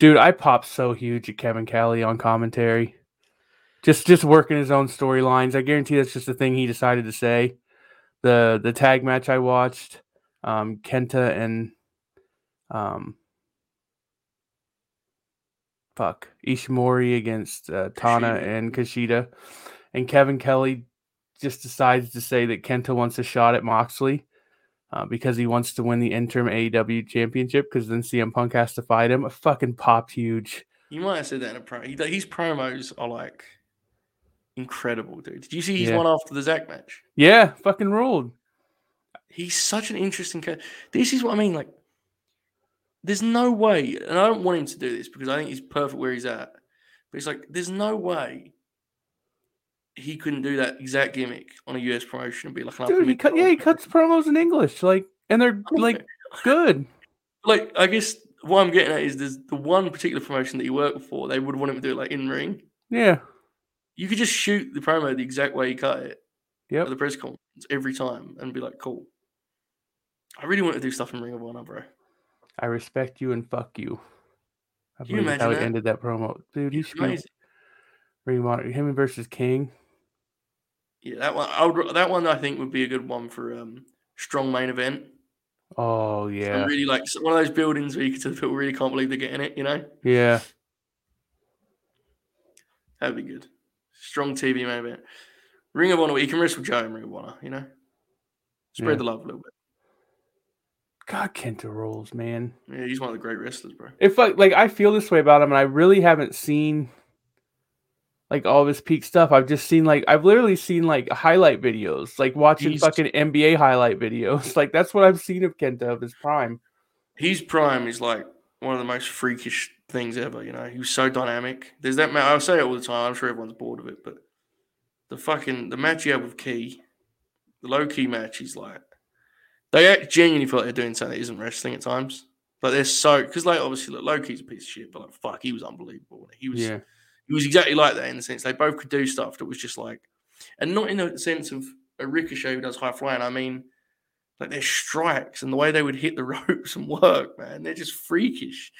Dude, I popped so huge at Kevin Kelly on commentary. Just just working his own storylines. I guarantee that's just the thing he decided to say. The the tag match I watched, um, Kenta and um, fuck Ishimori against uh, Tana Kushida. and Kushida. And Kevin Kelly just decides to say that Kenta wants a shot at Moxley. Uh, because he wants to win the interim A E W championship, because then C M Punk has to fight him. I fucking popped huge. You might have said that in a promo. His promos are like incredible, dude. Did you see his yeah. one after the Zach match? Yeah, fucking ruled. He's such an interesting character. This is what I mean. Like, there's no way, and I don't want him to do this because I think he's perfect where he's at. But it's like, there's no way he couldn't do that exact gimmick on a U S promotion and be like, an dude, he cut, yeah, he cuts promos in English, like, and they're like good. Like, I guess what I'm getting at is there's the one particular promotion that he worked for, they would want him to do it like in ring. Yeah, you could just shoot the promo the exact way he cut it. Yeah, at the press conference every time and be like, cool. I really want to do stuff in Ring of Honor, bro. I respect you and fuck you. I believe that's how he ended that promo, dude. You should. Ring of Honor, him versus King. Yeah, that one. I would, that one I think would be a good one for um, strong main event. Oh yeah. So really, like one of those buildings where you can people really can't believe they're getting it, you know? Yeah. That'd be good. Strong T V main event. Ring of Honor. You can wrestle Joe in Ring of Honor, you know? Spread yeah. the love a little bit. God, Kenta rules, man. Yeah, he's one of the great wrestlers, bro. If like, like I feel this way about him, and I really haven't seen like all of his peak stuff. I've just seen like I've literally seen like highlight videos, like watching he's, fucking N B A highlight videos. Like that's what I've seen of Kenta of his prime. His prime is like one of the most freakish things ever. You know, he was so dynamic. There's that match. I say it all the time. I'm sure everyone's bored of it, but the fucking the match he had with Key, the low key match, he's like. They act genuinely feel like they're doing something that isn't wrestling at times. Like they're so because like obviously look, Loki's a piece of shit, but like fuck, he was unbelievable. He was yeah. he was exactly like that in the sense they both could do stuff that was just like, and not in the sense of a Ricochet who does high flying. I mean, like their strikes and the way they would hit the ropes and work, man, they're just freakish.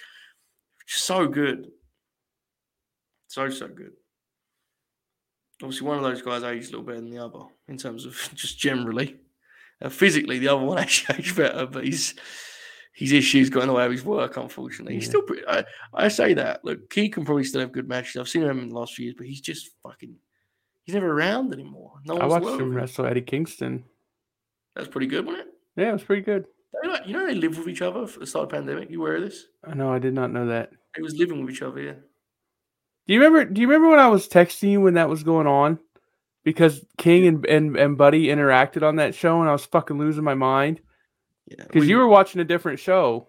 Just so good, so so good. Obviously, one of those guys aged a little better than the other in terms of just generally. Uh, physically, the other one actually aged better, but his his issues got in the way of his work, unfortunately. Yeah. He's still pretty, I, I say that. Look, Key can probably still have good matches. I've seen him in the last few years, but he's just fucking – he's never around anymore. No I watched him wrestle Eddie Kingston. That's pretty good, wasn't it? Yeah, it was pretty good. They like, you know they live with each other for the start of the pandemic? You aware of this? I know. I did not know that. They was living with each other, yeah. Do you remember, do you remember when I was texting you when that was going on? Because King and, and, and Buddy interacted on that show, and I was fucking losing my mind. Yeah, because you were watching a different show.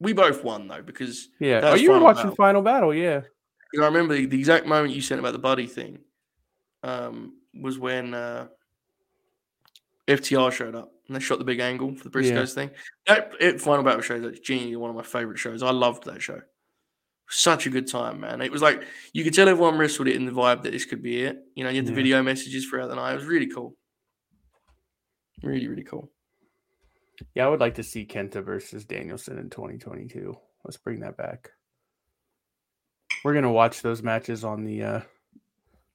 We both won though, because yeah. Oh, you were watching Battle. Final Battle, yeah. Because I remember the, the exact moment you sent about the Buddy thing um, was when uh, F T R showed up and they shot the big angle for the Briscoes yeah. thing. That it, Final Battle show that's genuinely one of my favorite shows. I loved that show. Such a good time, man. It was like you could tell everyone wrestled it in the vibe that this could be it. You know, you had the yeah. video messages throughout the night. It was really cool. Really, really cool. Yeah, I would like to see Kenta versus Danielson in twenty twenty-two. Let's bring that back. We're going to watch those matches on the uh,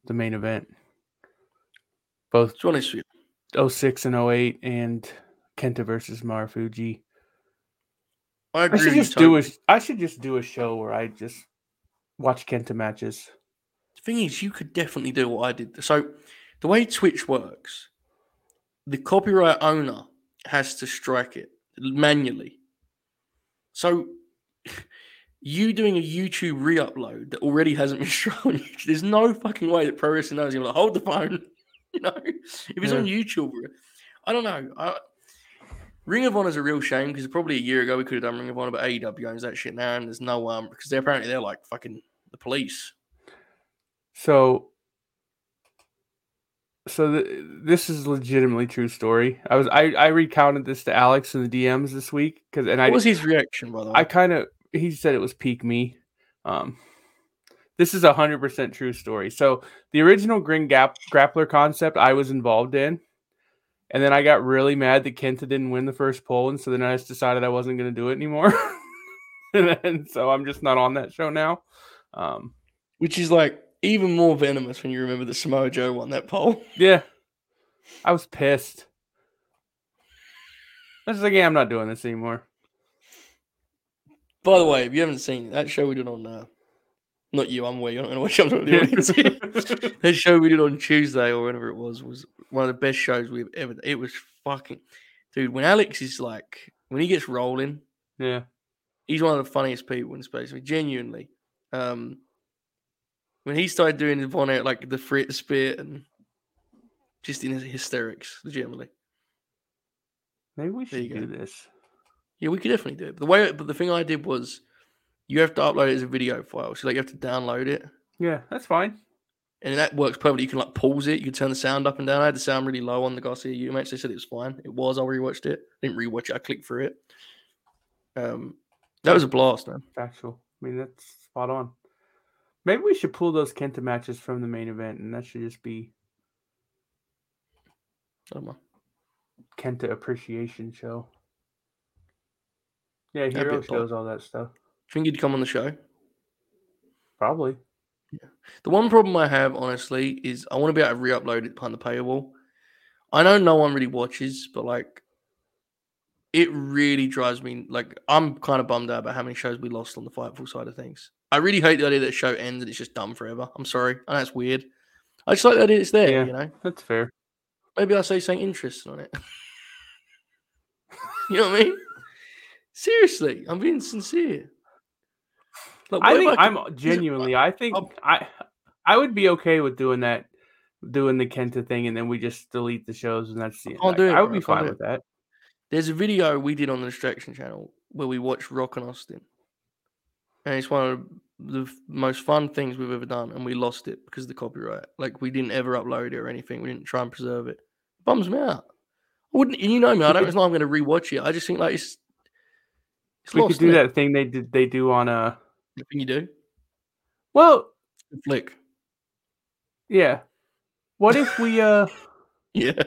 the main event. Both oh six and oh eight and Kenta versus Marufuji. I, agree I should just do a, I should just do a show where I just watch Kenta matches. The thing is, you could definitely do what I did. So, the way Twitch works, the copyright owner has to strike it manually. So, you doing a YouTube re-upload that already hasn't been shown, there's no fucking way that Pro Wrestling knows you're like, hold the phone. You know, if it's yeah. on YouTube, I don't know. I Ring of Honor is a real shame because probably a year ago we could have done Ring of Honor, but A E W owns that shit now, and there's no um because they apparently they're like fucking the police. So, so th- this is a legitimately true story. I was I, I recounted this to Alex in the D Ms this week because and what I what was his reaction by the way? I kind of he said it was peak me. Um, this is a hundred percent true story. So the original Grin Gap Grappler concept I was involved in. And then I got really mad that Kenta didn't win the first poll, and so then I just decided I wasn't going to do it anymore. and, and so I'm just not on that show now. Um, Which is like even more venomous when you remember the Samoa Joe won that poll. Yeah. I was pissed. I was like, yeah, I'm not doing this anymore. By the way, if you haven't seen it, that show we did on... Uh, not you, I'm aware. You're not going to watch it on the audience. That show we did on Tuesday or whenever it was was... one of the best shows we've ever done. It was fucking... Dude, when Alex is like... When he gets rolling... Yeah. He's one of the funniest people in space. I mean, genuinely. Um, when he started doing the bonnet, like the Frit Spit and... Just in his hysterics, legitimately. Maybe we should do this. Yeah, we could definitely do it. But the way, but the thing I did was... You have to upload it as a video file. So like you have to download it. Yeah, that's fine. And that works perfectly. You can like pause it. You can turn the sound up and down. I had the sound really low on the Garcia U match. They said it was fine. It was. I rewatched it. I didn't rewatch it. I clicked through it. Um, that was a blast, man. Factual. I mean, that's spot on. Maybe we should pull those Kenta matches from the main event, and that should just be I don't know. Kenta Appreciation Show. Yeah, Hero shows all that stuff. Think he'd come on the show? Probably. Yeah. The one problem I have, honestly, is I want to be able to re-upload it behind the paywall. I know no one really watches, but like, it really drives me, like, I'm kind of bummed out about how many shows we lost on the Fightful side of things. I really hate the idea that the show ends and it's just done forever. I'm sorry. I know it's weird. I just like that it's there, yeah, you know? That's fair. Maybe I'll say something interesting on it. You know what I mean? Seriously, I'm being sincere. Like, I think I could, I'm genuinely, I think I'll, I I would be okay with doing that, doing the Kenta thing, and then we just delete the shows, and that's the end. I'll do it, I would be fine with that. There's a video we did on the Distraction Channel where we watched Rock and Austin. And it's one of the most fun things we've ever done, and we lost it because of the copyright. Like, we didn't ever upload it or anything. We didn't try and preserve it. It bums me out. I wouldn't, you know me, I don't, it's not I'm going to rewatch it. I just think, like, it's, it's we lost, could do man. That thing they did, they do on a... The thing you do? Well... Flick. Yeah. What if we, uh... yeah.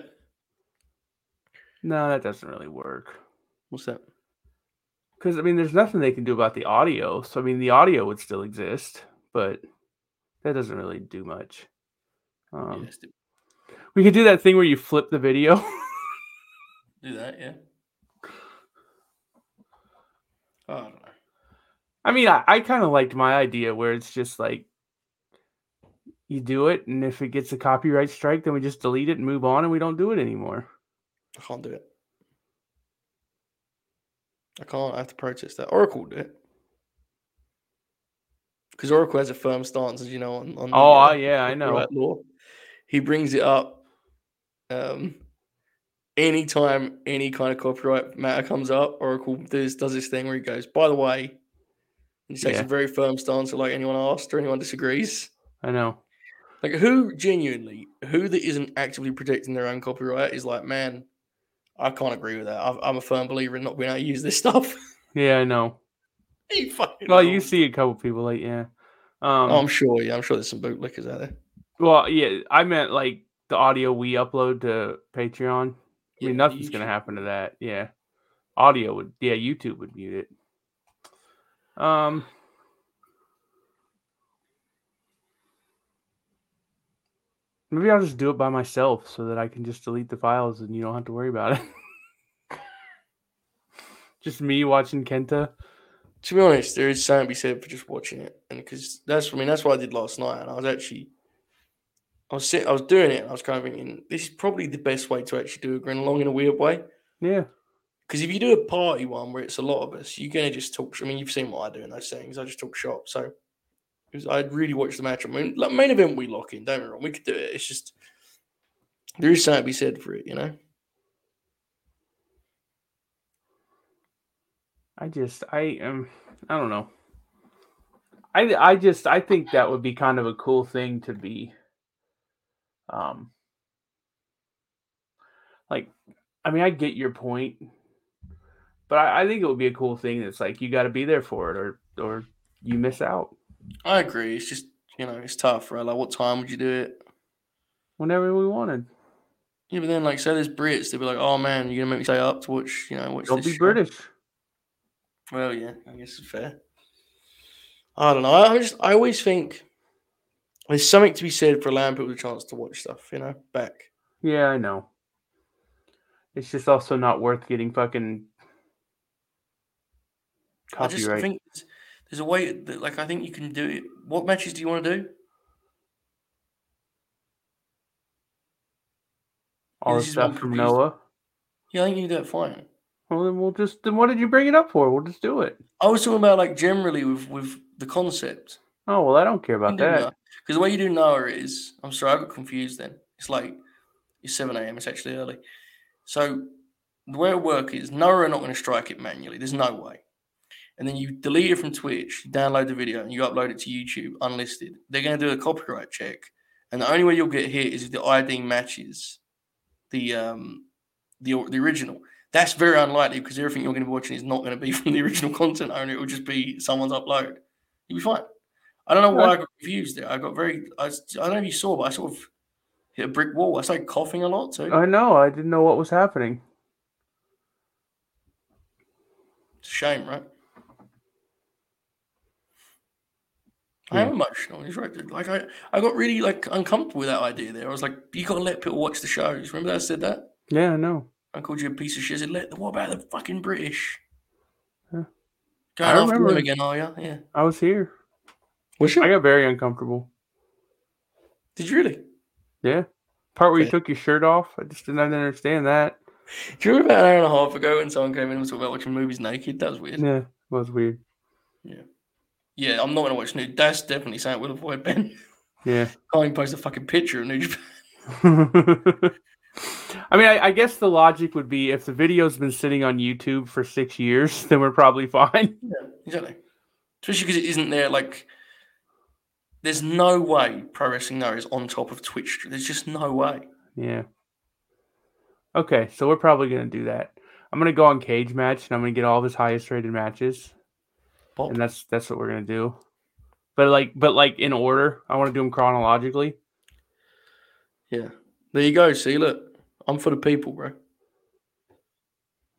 No, that doesn't really work. What's that? Because, I mean, there's nothing they can do about the audio. So, I mean, the audio would still exist, but that doesn't really do much. Um, yes, we could do that thing where you flip the video. Do that, yeah. Oh, I don't know. I mean, I, I kind of liked my idea where it's just like you do it, and if it gets a copyright strike, then we just delete it and move on, and we don't do it anymore. I can't do it. I can't. I have to protest that. Oracle do it. Because Oracle has a firm stance, as you know, on, on oh, the, yeah, uh, I know. Law. He brings it up um, anytime any kind of copyright matter comes up. Oracle does, does this thing where he goes, by the way, he takes yeah. a very firm stance that, like, anyone asked or anyone disagrees. I know. Like, who genuinely, who that isn't actively protecting their own copyright is like, man, I can't agree with that. I've, I'm a firm believer in not being able to use this stuff. Yeah, I know. You fucking well, knows. You see a couple people like, yeah. Um, oh, I'm sure, yeah. I'm sure there's some bootlickers out there. Well, yeah, I meant, like, the audio we upload to Patreon. Yeah, I mean, nothing's going to happen to that. Yeah. Audio would, yeah, YouTube would mute it. Um, maybe I'll just do it by myself so that I can just delete the files and you don't have to worry about it. Just me watching Kenta. To be honest, there is something to be said for just watching it, and because that's, I mean, that's what I did last night, and I was actually, I was sitting, I was doing it, and I was kind of thinking, this is probably the best way to actually do a grin along in a weird way. Yeah. Because if you do a party one where it's a lot of us, you're going to just talk. I mean, you've seen what I do in those things. I just talk shop. So I'd really watch the match. I mean, like, main event we lock in. Don't get me wrong. We could do it. It's just there is something to be said for it, you know? I just, I am, I don't know. I, I just, I think that would be kind of a cool thing to be. Um, like, I mean, I get your point. But I, I think it would be a cool thing that's like, you got to be there for it or or you miss out. I agree. It's just, you know, it's tough, right? Like, what time would you do it? Whenever we wanted. Yeah, but then, like, say there's Brits, they'd be like, oh, man, you're going to make me stay up to watch, you know, watch Don't this be show. British. Well, yeah, I guess it's fair. I don't know. I just, I always think there's something to be said for allowing people the chance to watch stuff, you know, back. Yeah, I know. It's just also not worth getting fucking... Copyright. I just think there's a way that, like, I think you can do it. What matches do you want to do? All the stuff from Noah. Yeah, I think you can do it fine. Well, then we'll just. Then what did you bring it up for? We'll just do it. I was talking about, like, generally with with the concept. Oh well, I don't care about that because the way you do Noah is. I'm sorry, I got confused. Then it's like it's seven a.m. It's actually early. So the way it works is Noah are not going to strike it manually. There's no way. And then you delete it from Twitch, you download the video, and you upload it to YouTube unlisted. They're going to do a copyright check. And the only way you'll get hit is if the I D matches the um, the the original. That's very unlikely because everything you're going to be watching is not going to be from the original content owner. It will just be someone's upload. You'll be fine. I don't know why I got confused there. I got very – I don't know if you saw, but I sort of hit a brick wall. I started coughing a lot too. I know. I didn't know what was happening. It's a shame, right? I am emotional. He's right. Like I, I got really like uncomfortable with that idea there. I was like, you gotta let people watch the shows. Remember that I said that? Yeah, I know. I called you a piece of shit. I said, Let, what about the fucking British? Yeah. Going after them again, are you? Yeah. I was here. Was you? I got very uncomfortable. Did you really? Yeah. Part where yeah. you took your shirt off. I just didn't understand that. Do you remember about an hour and a half ago when someone came in and was talking about watching movies naked? That was weird. Yeah, it was weird. Yeah. Yeah, I'm not going to watch New... That's definitely something we'll avoid, Ben. Yeah. I can't even post a fucking picture of New Japan. I mean, I, I guess the logic would be if the video's been sitting on YouTube for six years, then we're probably fine. Yeah, exactly. Especially because it isn't there, like... There's no way Pro Wrestling Noah is on top of Twitch. There's just no way. Yeah. Okay, so we're probably going to do that. I'm going to go on Cage Match, and I'm going to get all of his highest-rated matches. Bob. And that's that's what we're going to do. But, like, but like in order. I want to do them chronologically. Yeah. There you go. See, look. I'm for the people, bro.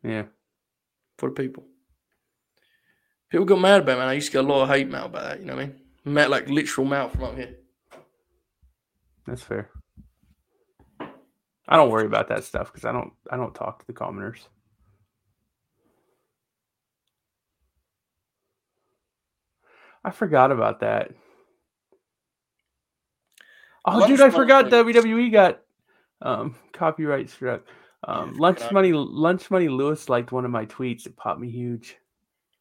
Yeah. For the people. People got mad about it, man. I used to get a lot of hate mail about that, you know what I mean? Met like literal mouth from up here. That's fair. I don't worry about that stuff because I don't I don't talk to the commoners. I forgot about that. Oh, lunch dude, I forgot that W W E got um, copyright struck. Um, lunch money, lunch money. Lewis liked one of my tweets. It popped me huge.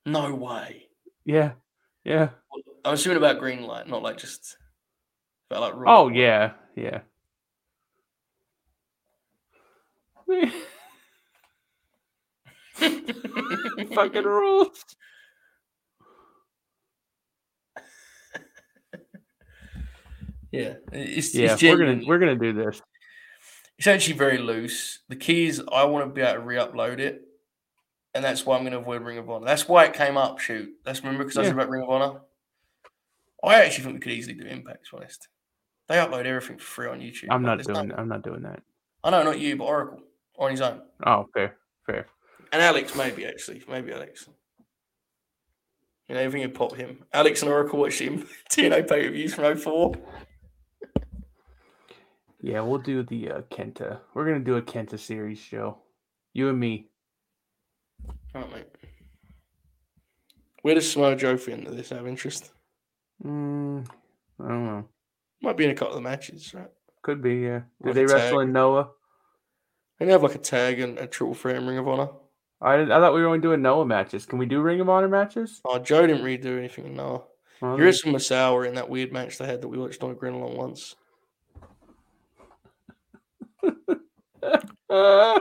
No way. Yeah, yeah. I'm assuming about green light, not like just about like. Raw oh light. yeah, yeah. Fucking rules. Yeah, it's, yeah. It's we're gonna we're gonna do this. It's actually very loose. The key is I want to be able to re-upload it, and that's why I'm gonna avoid Ring of Honor. That's why it came up. Shoot, that's remember because yeah. I said about Ring of Honor. I actually think we could easily do Impact, to be honest. They upload everything for free on YouTube. I'm not doing no... I'm not doing that. I know, not you, but Oracle on his own. Oh, fair, fair. And Alex, maybe actually, maybe Alex. You know, everything would pop him. Alex and Oracle watched him T N A pay reviews from oh four. Yeah, we'll do the uh, Kenta. We're gonna do a Kenta series show. You and me. All right, mate. Where does Samoa Joe fit into this? I have interest. Mm, I don't know. Might be in a couple of matches, right? Could be, yeah. Do like they wrestle in Noah? They have like a tag and a triple threat in Ring of Honor. I I thought we were only doing Noah matches. Can we do Ring of Honor matches? Oh, Joe didn't really do anything in Noah. Well, You're some Masao in that weird match they had that we watched on a Grin along once. uh.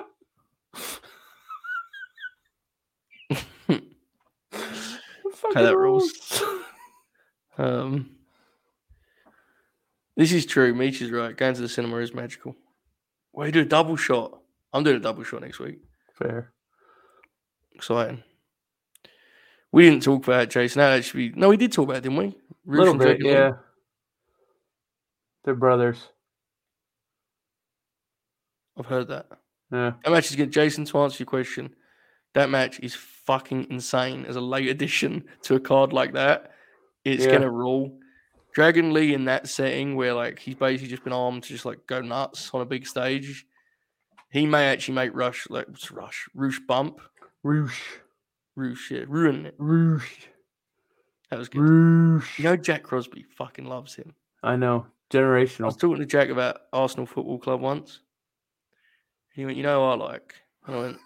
How that rules. Um, this is true. Meech is right. Going to the cinema is magical. Well, you do a double shot. I'm doing a double shot next week. Fair. Exciting. We didn't talk about it, Jason. No, that should be... no, we did talk about it, didn't we? A little bit, yeah. One. They're brothers. I've heard that. Yeah. That match is good. Jason, to answer your question, that match is fucking insane as a late addition to a card like that. It's yeah. going to rule. Dragon Lee in that setting where, like, he's basically just been armed to just, like, go nuts on a big stage. He may actually make Rush, like, what's Rush? Roosh bump. Roosh. Roosh, yeah. Ruin it. Roosh. That was good. Roosh. You know Jack Crosby fucking loves him. I know. Generational. I was talking to Jack about Arsenal Football Club once. He went, you know I like? And I went...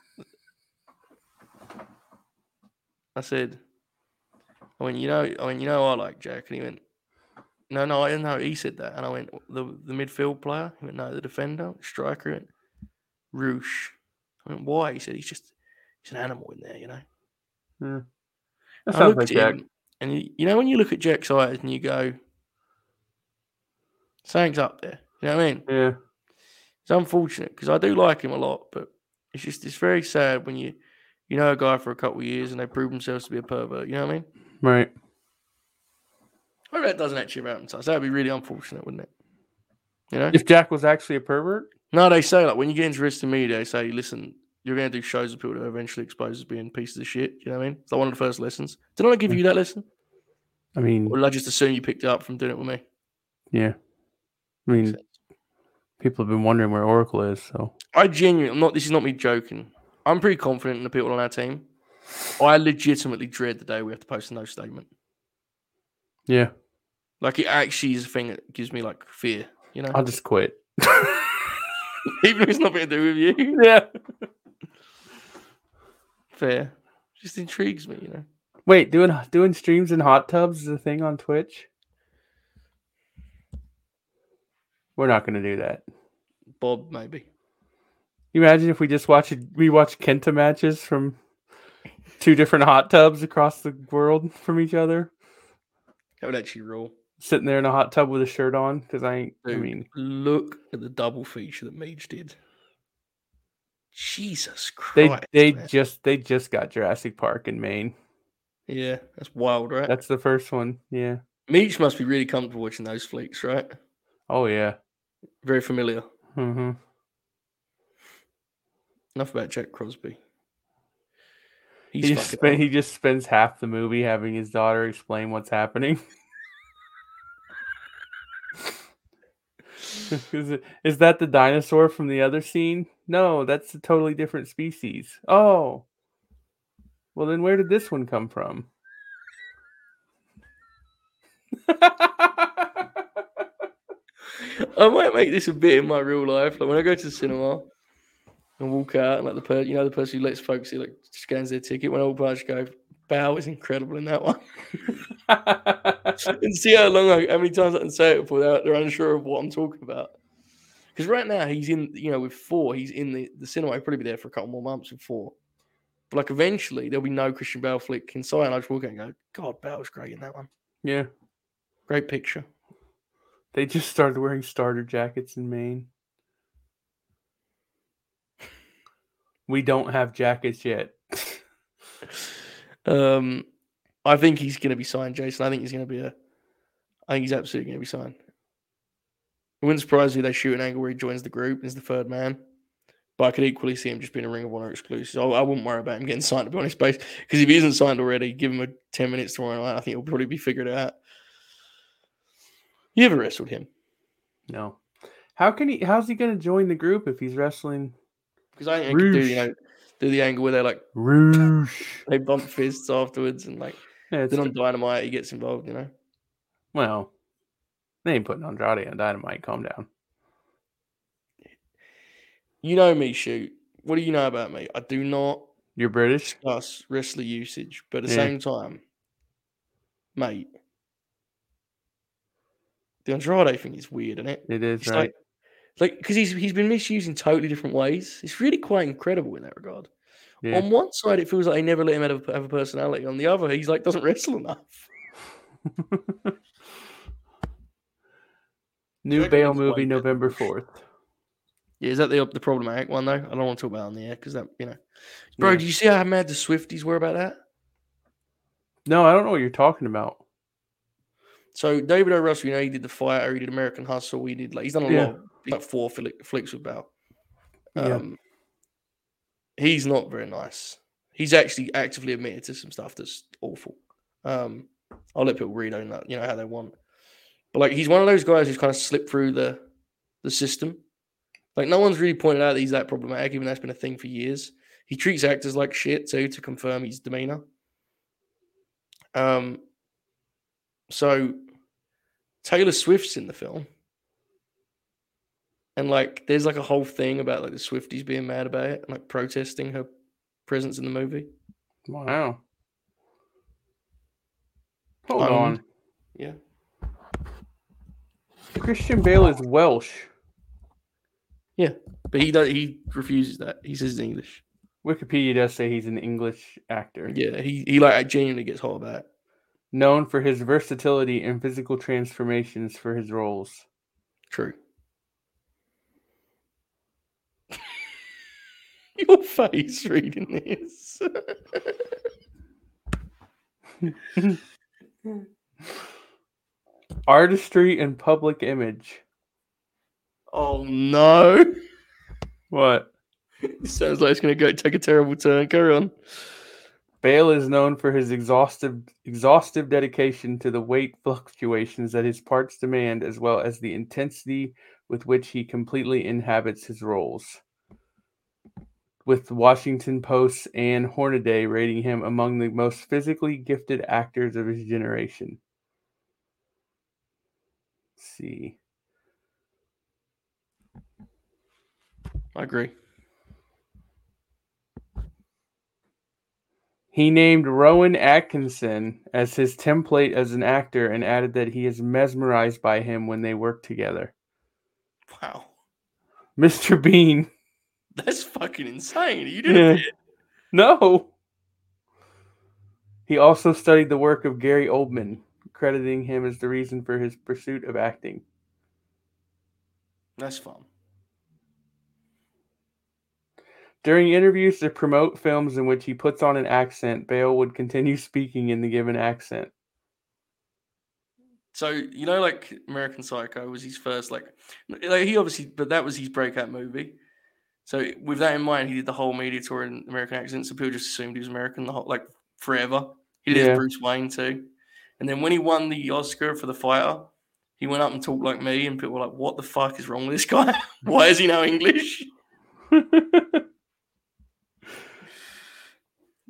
I said... I went, you know, I went, you know, I like Jack. And he went, no, no, I didn't know he said that. And I went, the the midfield player? He went, no, the defender, striker, and Roosh. I went, why? He said, he's just, he's an animal in there, you know? Yeah. That sounds like Jack. And he, you know, when you look at Jack's eyes and you go, something's up there. You know what I mean? Yeah. It's unfortunate because I do like him a lot, but it's just, it's very sad when you, you know, a guy for a couple of years and they prove themselves to be a pervert. You know what I mean? Right. I hope that doesn't actually happen. That would be really unfortunate, wouldn't it? You know, if Jack was actually a pervert. No, they say like when you get into wrestling media, they say, "Listen, you're going to do shows with people that eventually exposes being pieces of shit." You know what I mean? It's like one of the first lessons. Did I give you that lesson? I mean, or did I just assume you picked it up from doing it with me? Yeah. I mean, people have been wondering where Oracle is. So I genuinely, I'm not. This is not me joking. I'm pretty confident in the people on our team. I legitimately dread the day we have to post a no statement. Yeah, like it actually is a thing that gives me like fear. You know, I just quit. Even if it's nothing to do with you. Yeah. Fair. Just intrigues me, you know. Wait, doing doing streams in hot tubs is a thing on Twitch? We're not going to do that. Bob, maybe. You imagine if we just watch we watch Kenta matches from two different hot tubs across the world from each other? That would actually rule. Sitting there in a hot tub with a shirt on, because I ain't. Dude, I mean, look at the double feature that Meej did. Jesus Christ! They they man. just they just got Jurassic Park in Maine. Yeah, that's wild, right? That's the first one. Yeah, Meej must be really comfortable watching those fleets, right? Oh yeah, very familiar. Mm-hmm. Enough about Jack Crosby. He's he just spend, he just spends half the movie having his daughter explain what's happening. Is, it, is that the dinosaur from the other scene? No, that's a totally different species. Oh. Well, then where did this one come from? I might make this a bit in my real life. Like when I go to the cinema and walk out, and like the per- you know, the person who lets folks see, like scans their ticket, when I walk by, I just go, Bow is incredible in that one. And see how long, I, how many times I can say it before they're, they're unsure of what I'm talking about. Because right now he's in, you know, with four, he's in the, the cinema. He'll probably be there for a couple more months with four. But like eventually there'll be no Christian Bale flick inside, and I just walk out and go, God, Bale was great in that one. Yeah. Great picture. They just started wearing starter jackets in Maine. We don't have jackets yet. Um, I think he's going to be signed, Jason. I think he's going to be a. I think he's absolutely going to be signed. It wouldn't surprise me if they shoot an angle where he joins the group and is the third man. But I could equally see him just being a Ring of Honor exclusive. I, I wouldn't worry about him getting signed, to be honest, because if he isn't signed already, give him a ten minutes tomorrow night. I think he'll probably be figured out. You ever wrestled him? No. How can he? How's he going to join the group if he's wrestling? Because I think he could do, you know. Do the angle where they're like, Roosh. They bump fists afterwards, and like, yeah, then on Dynamite, he gets involved, you know? Well, they ain't putting Andrade on Dynamite. Calm down. You know me, shoot. What do you know about me? I do not. You're British? Discuss wrestler usage, but at the yeah. same time, mate, the Andrade thing is weird, isn't it? It is, it's right? Like, Like, because he's he's been misused in totally different ways. It's really quite incredible in that regard. Yeah. On one side, it feels like they never let him have a, have a personality. On the other, he's like doesn't wrestle enough. New Bale movie, November fourth. Yeah, is that the the problematic one though? I don't want to talk about it on the air because that you know, bro. Yeah. Do you see how mad the Swifties were about that? No, I don't know what you're talking about. So David O. Russell, you know, he did The Fighter, he did American Hustle, he did like he's done a yeah. lot. Like four flicks with Bell. Um, yeah. He's not very nice. He's actually actively admitted to some stuff that's awful. Um, I'll let people read on that, you know, how they want. But like, he's one of those guys who's kind of slipped through the the system. Like, no one's really pointed out that he's that problematic, even though that's been a thing for years. He treats actors like shit too, to confirm his demeanor. Um, so Taylor Swift's in the film. And, like, there's, like, a whole thing about, like, the Swifties being mad about it and, like, protesting her presence in the movie. Wow. Hold um, on. Yeah. Christian Bale is Welsh. Yeah, but he does, he refuses that. He says it's English. Wikipedia does say he's an English actor. Yeah, he, he like, genuinely gets hot about it. Known for his versatility and physical transformations for his roles. True. Your face reading this. Artistry and public image. Oh, no. What? It sounds like it's going to go take a terrible turn. Carry on. Bale is known for his exhaustive, exhaustive dedication to the weight fluctuations that his parts demand, as well as the intensity with which he completely inhabits his roles, with the Washington Post and Hornaday rating him among the most physically gifted actors of his generation. Let's see. I agree. He named Rowan Atkinson as his template as an actor and added that he is mesmerized by him when they work together. Wow. Mister Bean. That's fucking insane. You didn't. Yeah. No. He also studied the work of Gary Oldman, crediting him as the reason for his pursuit of acting. That's fun. During interviews to promote films in which he puts on an accent, Bale would continue speaking in the given accent. So, you know, like American Psycho was his first, like, like he obviously, but that was his breakout movie. So with that in mind, he did the whole media tour in American accent, so people just assumed he was American the whole, like, forever. He did yeah. Bruce Wayne too. And then when he won the Oscar for The Fighter, he went up and talked like me, and people were like, what the fuck is wrong with this guy? Why is he now English?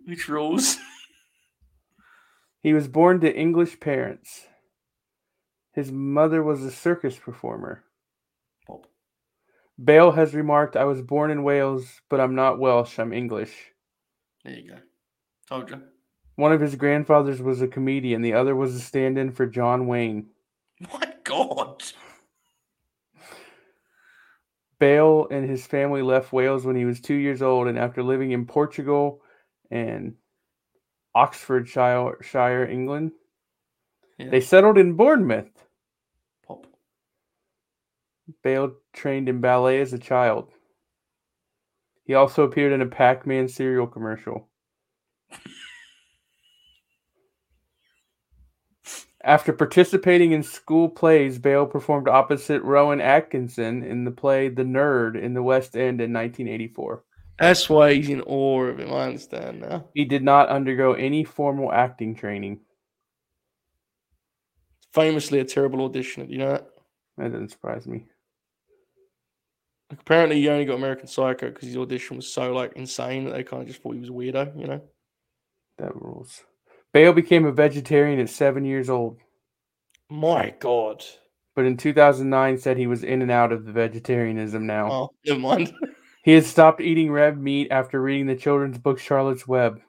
Which rules? He was born to English parents. His mother was a circus performer. Bale has remarked, I was born in Wales, but I'm not Welsh, I'm English. There you go. Told you. One of his grandfathers was a comedian. The other was a stand-in for John Wayne. My God. Bale and his family left Wales when he was two years old, and after living in Portugal and Oxfordshire, Shire, England, yeah. they settled in Bournemouth. Bale trained in ballet as a child. He also appeared in a Pac-Man cereal commercial. After participating in school plays, Bale performed opposite Rowan Atkinson in the play The Nerd in the West End in nineteen eighty-four. That's why he's in awe of him, I understand now. He did not undergo any formal acting training. Famously a terrible audition, you know that? That doesn't surprise me. Like, apparently, he only got American Psycho because his audition was so, like, insane that they kind of just thought he was a weirdo, you know? That rules. Bale became a vegetarian at seven years old. My God. But in two thousand nine, said he was in and out of the vegetarianism now. Oh, never mind. He had stopped eating red meat after reading the children's book Charlotte's Web.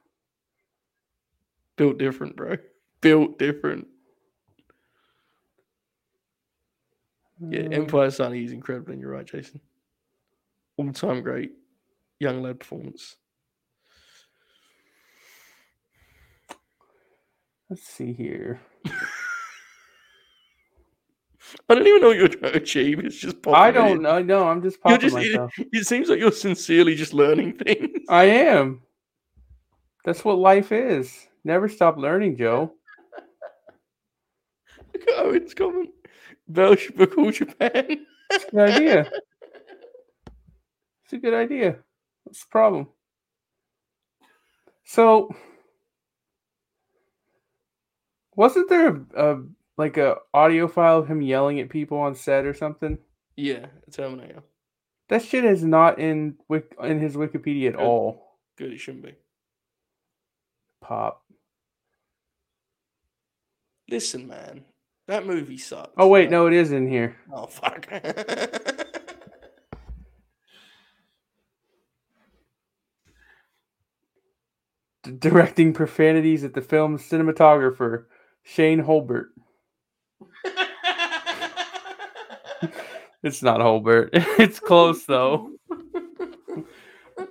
Built different, bro. Built different. Yeah, Empire Sun, he's incredible, and you're right, Jason. All-time great young lad performance. Let's see here. I don't even know what you're trying to achieve. It's just popping. I don't know. No, I'm just popping just, myself. It, it seems like you're sincerely just learning things. I am. That's what life is. Never stop learning, Joe. Look at Owen's comment. Bale should be called Japan. It's a good idea. It's a good idea. What's the problem? So, wasn't there a, a like a audio file of him yelling at people on set or something? Yeah, Terminator. That shit is not in in his Wikipedia at good. all. Good, it shouldn't be. Pop. Listen, man. That movie sucks. Oh, wait. No, it is in here. Oh, fuck. D- directing profanities at the film's cinematographer, Shane Holbert. It's not Holbert. It's close, though.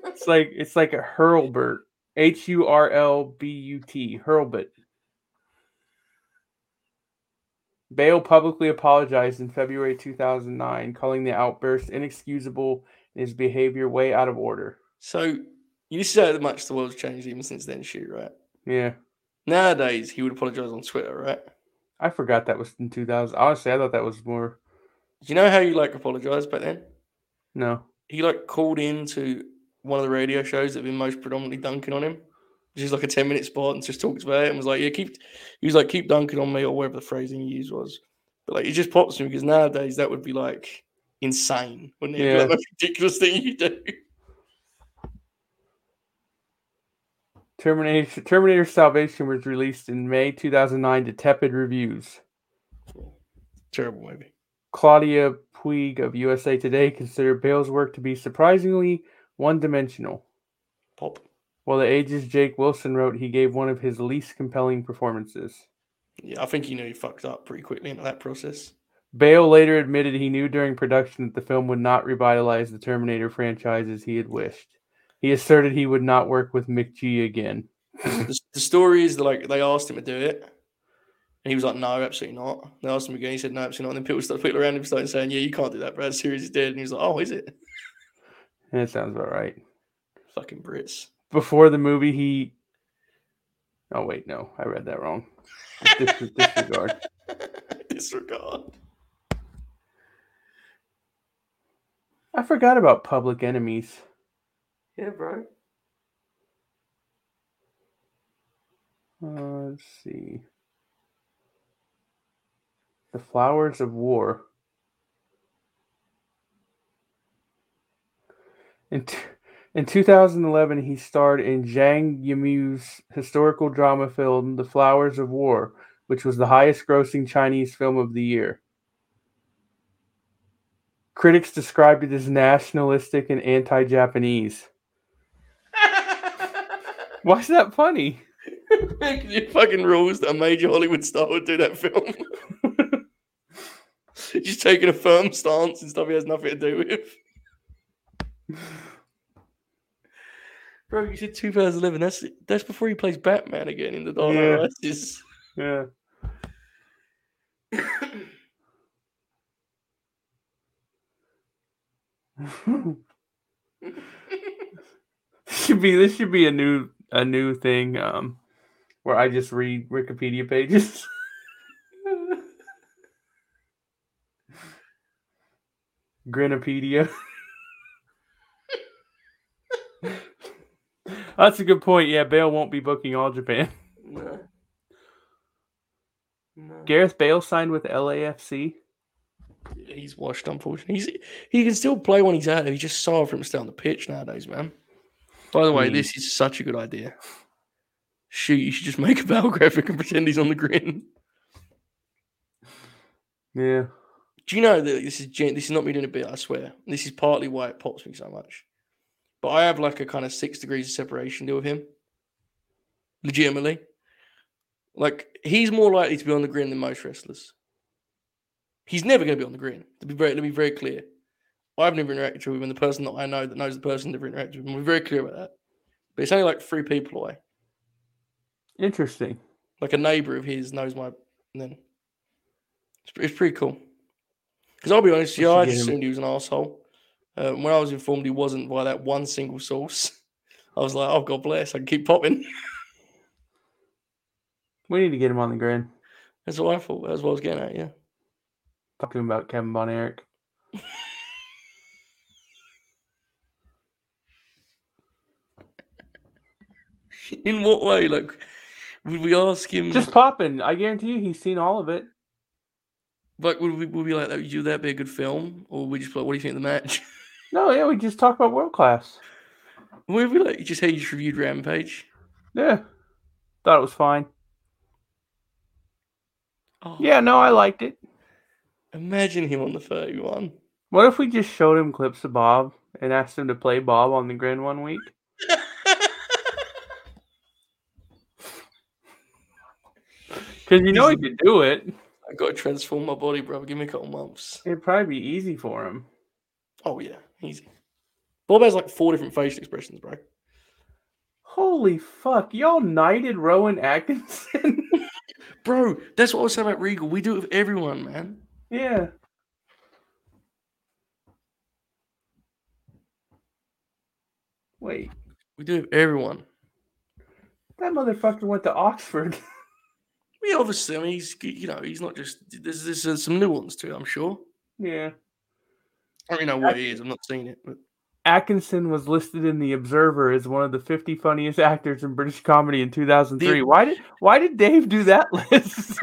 It's like it's like a Hurlbert. H U R L B U T. Hurlbert. Bale publicly apologized in February two thousand nine, calling the outburst inexcusable and his behavior way out of order. So, you said how much the world's changed even since then, shit, right? Yeah. Nowadays, he would apologize on Twitter, right? I forgot that was in two thousand. Honestly, I thought that was more... Do you know how you, like, apologized back then? No. He, like, called in to one of the radio shows that have been most predominantly dunking on him. Just like a ten minute spot and just talks about it and was like, yeah, keep, he was like, keep dunking on me or whatever the phrasing he used was. But like, it just pops to me because nowadays that would be like, insane, wouldn't it? Yeah. Like, that's a ridiculous thing you do. Terminator Terminator Salvation was released in May two thousand nine to tepid reviews. Terrible movie. Claudia Puig of U S A Today considered Bale's work to be surprisingly one-dimensional. Pulp. While The Age's Jake Wilson wrote he gave one of his least compelling performances. Yeah, I think he knew he fucked up pretty quickly into that process. Bale later admitted he knew during production that the film would not revitalize the Terminator franchise as he had wished. He asserted he would not work with McG again. the, the story is that, like, they asked him to do it, and he was like, "No, absolutely not." They asked him again, he said, "No, absolutely not." And then people started, people around him started saying, "Yeah, you can't do that, Brad. The series is dead." And he was like, "Oh, is it?" And it sounds about right. Fucking Brits. Before the movie, he. Oh wait, no, I read that wrong. Dis- disregard. Disregard. I forgot about Public Enemies. Yeah, bro. Uh, let's see. The Flowers of War. In, t- in two thousand eleven, he starred in Zhang Yimou's historical drama film, The Flowers of War, which was the highest-grossing Chinese film of the year. Critics described it as nationalistic and anti-Japanese. Why is that funny? It fucking rules that a major Hollywood star would do that film. He's taking a firm stance and stuff he has nothing to do with. Bro, you said two thousand eleven. That's that's before he plays Batman again in the Dark Knight. Yeah. Just... yeah. should be this should be a new a new thing um where I just read Wikipedia pages. Grinopedia. That's a good point. Yeah, Bale won't be booking All Japan. No. No. Gareth Bale signed with L A F C. He's washed, unfortunately. He's, he can still play when he's out there. He's just sorry for him to stay on the pitch nowadays, man. By the way, I mean, this is such a good idea. Shoot, you should just make a Bale graphic and pretend he's on the grin. Yeah. Do you know that this is this is not me doing a bit, I swear. This is partly why it pops me so much. But I have like a kind of six degrees of separation deal with him. Legitimately. Like, he's more likely to be on the grin than most wrestlers. He's never going to be on the green. To be very, to be very clear, I've never interacted with him, and the person that I know that knows the person never interacted with him. We're very clear about that. But it's only like three people away. Interesting. Like a neighbour of his knows my. And then it's, it's pretty cool. Because I'll be honest, yeah, I just assumed he was an asshole. Uh, when I was informed he wasn't by that one single source, I was like, "Oh, God bless! I can keep popping." We need to get him on the green. That's what I thought. That's what I was getting at. Yeah. Talking about Kevin Von Erich. In what way? Like, would we ask him? Just popping. I guarantee you he's seen all of it. But would we, would we like, would that be a good film? Or would we just like, what do you think of the match? No, yeah, we just talk about World Class. Would we like, just how you just reviewed Rampage? Yeah. Thought it was fine. Oh. Yeah, no, I liked it. Imagine him on the thirty-one. What if we just showed him clips of Bob and asked him to play Bob on the grin one week? Because you know he could do it. I got to transform my body, bro. Give me a couple months. It'd probably be easy for him. Oh, yeah. Easy. Bob has like four different facial expressions, bro. Holy fuck. Y'all knighted Rowan Atkinson? Bro, that's what I was saying about Regal. We do it with everyone, man. Yeah. Wait. We do everyone. That motherfucker went to Oxford. Yeah, obviously. I mean, he's, you know, he's not just. There's, there's some nuance to it, I'm sure. Yeah. I don't really know what Atkinson, it is. I'm not seeing it. But. Atkinson was listed in The Observer as one of the fifty funniest actors in British comedy in two thousand three. The... Why did Why did Dave do that list?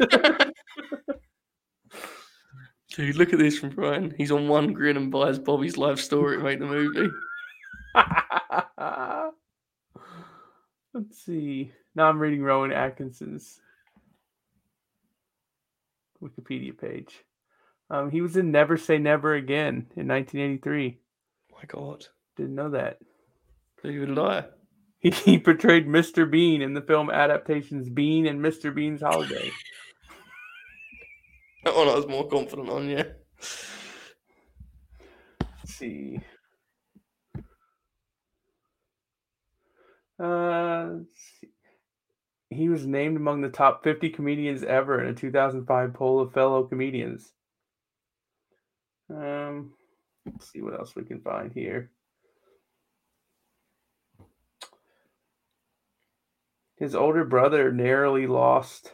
Dude, look at this from Brian. He's on one grin and buys Bobby's life story to make the movie. Let's see. Now I'm reading Rowan Atkinson's Wikipedia page. Um, he was in Never Say Never Again in nineteen eighty-three. Oh my God. Didn't know that. Neither did I. He, he portrayed Mister Bean in the film adaptations Bean and Mister Bean's Holiday. That one I was more confident on, yeah. Let's see. Uh, let's see. He was named among the top fifty comedians ever in a two thousand five poll of fellow comedians. Um, let's see what else we can find here. His older brother narrowly lost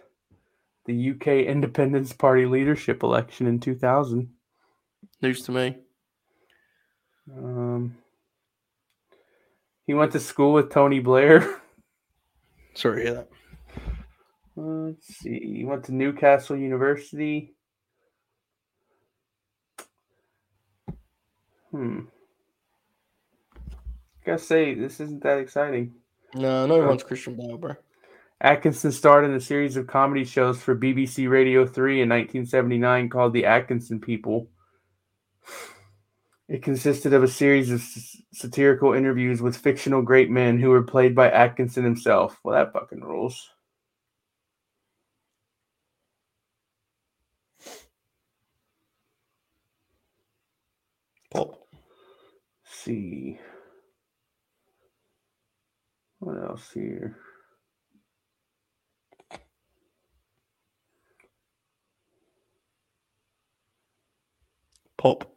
the U K Independence Party leadership election in two thousand. News to me. Um, he went to school with Tony Blair. Sorry to hear that. Let's see. He went to Newcastle University. Hmm. I gotta say, this isn't that exciting. No, no one wants Christian Bale, bro. Atkinson starred in a series of comedy shows for B B C Radio three in nineteen seventy-nine called The Atkinson People. It consisted of a series of s- satirical interviews with fictional great men who were played by Atkinson himself. Well, that fucking rules. Pop. Let's see. What else here? Pop.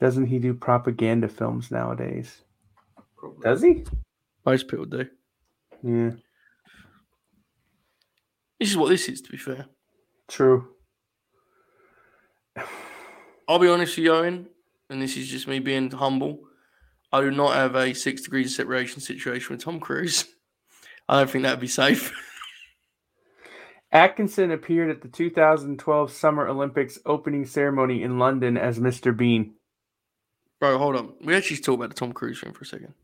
Doesn't he do propaganda films nowadays? Probably. Does he? Most people do. Yeah. This is what this is, to be fair. True. I'll be honest with you, Owen, and this is just me being humble. I do not have a six degrees of separation situation with Tom Cruise. I don't think that would be safe. Atkinson appeared at the two thousand twelve Summer Olympics opening ceremony in London as Mister Bean. Bro, hold on. We actually talked about the Tom Cruise film for a second.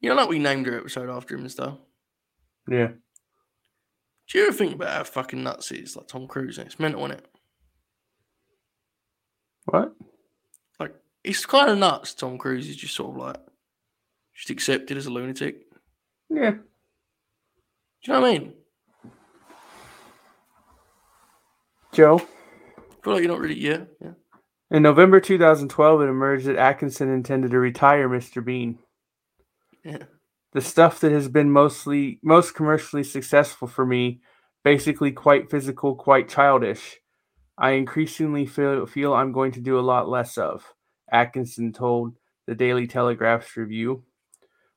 You know, like we named our episode after him and stuff. Yeah. Do you ever think about how fucking nuts it is, like Tom Cruise? It's mental, isn't it? What? Like, it's kind of nuts. Tom Cruise is just sort of like, just accepted as a lunatic. Yeah. Do you know what I mean? Joe? I feel like you're not really, yeah, yeah. In November two thousand twelve, it emerged that Atkinson intended to retire Mister Bean. Yeah. The stuff that has been mostly most commercially successful for me, basically quite physical, quite childish. I increasingly feel, feel I'm going to do a lot less of, Atkinson told the Daily Telegraph's review.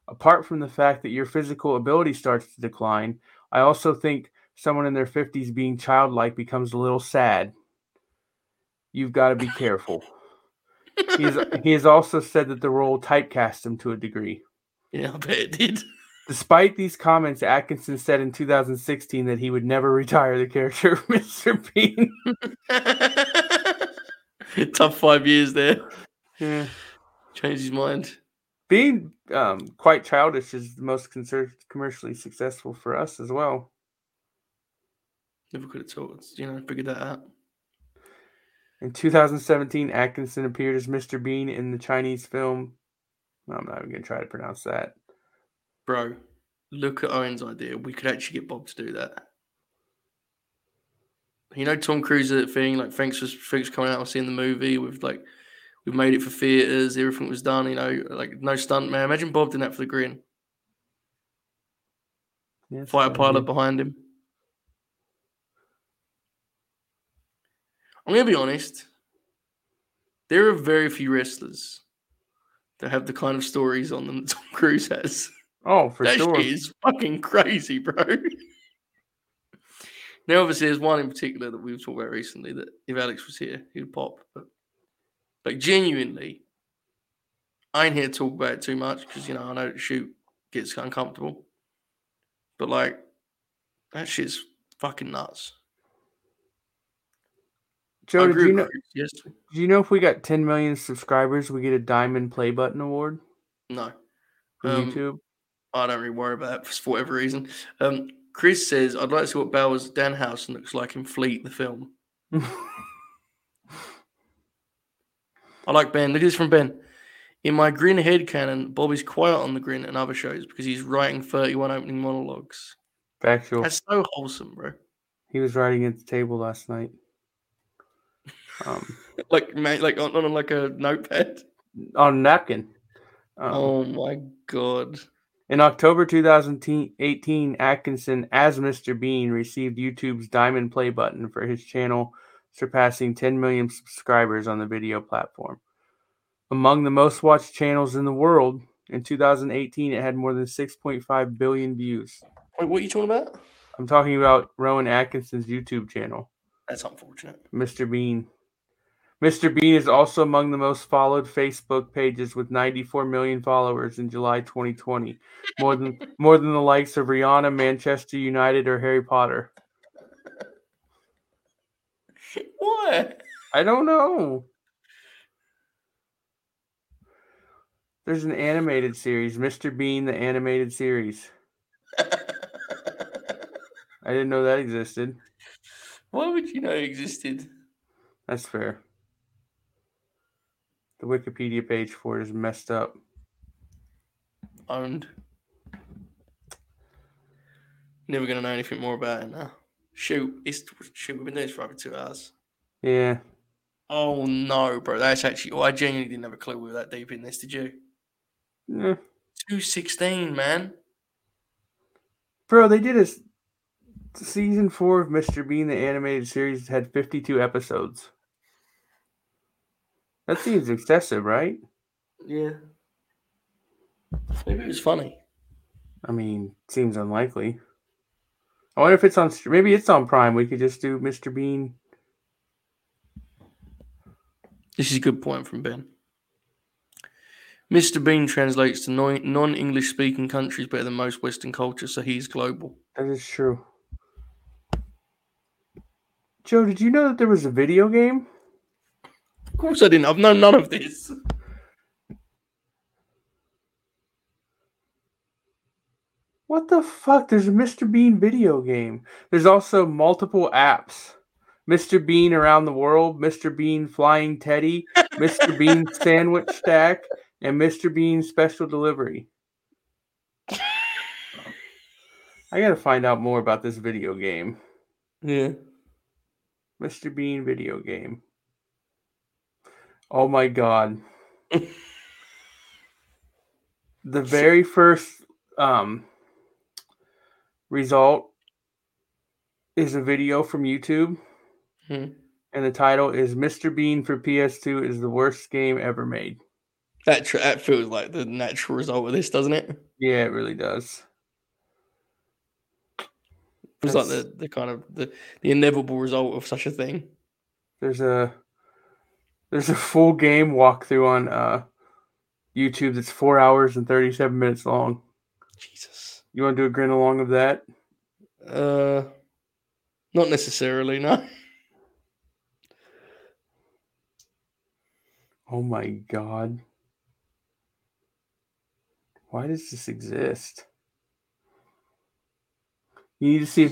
Apart from the fact that your physical ability starts to decline, I also think someone in their fifties being childlike becomes a little sad. You've got to be careful. he, has, he has also said that the role typecast him to a degree. Yeah, I bet it did. Despite these comments, Atkinson said in two thousand sixteen that he would never retire the character of Mister Bean. Tough five years there. Yeah. Changed his mind. Being um, quite childish is the most conser- commercially successful for us as well. Never could have told us, you know, figured that out. In two thousand seventeen, Atkinson appeared as Mister Bean in the Chinese film. Well, I'm not even going to try to pronounce that. Bro, look at Owen's idea. We could actually get Bob to do that. You know Tom Cruise thing, like thanks for thanks for coming out and seeing the movie. We've like we've made it for theaters, everything was done, you know, like no stunt man. Imagine Bob doing that for the grin. Yes, Fighter pilot behind him. I'm gonna be honest. There are very few wrestlers that have the kind of stories on them that Tom Cruise has. Oh, for that sure. That shit is fucking crazy, bro. Now, obviously, there's one in particular that we were talking about recently that if Alex was here, he would pop. But, like, genuinely, I ain't here to talk about it too much because, you know, I know the shoot gets uncomfortable. But, like, that shit's fucking nuts. Joe, did you know, yes. do you know if we got ten million subscribers, we get a diamond play button award? No. On um, YouTube? I don't really worry about that for whatever reason. Um, Chris says, I'd like to see what Bowers Danhausen looks like in Fleet, the film. I like Ben. Look at this from Ben. In my grin head canon, Bobby's quiet on the grin and other shows because he's writing thirty-one opening monologues. Factual. That's so wholesome, bro. He was writing at the table last night. Um, like like on, on like a notepad? On a napkin. Um, oh, my God. In October two thousand eighteen, Atkinson, as Mister Bean, received YouTube's Diamond Play button for his channel, surpassing ten million subscribers on the video platform. Among the most watched channels in the world, in two thousand eighteen, it had more than six point five billion views. Wait, what are you talking about? I'm talking about Rowan Atkinson's YouTube channel. That's unfortunate. Mister Bean. Mister Bean is also among the most followed Facebook pages with ninety-four million followers in July twenty twenty, more than more than the likes of Rihanna, Manchester United, or Harry Potter. What? I don't know. There's an animated series, Mister Bean, the animated series. I didn't know that existed. Why would you know it existed? That's fair. The Wikipedia page for it is messed up. Owned. Never going to know anything more about it now. Shoot, it's, shoot, we've been doing this for over two hours. Yeah. Oh, no, bro. That's actually... Oh, I genuinely didn't have a clue we were that deep in this, did you? Yeah. two sixteen, man. Bro, they did a... Season four of Mister Bean, the animated series, had fifty-two episodes. That seems excessive, right? Yeah. Maybe it was funny. I mean, seems unlikely. I wonder if it's on... Maybe it's on Prime. We could just do Mister Bean... This is a good point from Ben. Mister Bean translates to non-English speaking countries better than most Western cultures, so he's global. That is true. Joe, did you know that there was a video game? Of course I didn't. I've known none of this. What the fuck? There's a Mister Bean video game. There's also multiple apps. Mister Bean Around the World, Mister Bean Flying Teddy, Mister Bean Sandwich Stack, and Mister Bean Special Delivery. I gotta find out more about this video game. Yeah. Mister Bean video game. Oh my God. The very first um, result is a video from YouTube. Hmm. And the title is Mister Bean for P S two is the worst game ever made. That tr- that feels like the natural result of this, doesn't it? Yeah, it really does. It's like the, the kind of the, the inevitable result of such a thing. There's a there's a full game walkthrough on uh, YouTube that's four hours and thirty-seven minutes long. Jesus, you want to do a grin along of that? Uh, not necessarily, no. Oh my God. Why does this exist? You need to see if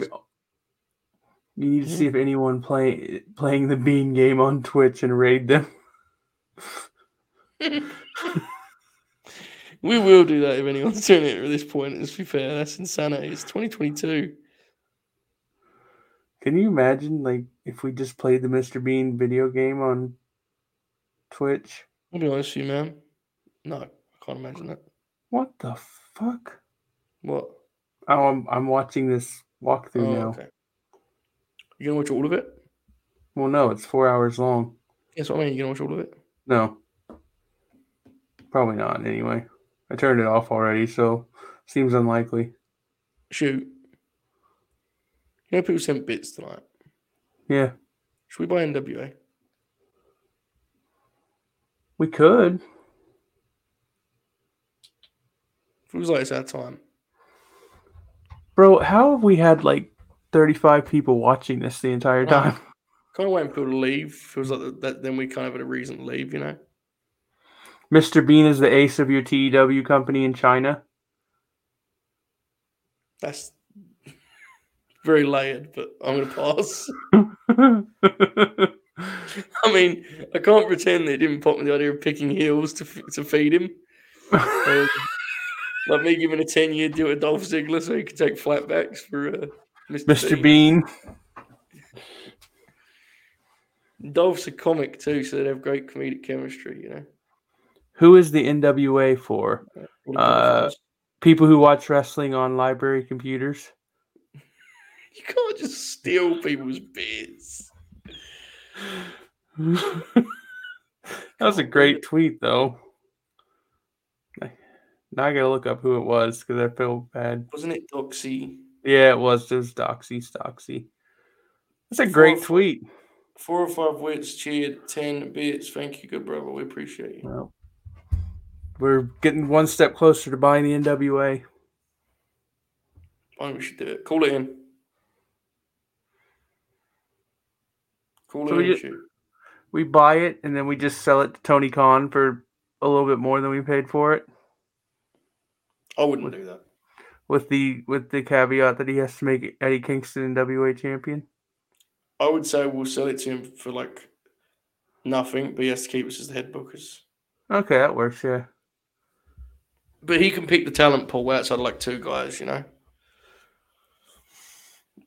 you need to see if anyone play, playing the Bean game on Twitch and raid them. We will do that if anyone's doing it at this point, let's be fair. That's insanity. It's twenty twenty-two. Can you imagine like if we just played the Mister Bean video game on Twitch? I'll be honest with you, man. No, I can't imagine that. What the fuck? What? Oh, I'm I'm watching this walkthrough oh, now. Okay. You gonna watch all of it? Well, no, it's four hours long. That's what I mean. You gonna watch all of it? No. Probably not. Anyway, I turned it off already, so seems unlikely. Shoot. You know people sent bits tonight. Yeah. Should we buy N W A? We could. Feels like it's our time. Bro, how have we had like thirty-five people watching this the entire time? kind of waiting for people to leave. It was like that, that. Then we kind of had a reason to leave, you know. Mister Bean is the ace of your T E W company in China. That's very layered, but I'm going to pass. I mean, I can't pretend they didn't pop me the idea of picking heels to to feed him. um, like me giving a ten-year deal to Dolph Ziggler so he could take flatbacks for uh, Mister Mister Bean. Bean. Dolph's a comic too, so they have great comedic chemistry, you know. Who is the N W A for? Uh, people who watch wrestling on library computers. You can't just steal people's beers. That was a great tweet, though. Now I gotta look up who it was because I feel bad. Wasn't it Doxy? Yeah, it was. It was Doxy. Doxy. That's a four great tweet. Four or five wits cheered, ten bits. Thank you, good brother. We appreciate you. Well, we're getting one step closer to buying the N W A. I think we should do it. Call it in. Call so it we in. Just, we buy it and then we just sell it to Tony Khan for a little bit more than we paid for it. I wouldn't do that. With the with the caveat that he has to make Eddie Kingston N W A champion? I would say we'll sell it to him for like nothing, but he has to keep us as the head bookers. Okay, that works, yeah. But he can pick the talent pool outside of like two guys, you know?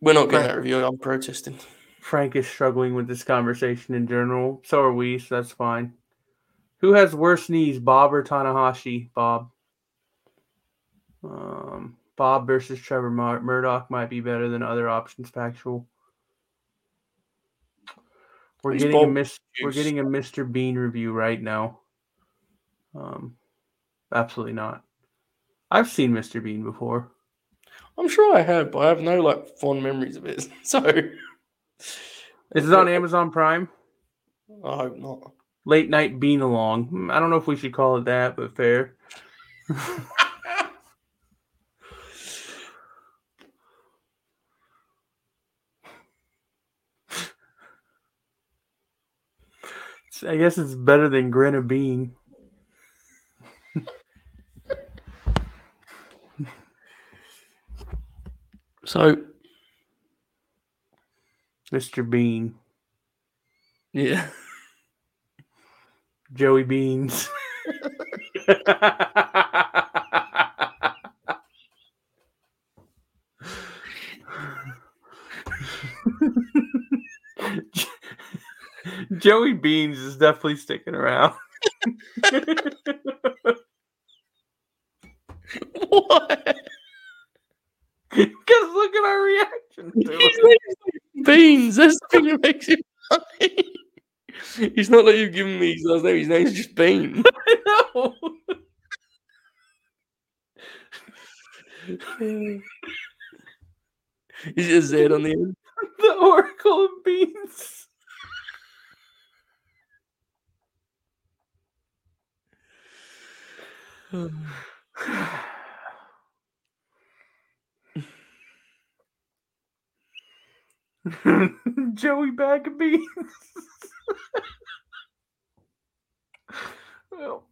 We're not getting that review. I'm protesting. Frank is struggling with this conversation in general. So are we, so that's fine. Who has worse knees, Bob or Tanahashi? Bob. Um, Bob versus Trevor Mur- Murdoch might be better than other options. Factual. We're He's getting a mis- We're getting a Mister Bean review right now. Um, absolutely not. I've seen Mister Bean before. I'm sure I have, but I have no like fond memories of it. So, is it on Amazon Prime? I hope not. Late night Bean along. I don't know if we should call it that, but fair. I guess it's better than Grin a Bean. So, Mister Bean. Yeah. Joey Beans. Joey Beans is definitely sticking around. What? Because look at our reaction to it. Beans, that's the thing that makes it funny. It's not like you've given me his last name. His name's just Bean. I know. Is it a Z on the end? The Oracle of Beans. Joey Bag of Beans. Well,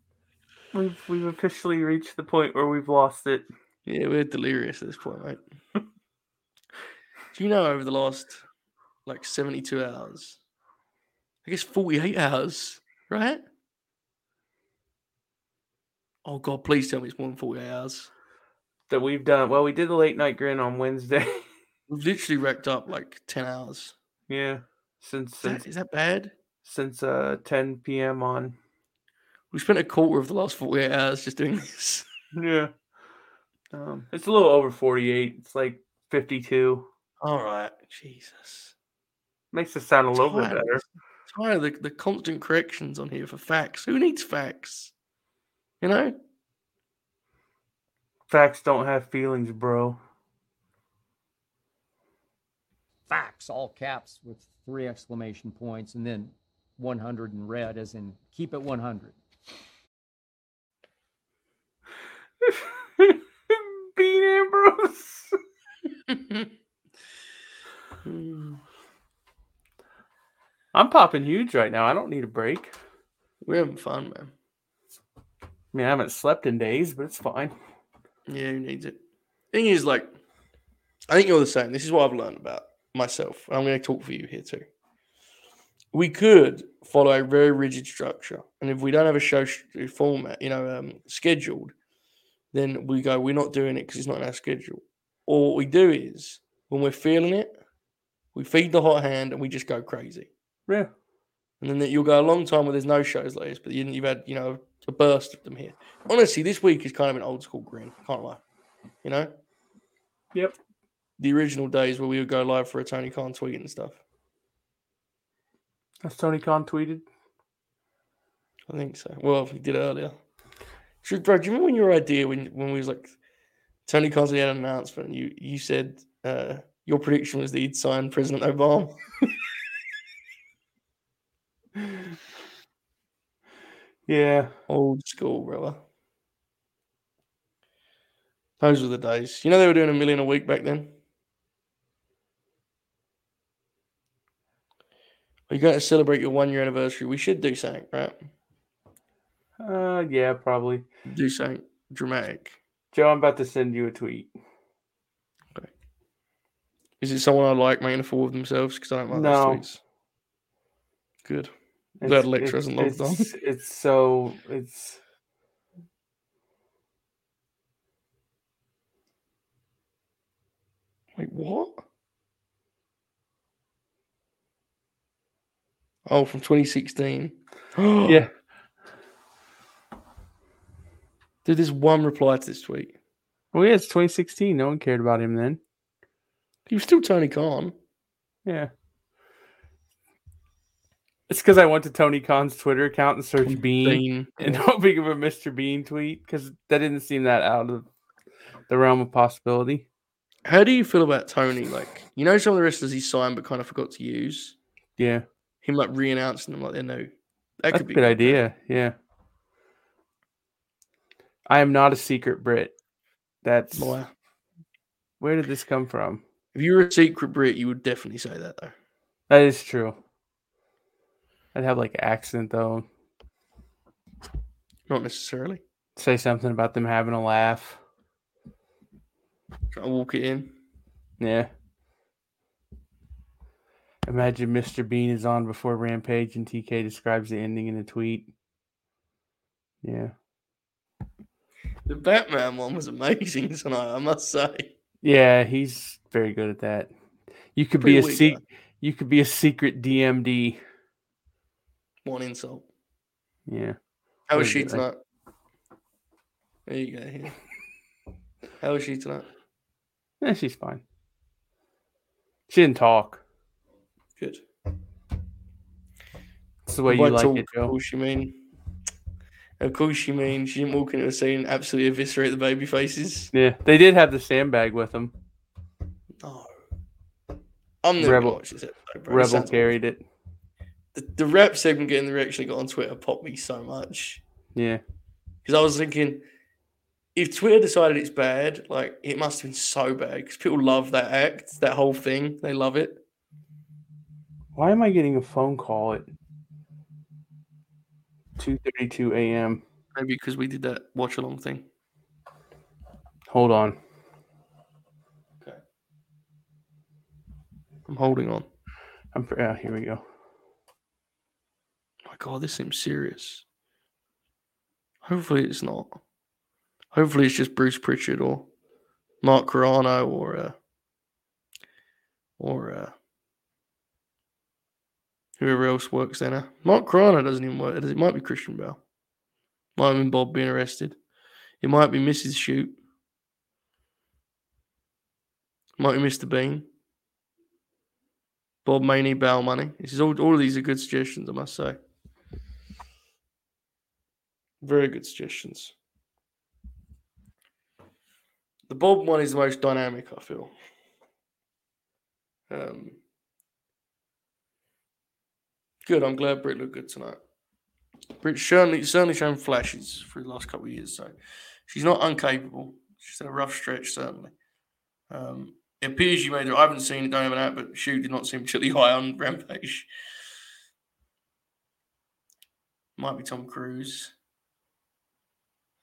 we've we've officially reached the point where we've lost it. Yeah, we're delirious at this point, right? Do you know over the last like seventy-two hours? I guess forty-eight hours, right? Oh, God, please tell me it's more than forty-eight hours. That we've done. Well, we did the late night grin on Wednesday. We've literally racked up like ten hours. Yeah. Since, is, since that, is that bad? Since uh, ten p.m. on. We spent a quarter of the last forty-eight hours just doing this. Yeah. Um, it's a little over forty-eight. It's like fifty-two. All right. Jesus. Makes it sound a little bit better. I'm tired of the, the constant corrections on here for facts. Who needs facts? You know? Facts don't have feelings, bro. Facts, all caps with three exclamation points, and then one hundred in red, as in keep it one hundred. Bean Ambrose. I'm popping huge right now. I don't need a break. We're having fun, man. I mean, I haven't slept in days, but it's fine. Yeah, who needs it? Thing is, like, I think you're the same. This is what I've learned about myself. I'm going to talk for you here too. We could follow a very rigid structure, and if we don't have a show format, you know, um, scheduled, then we go, we're not doing it because it's not in our schedule. Or what we do is, when we're feeling it, we feed the hot hand and we just go crazy. Yeah. And then you'll go a long time where there's no shows like this, but you've had, you know, a burst of them here. Honestly, this week is kind of an old school grin. Can't lie. You know? Yep. The original days where we would go live for a Tony Khan tweet and stuff. Has Tony Khan tweeted? I think so. Well, he did earlier. Should, bro, do you remember when your idea, when when we was like, Tony Khan had an announcement, and you, you said uh, your prediction was that he'd sign President Obama? Yeah. Old school, brother. Those were the days. You know they were doing a million a week back then? Are you going to celebrate your one-year anniversary? We should do something, right? Uh, yeah, probably. Do something dramatic. Joe, I'm about to send you a tweet. Okay. Is it someone I like making a fool of themselves? Because I don't like no. those tweets. Good. I'm glad Electra hasn't logged on. It's so... It's... Wait, what? Oh, from twenty sixteen. Yeah. Dude, there's one reply to this tweet. Well, yeah, it's twenty sixteen. No one cared about him then. He was still Tony Khan. Yeah. It's because I went to Tony Khan's Twitter account and searched Bean, Bean and hoping of a Mister Bean tweet, because that didn't seem that out of the realm of possibility. How do you feel about Tony? Like, you know, some of the wrestlers he signed but kind of forgot to use. Yeah. Him like re-announcing them like they're new. That That's could be a good idea. Thing. Yeah. I am not a secret Brit. That's Boy. Where did this come from? If you were a secret Brit, you would definitely say that though. That is true. I'd have like an accent though. Not necessarily. Say something about them having a laugh. Try to walk it in. Yeah. Imagine Mister Bean is on before Rampage and T K describes the ending in a tweet. Yeah. The Batman one was amazing tonight, I must say. Yeah, he's very good at that. You could Pretty be a weak, se- you could be a secret D M D. One insult. Yeah. How was she tonight? There you go. Here. How was she tonight? Yeah, she's fine. She didn't talk. Good. That's the way you like it, Joe. Of course you mean. Of course you mean. She didn't walk into a scene and absolutely eviscerate the baby faces. Yeah, they did have the sandbag with them. No. I'm the Rebel. Episode, Rebel carried awesome. It. The, the rap segment getting the reaction I got on Twitter popped me so much. Yeah. Because I was thinking, if Twitter decided it's bad, like it must have been so bad because people love that act, that whole thing. They love it. Why am I getting a phone call at two thirty-two a.m.? Maybe because we did that watch-along thing. Hold on. Okay. I'm holding on. I'm uh, here we go. My God, this seems serious. Hopefully it's not. Hopefully it's just Bruce Pritchard or Mark Carano or... Uh, or... Uh, Whoever else works there now. Mark Crana doesn't even work. It might be Christian Bell. Might have been Bob being arrested. It might be Missus Shute. Might be Mister Bean. Bob may need bail money. This is all, all of these are good suggestions, I must say. Very good suggestions. The Bob one is the most dynamic, I feel. Um... Good, I'm glad Britt looked good tonight. Britt's certainly, certainly shown flashes for the last couple of years, so she's not incapable. She's had a rough stretch, certainly. Um, it appears you made her. I haven't seen it, don't have an app, but Shute did not seem particularly high on Rampage. Might be Tom Cruise.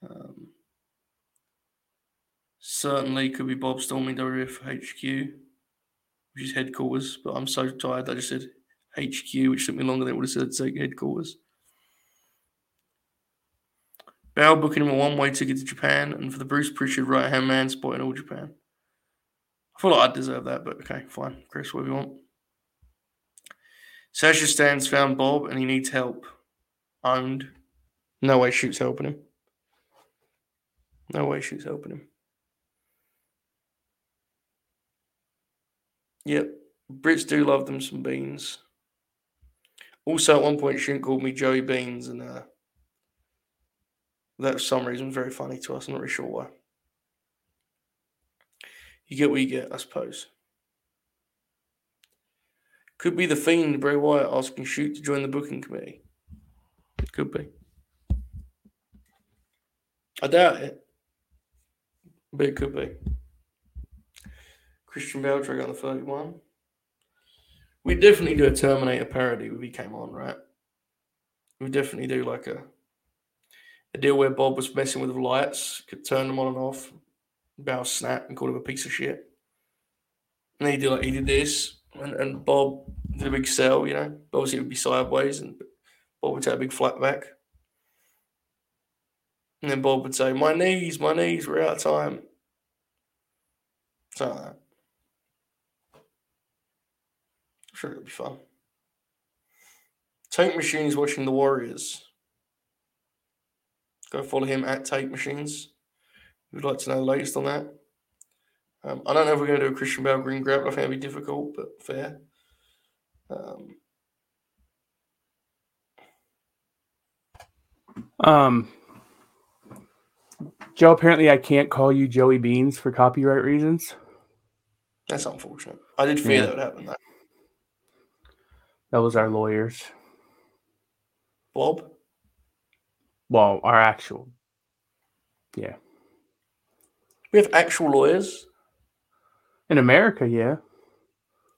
Um, certainly could be Bob Storming W W F H Q, which is headquarters. But I'm so tired I just said H Q, which took me longer than it would have said headquarters. Bow booking him a one-way ticket to Japan and for the Bruce Prichard right-hand man spot in All Japan. I feel like I deserve that, but okay, fine. Chris, whatever you want. Sasha Stan's found Bob and he needs help. Owned. No way Shoot's helping him. No way Shoot's helping him. Yep. Brits do love them some beans. Also, at one point, Shoot called me Joey Beans and... uh that, for some reason, was very funny to us. I'm not really sure why. You get what you get, I suppose. Could be the Fiend, Bray Wyatt, asking Shoot to join the booking committee. Could be. I doubt it. But it could be. Christian Belcher got the thirty-one. We definitely do a Terminator parody if he came on, right? We definitely do like a... a deal where Bob was messing with the lights, could turn them on and off, Bow snapped and called him a piece of shit. And he did like he did this, and, and Bob did a big sell, you know. Obviously it would be sideways, and Bob would take a big flat back. And then Bob would say, "My knees, my knees, we're out of time." Something like that. I'm sure it'll be fun. Tank Machine's watching the Warriors. Go follow him at Tape Machines. We'd like to know the latest on that. Um, I don't know if we're going to do a Christian Bale green grab. I think that'd be difficult, but fair. Um, um, Joe, apparently I can't call you Joey Beans for copyright reasons. That's unfortunate. I did fear yeah. that would happen, though. That was our lawyers. Bob? Well, our actual, yeah. We have actual lawyers? In America, yeah.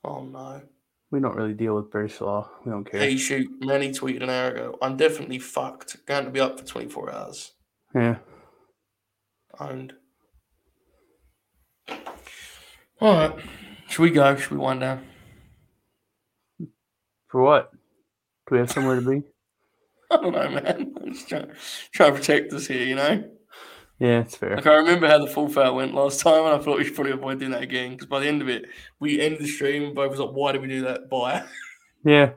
Oh, no. We don't really deal with British law. We don't care. Hey, Shoot, Manny tweeted an hour ago, "I'm definitely fucked. Going to be up for twenty-four hours. Yeah. Owned. All right. Should we go? Should we wind down? For what? Do we have somewhere to be? I don't know, man. I'm just trying, trying to protect us here, you know? Yeah, it's fair. Like, I remember how the full foul went last time, and I thought we should probably avoid doing that again, because by the end of it, we ended the stream, and both was like, why did we do that? Bye. Yeah.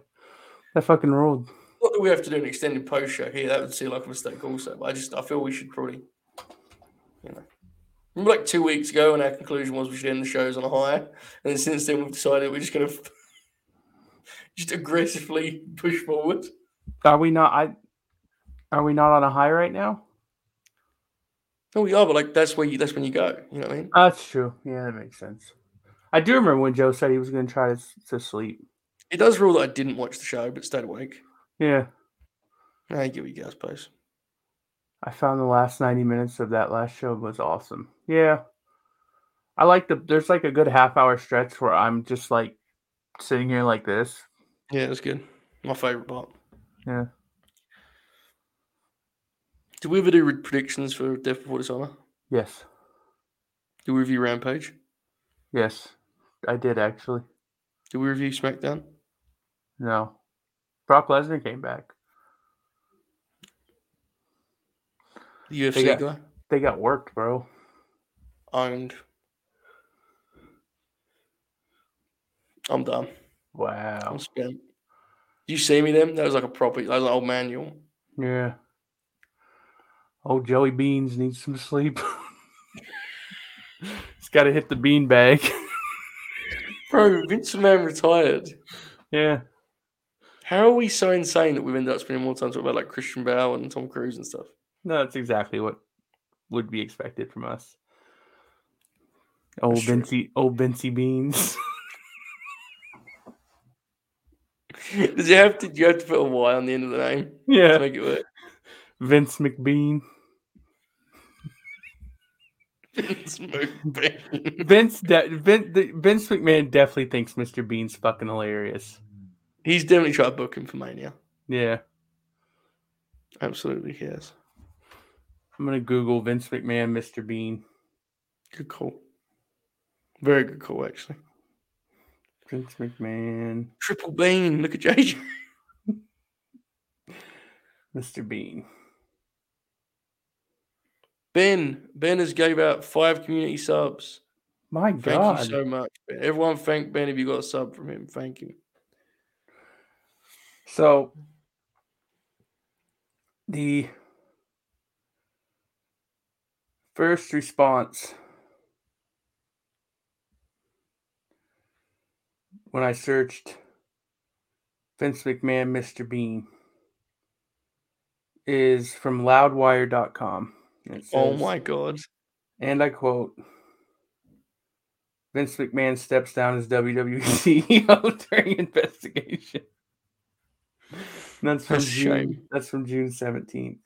That fucking ruled. Not that we have to do an extended post show here. That would seem like a mistake also, but I just, I feel we should probably, you know. Remember, like, two weeks ago, and our conclusion was we should end the shows on a high, and then since then, we've decided we're just going to just aggressively push forward. Are we not? I are we not on a high right now? No, we are, but like that's where you that's when you go. You know what I mean? That's true. Yeah, that makes sense. I do remember when Joe said he was going to try to, to sleep. It does rule that I didn't watch the show, but stayed awake. Yeah. I get what you guys post. I found the last ninety minutes of that last show was awesome. Yeah, I like the. There's like a good half hour stretch where I'm just like sitting here like this. Yeah, that's good. My favorite part. Yeah. Did we ever do predictions for Death Before Dishonor? Yes. Did we review Rampage? Yes, I did actually. Did we review SmackDown? No. Brock Lesnar came back. The U F C they got, guy? They got worked, bro. Owned. I'm done. Wow. I'm spent. You see me then? That was like a proper, that was an old manual. Yeah. Old Joey Beans needs some sleep. He's got to hit the bean bag. Bro, Vince McMahon retired. Yeah. How are we so insane that we've ended up spending more time talking about like Christian Bale and Tom Cruise and stuff? No, that's exactly what would be expected from us. Old Vincey, old Vincey Beans. Does you have to? Do you have to put a Y on the end of the name? Yeah, to make it work. Vince McBean. Vince McBean. Vince, de- Vince, Vince McMahon definitely thinks Mister Bean's fucking hilarious. He's definitely tried to book him for Mania. Yeah. Absolutely, he is. I'm going to Google Vince McMahon, Mister Bean. Good call. Very good call, actually. Vince McMahon. Triple Bean. Look at J J. Mister Bean. Ben. Ben has gave out five community subs. My God. Thank you so much, Ben. Everyone thank Ben if you got a sub from him. Thank you. So, the first response when I searched Vince McMahon, Mister Bean, is from loudwire dot com. It says, oh, my God. And I quote, Vince McMahon steps down as W W E C E O during investigation. And that's from that's June. Shame. That's from June seventeenth.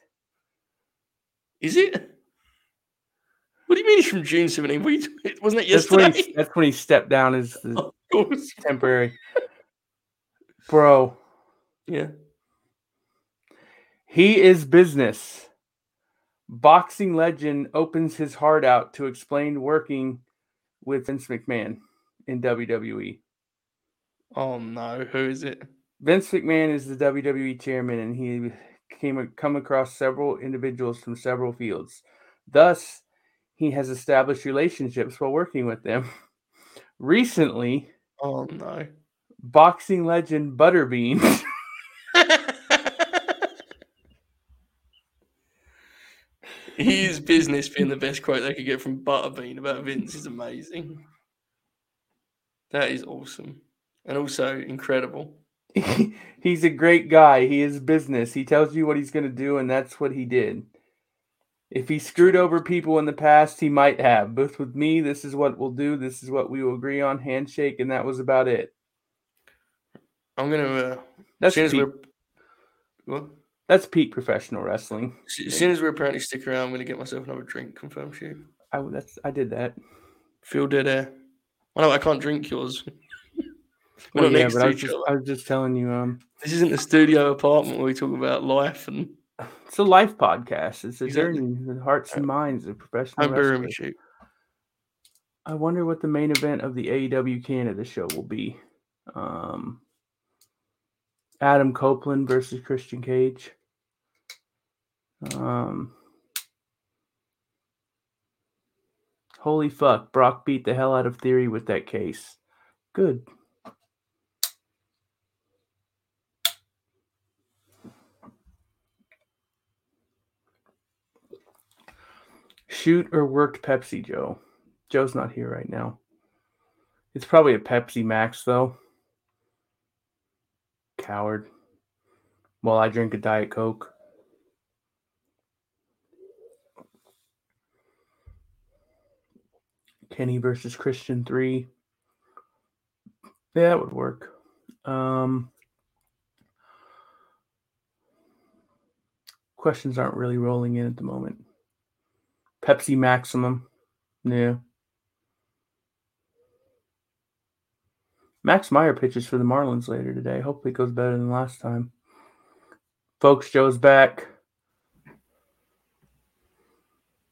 Is it? What do you mean it's from June seventeenth? Wasn't it yesterday? That's when he, that's when he stepped down as the temporary. Bro. Yeah. He is business. Boxing legend opens his heart out to explain working with Vince McMahon in W W E. Oh, no. Who is it? Vince McMahon is the W W E chairman, and he came come across several individuals from several fields. Thus, he has established relationships while working with them. Recently, oh no, boxing legend Butterbean his business being the best quote they could get from Butterbean about Vince is amazing. That is awesome, and also incredible. He, he's a great guy. He is business. He tells you what he's going to do, and that's what he did. If he screwed over people in the past, he might have. Both with me, this is what we'll do. This is what we will agree on. Handshake, and that was about it. I'm going to... Uh, that's as peak, what? That's peak professional wrestling. As soon as we're apparently stick around, I'm going to get myself another drink. Confirm shoot. I, that's, I did that. Phil did it. Uh, well, I can't drink yours. Well, yeah, but I was, just, I was just telling you. Um, this isn't a studio apartment where we talk about life, and it's a life podcast. It's a exactly. journey, the hearts and minds of professional wrestling. I wonder what the main event of the A E W Canada show will be. Um, Adam Copeland versus Christian Cage. Um, holy fuck! Brock beat the hell out of Theory with that case. Good. Shoot or worked Pepsi, Joe. Joe's not here right now. It's probably a Pepsi Max, though. Coward. While I drink a Diet Coke. Kenny versus Christian three. Yeah, that would work. Um, questions aren't really rolling in at the moment. Pepsi Maximum. Yeah. Max Meyer pitches for the Marlins later today. Hopefully it goes better than last time. Folks, Joe's back.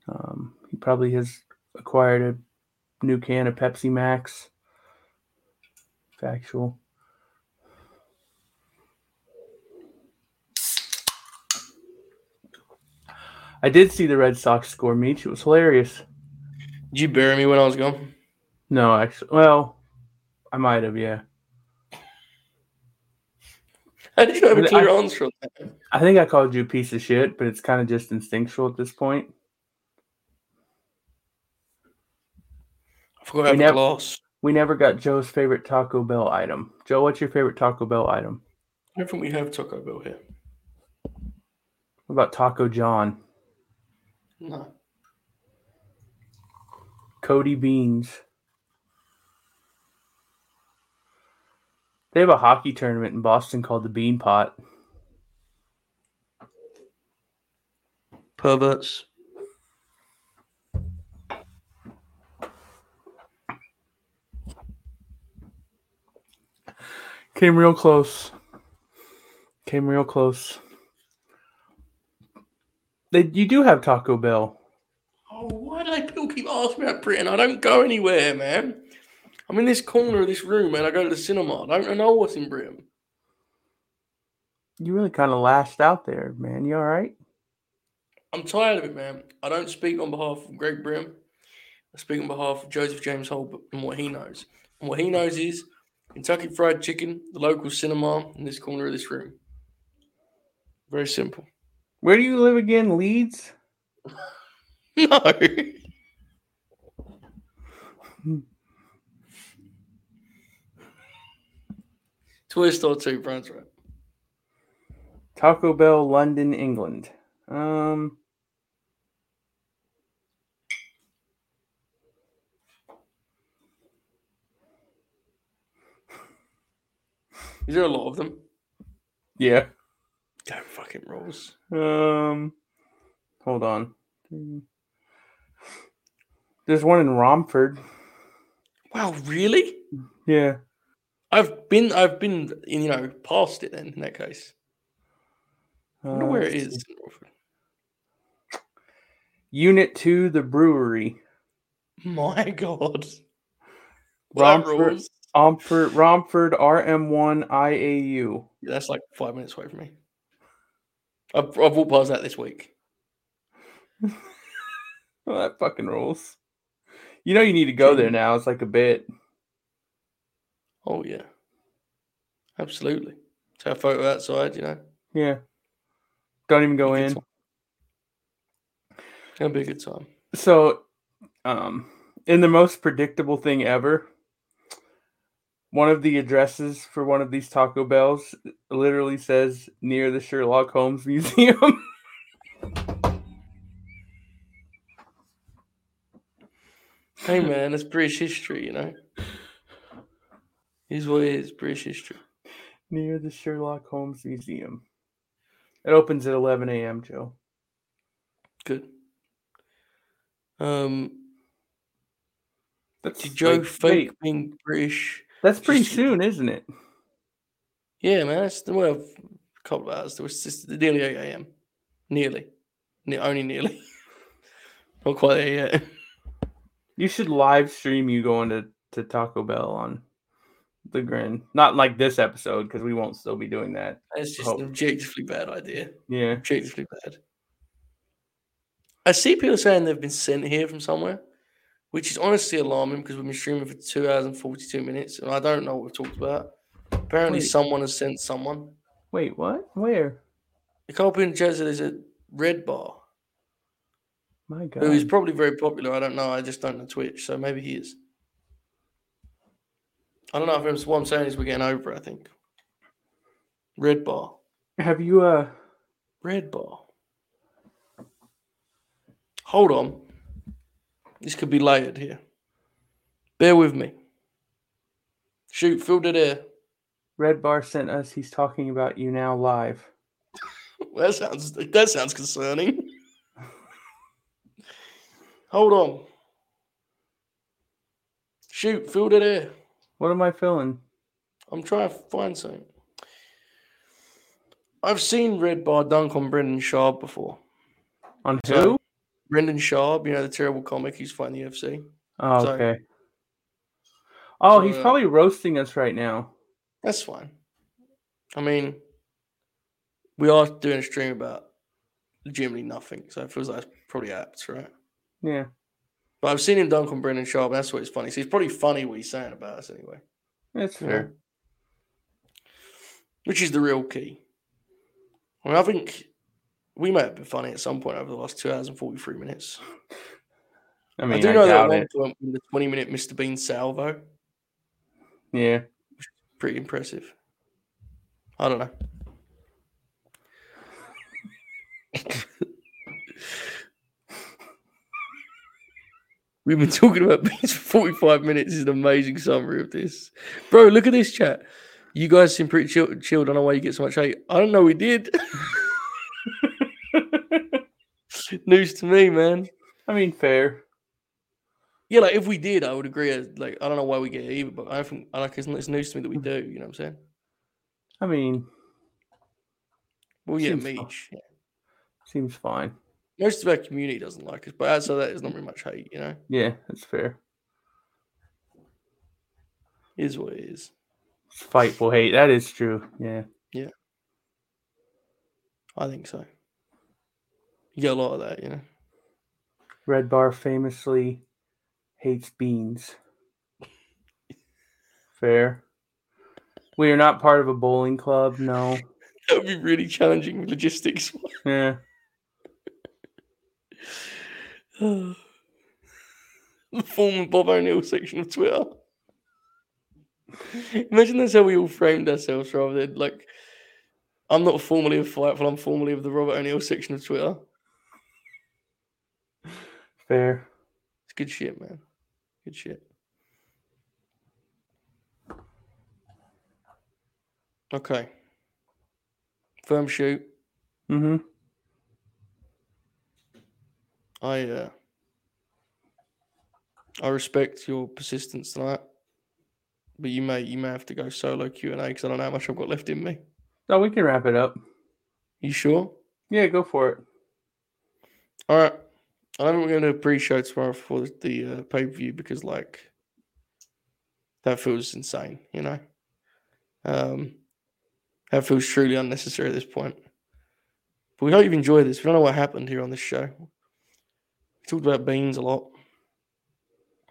Um, he probably has acquired a new can of Pepsi Max. Factual. I did see the Red Sox score, Meach. It was hilarious. Did you bury me when I was gone? No, actually. Well, I might have, yeah. I didn't have a clear I, answer on that. I think I called you a piece of shit, but it's kind of just instinctual at this point. I forgot I have a gloss. We never got Joe's favorite Taco Bell item. Joe, what's your favorite Taco Bell item? I don't think we have Taco Bell here. What about Taco John? No. Cody Beans. They have a hockey tournament in Boston called the Bean Pot. Perverts. Came real close. Came real close. They, you do have Taco Bell. Oh, why do they people keep asking about Britain? I don't go anywhere, man. I'm in this corner of this room, man. I go to the cinema. I don't know what's in Britain. You really kind of lashed out there, man. You all right? I'm tired of it, man. I don't speak on behalf of Great Britain. I speak on behalf of Joseph James Holbrook and what he knows. And what he knows is Kentucky Fried Chicken, the local cinema, in this corner of this room. Very simple. Where do you live again? Leeds? No. Twist or two, Brian's right. Taco Bell, London, England. Um, is there a lot of them? Yeah. Damn fucking rules. Um, hold on. There's one in Romford. Wow, really? Yeah. I've been, I've been, you know, past it. Then in that case, I wonder uh, where it is. In Romford. Unit two, the brewery. My God. Romford, Romford, Romford, R M one I A U. Yeah, that's like five minutes away from me. I've, I've walked past that this week. Well, that fucking rules. You know you need to go there now. It's like a bit. Oh, yeah. Absolutely. Take a photo outside, you know? Yeah. Don't even go in. It'll be a good time. So, um, in the most predictable thing ever, one of the addresses for one of these Taco Bells literally says near the Sherlock Holmes Museum. Hey, man, it's British history, you know? Here's what it is, British history. Near the Sherlock Holmes Museum. It opens at eleven a.m., Joe. Good. Um, That's Joe like, fake wait. being British. That's pretty just, soon, isn't it? Yeah, man. It's the well, a couple of hours. It was just nearly eight a m. Nearly, ne- only nearly. Not quite there yet. You should live stream you going to, to Taco Bell on the Grin. Not like this episode because we won't still be doing that. It's just an objectively bad idea. Yeah, objectively bad. I see people saying they've been sent here from somewhere. Which is honestly alarming because we've been streaming for two hours and forty-two minutes, and I don't know what we've talked about. Apparently, Wait. someone has sent someone. Wait, what? Where? The couple in Jersey is at Red Bar. My God. Who is probably very popular. I don't know. I just don't know Twitch, so maybe he is. I don't know if it's what I'm saying is we're getting over, I think. Red Bar. Have you, uh... Red Bar. Hold on. This could be layered here. Bear with me. Shoot, fill it air. Red Bar sent us. He's talking about you now live. Well, that sounds that sounds concerning. Hold on. Shoot, fill it air. What am I filling? I'm trying to find something. I've seen Red Bar dunk on Brendan Schaub before. On who? So, Brendan Schaub, you know, the terrible comic he's fighting the U F C. Oh, okay. So, oh, so, he's uh, probably roasting us right now. That's fine. I mean, we are doing a stream about legitimately nothing, so it feels like it's probably apt, right? Yeah. But I've seen him dunk on Brendan Schaub, and that's what's funny. So he's probably funny what he's saying about us anyway. That's fair. Know? Which is the real key. I mean, I think... we may have been funny at some point over the last two hours and forty-three minutes. I mean, I do know I that one point in the twenty-minute Mister Bean salvo. Yeah. Pretty impressive. I don't know. We've been talking about beans for forty-five minutes. It's an amazing summary of this. Bro, look at this chat. You guys seem pretty chill- chilled. I don't know why you get so much hate. I don't know we did. News to me, man. I mean, fair. Yeah, like if we did, I would agree. Like, I don't know why we get it either, but I think like it's, it's news to me that we do. You know what I'm saying? I mean, well, yeah, Meech. Seems fine. Most of our community doesn't like us, but outside of that, there's not really much hate, you know? Yeah, that's fair. It is what it is. It's fightful hate. That is true. Yeah. Yeah. I think so. You get a lot of that, you know? Red Bar famously hates beans. Fair. We are not part of a bowling club, no. That would be really challenging logistics. Yeah. The former Bob O'Neill section of Twitter. Imagine that's how we all framed ourselves rather than, like, I'm not formerly of Fightful, I'm formerly of the Robert O'Neill section of Twitter. Fair. It's good shit, man. Good shit. Okay. Firm shoot. Mm-hmm. I uh, I respect your persistence tonight, but you may you may have to go solo Q and A because I don't know how much I've got left in me. No, we can wrap it up. You sure? Yeah, go for it. All right. I don't know if we're going to do a pre-show tomorrow for the uh, pay-per-view because, like, that feels insane, you know? Um, that feels truly unnecessary at this point. But we hope you've enjoyed this. We don't know what happened here on this show. We talked about beans a lot.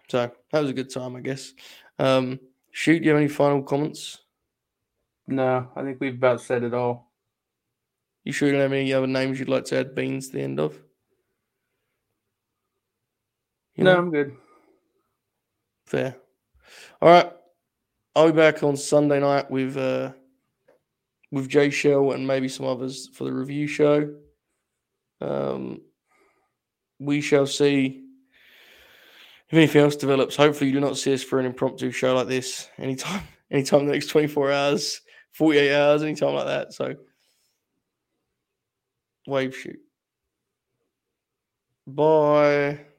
So that was a good time, I guess. Um, Shoot, do you have any final comments? No, I think we've about said it all. You sure you don't have any other names you'd like to add beans to the end of? You no, know? I'm good. Fair. All right. I'll be back on Sunday night with uh, with Jay Shell and maybe some others for the review show. Um, we shall see if anything else develops. Hopefully you do not see us for an impromptu show like this anytime, anytime in the next twenty-four hours, forty-eight hours, anytime like that. So, wave shoot. Bye.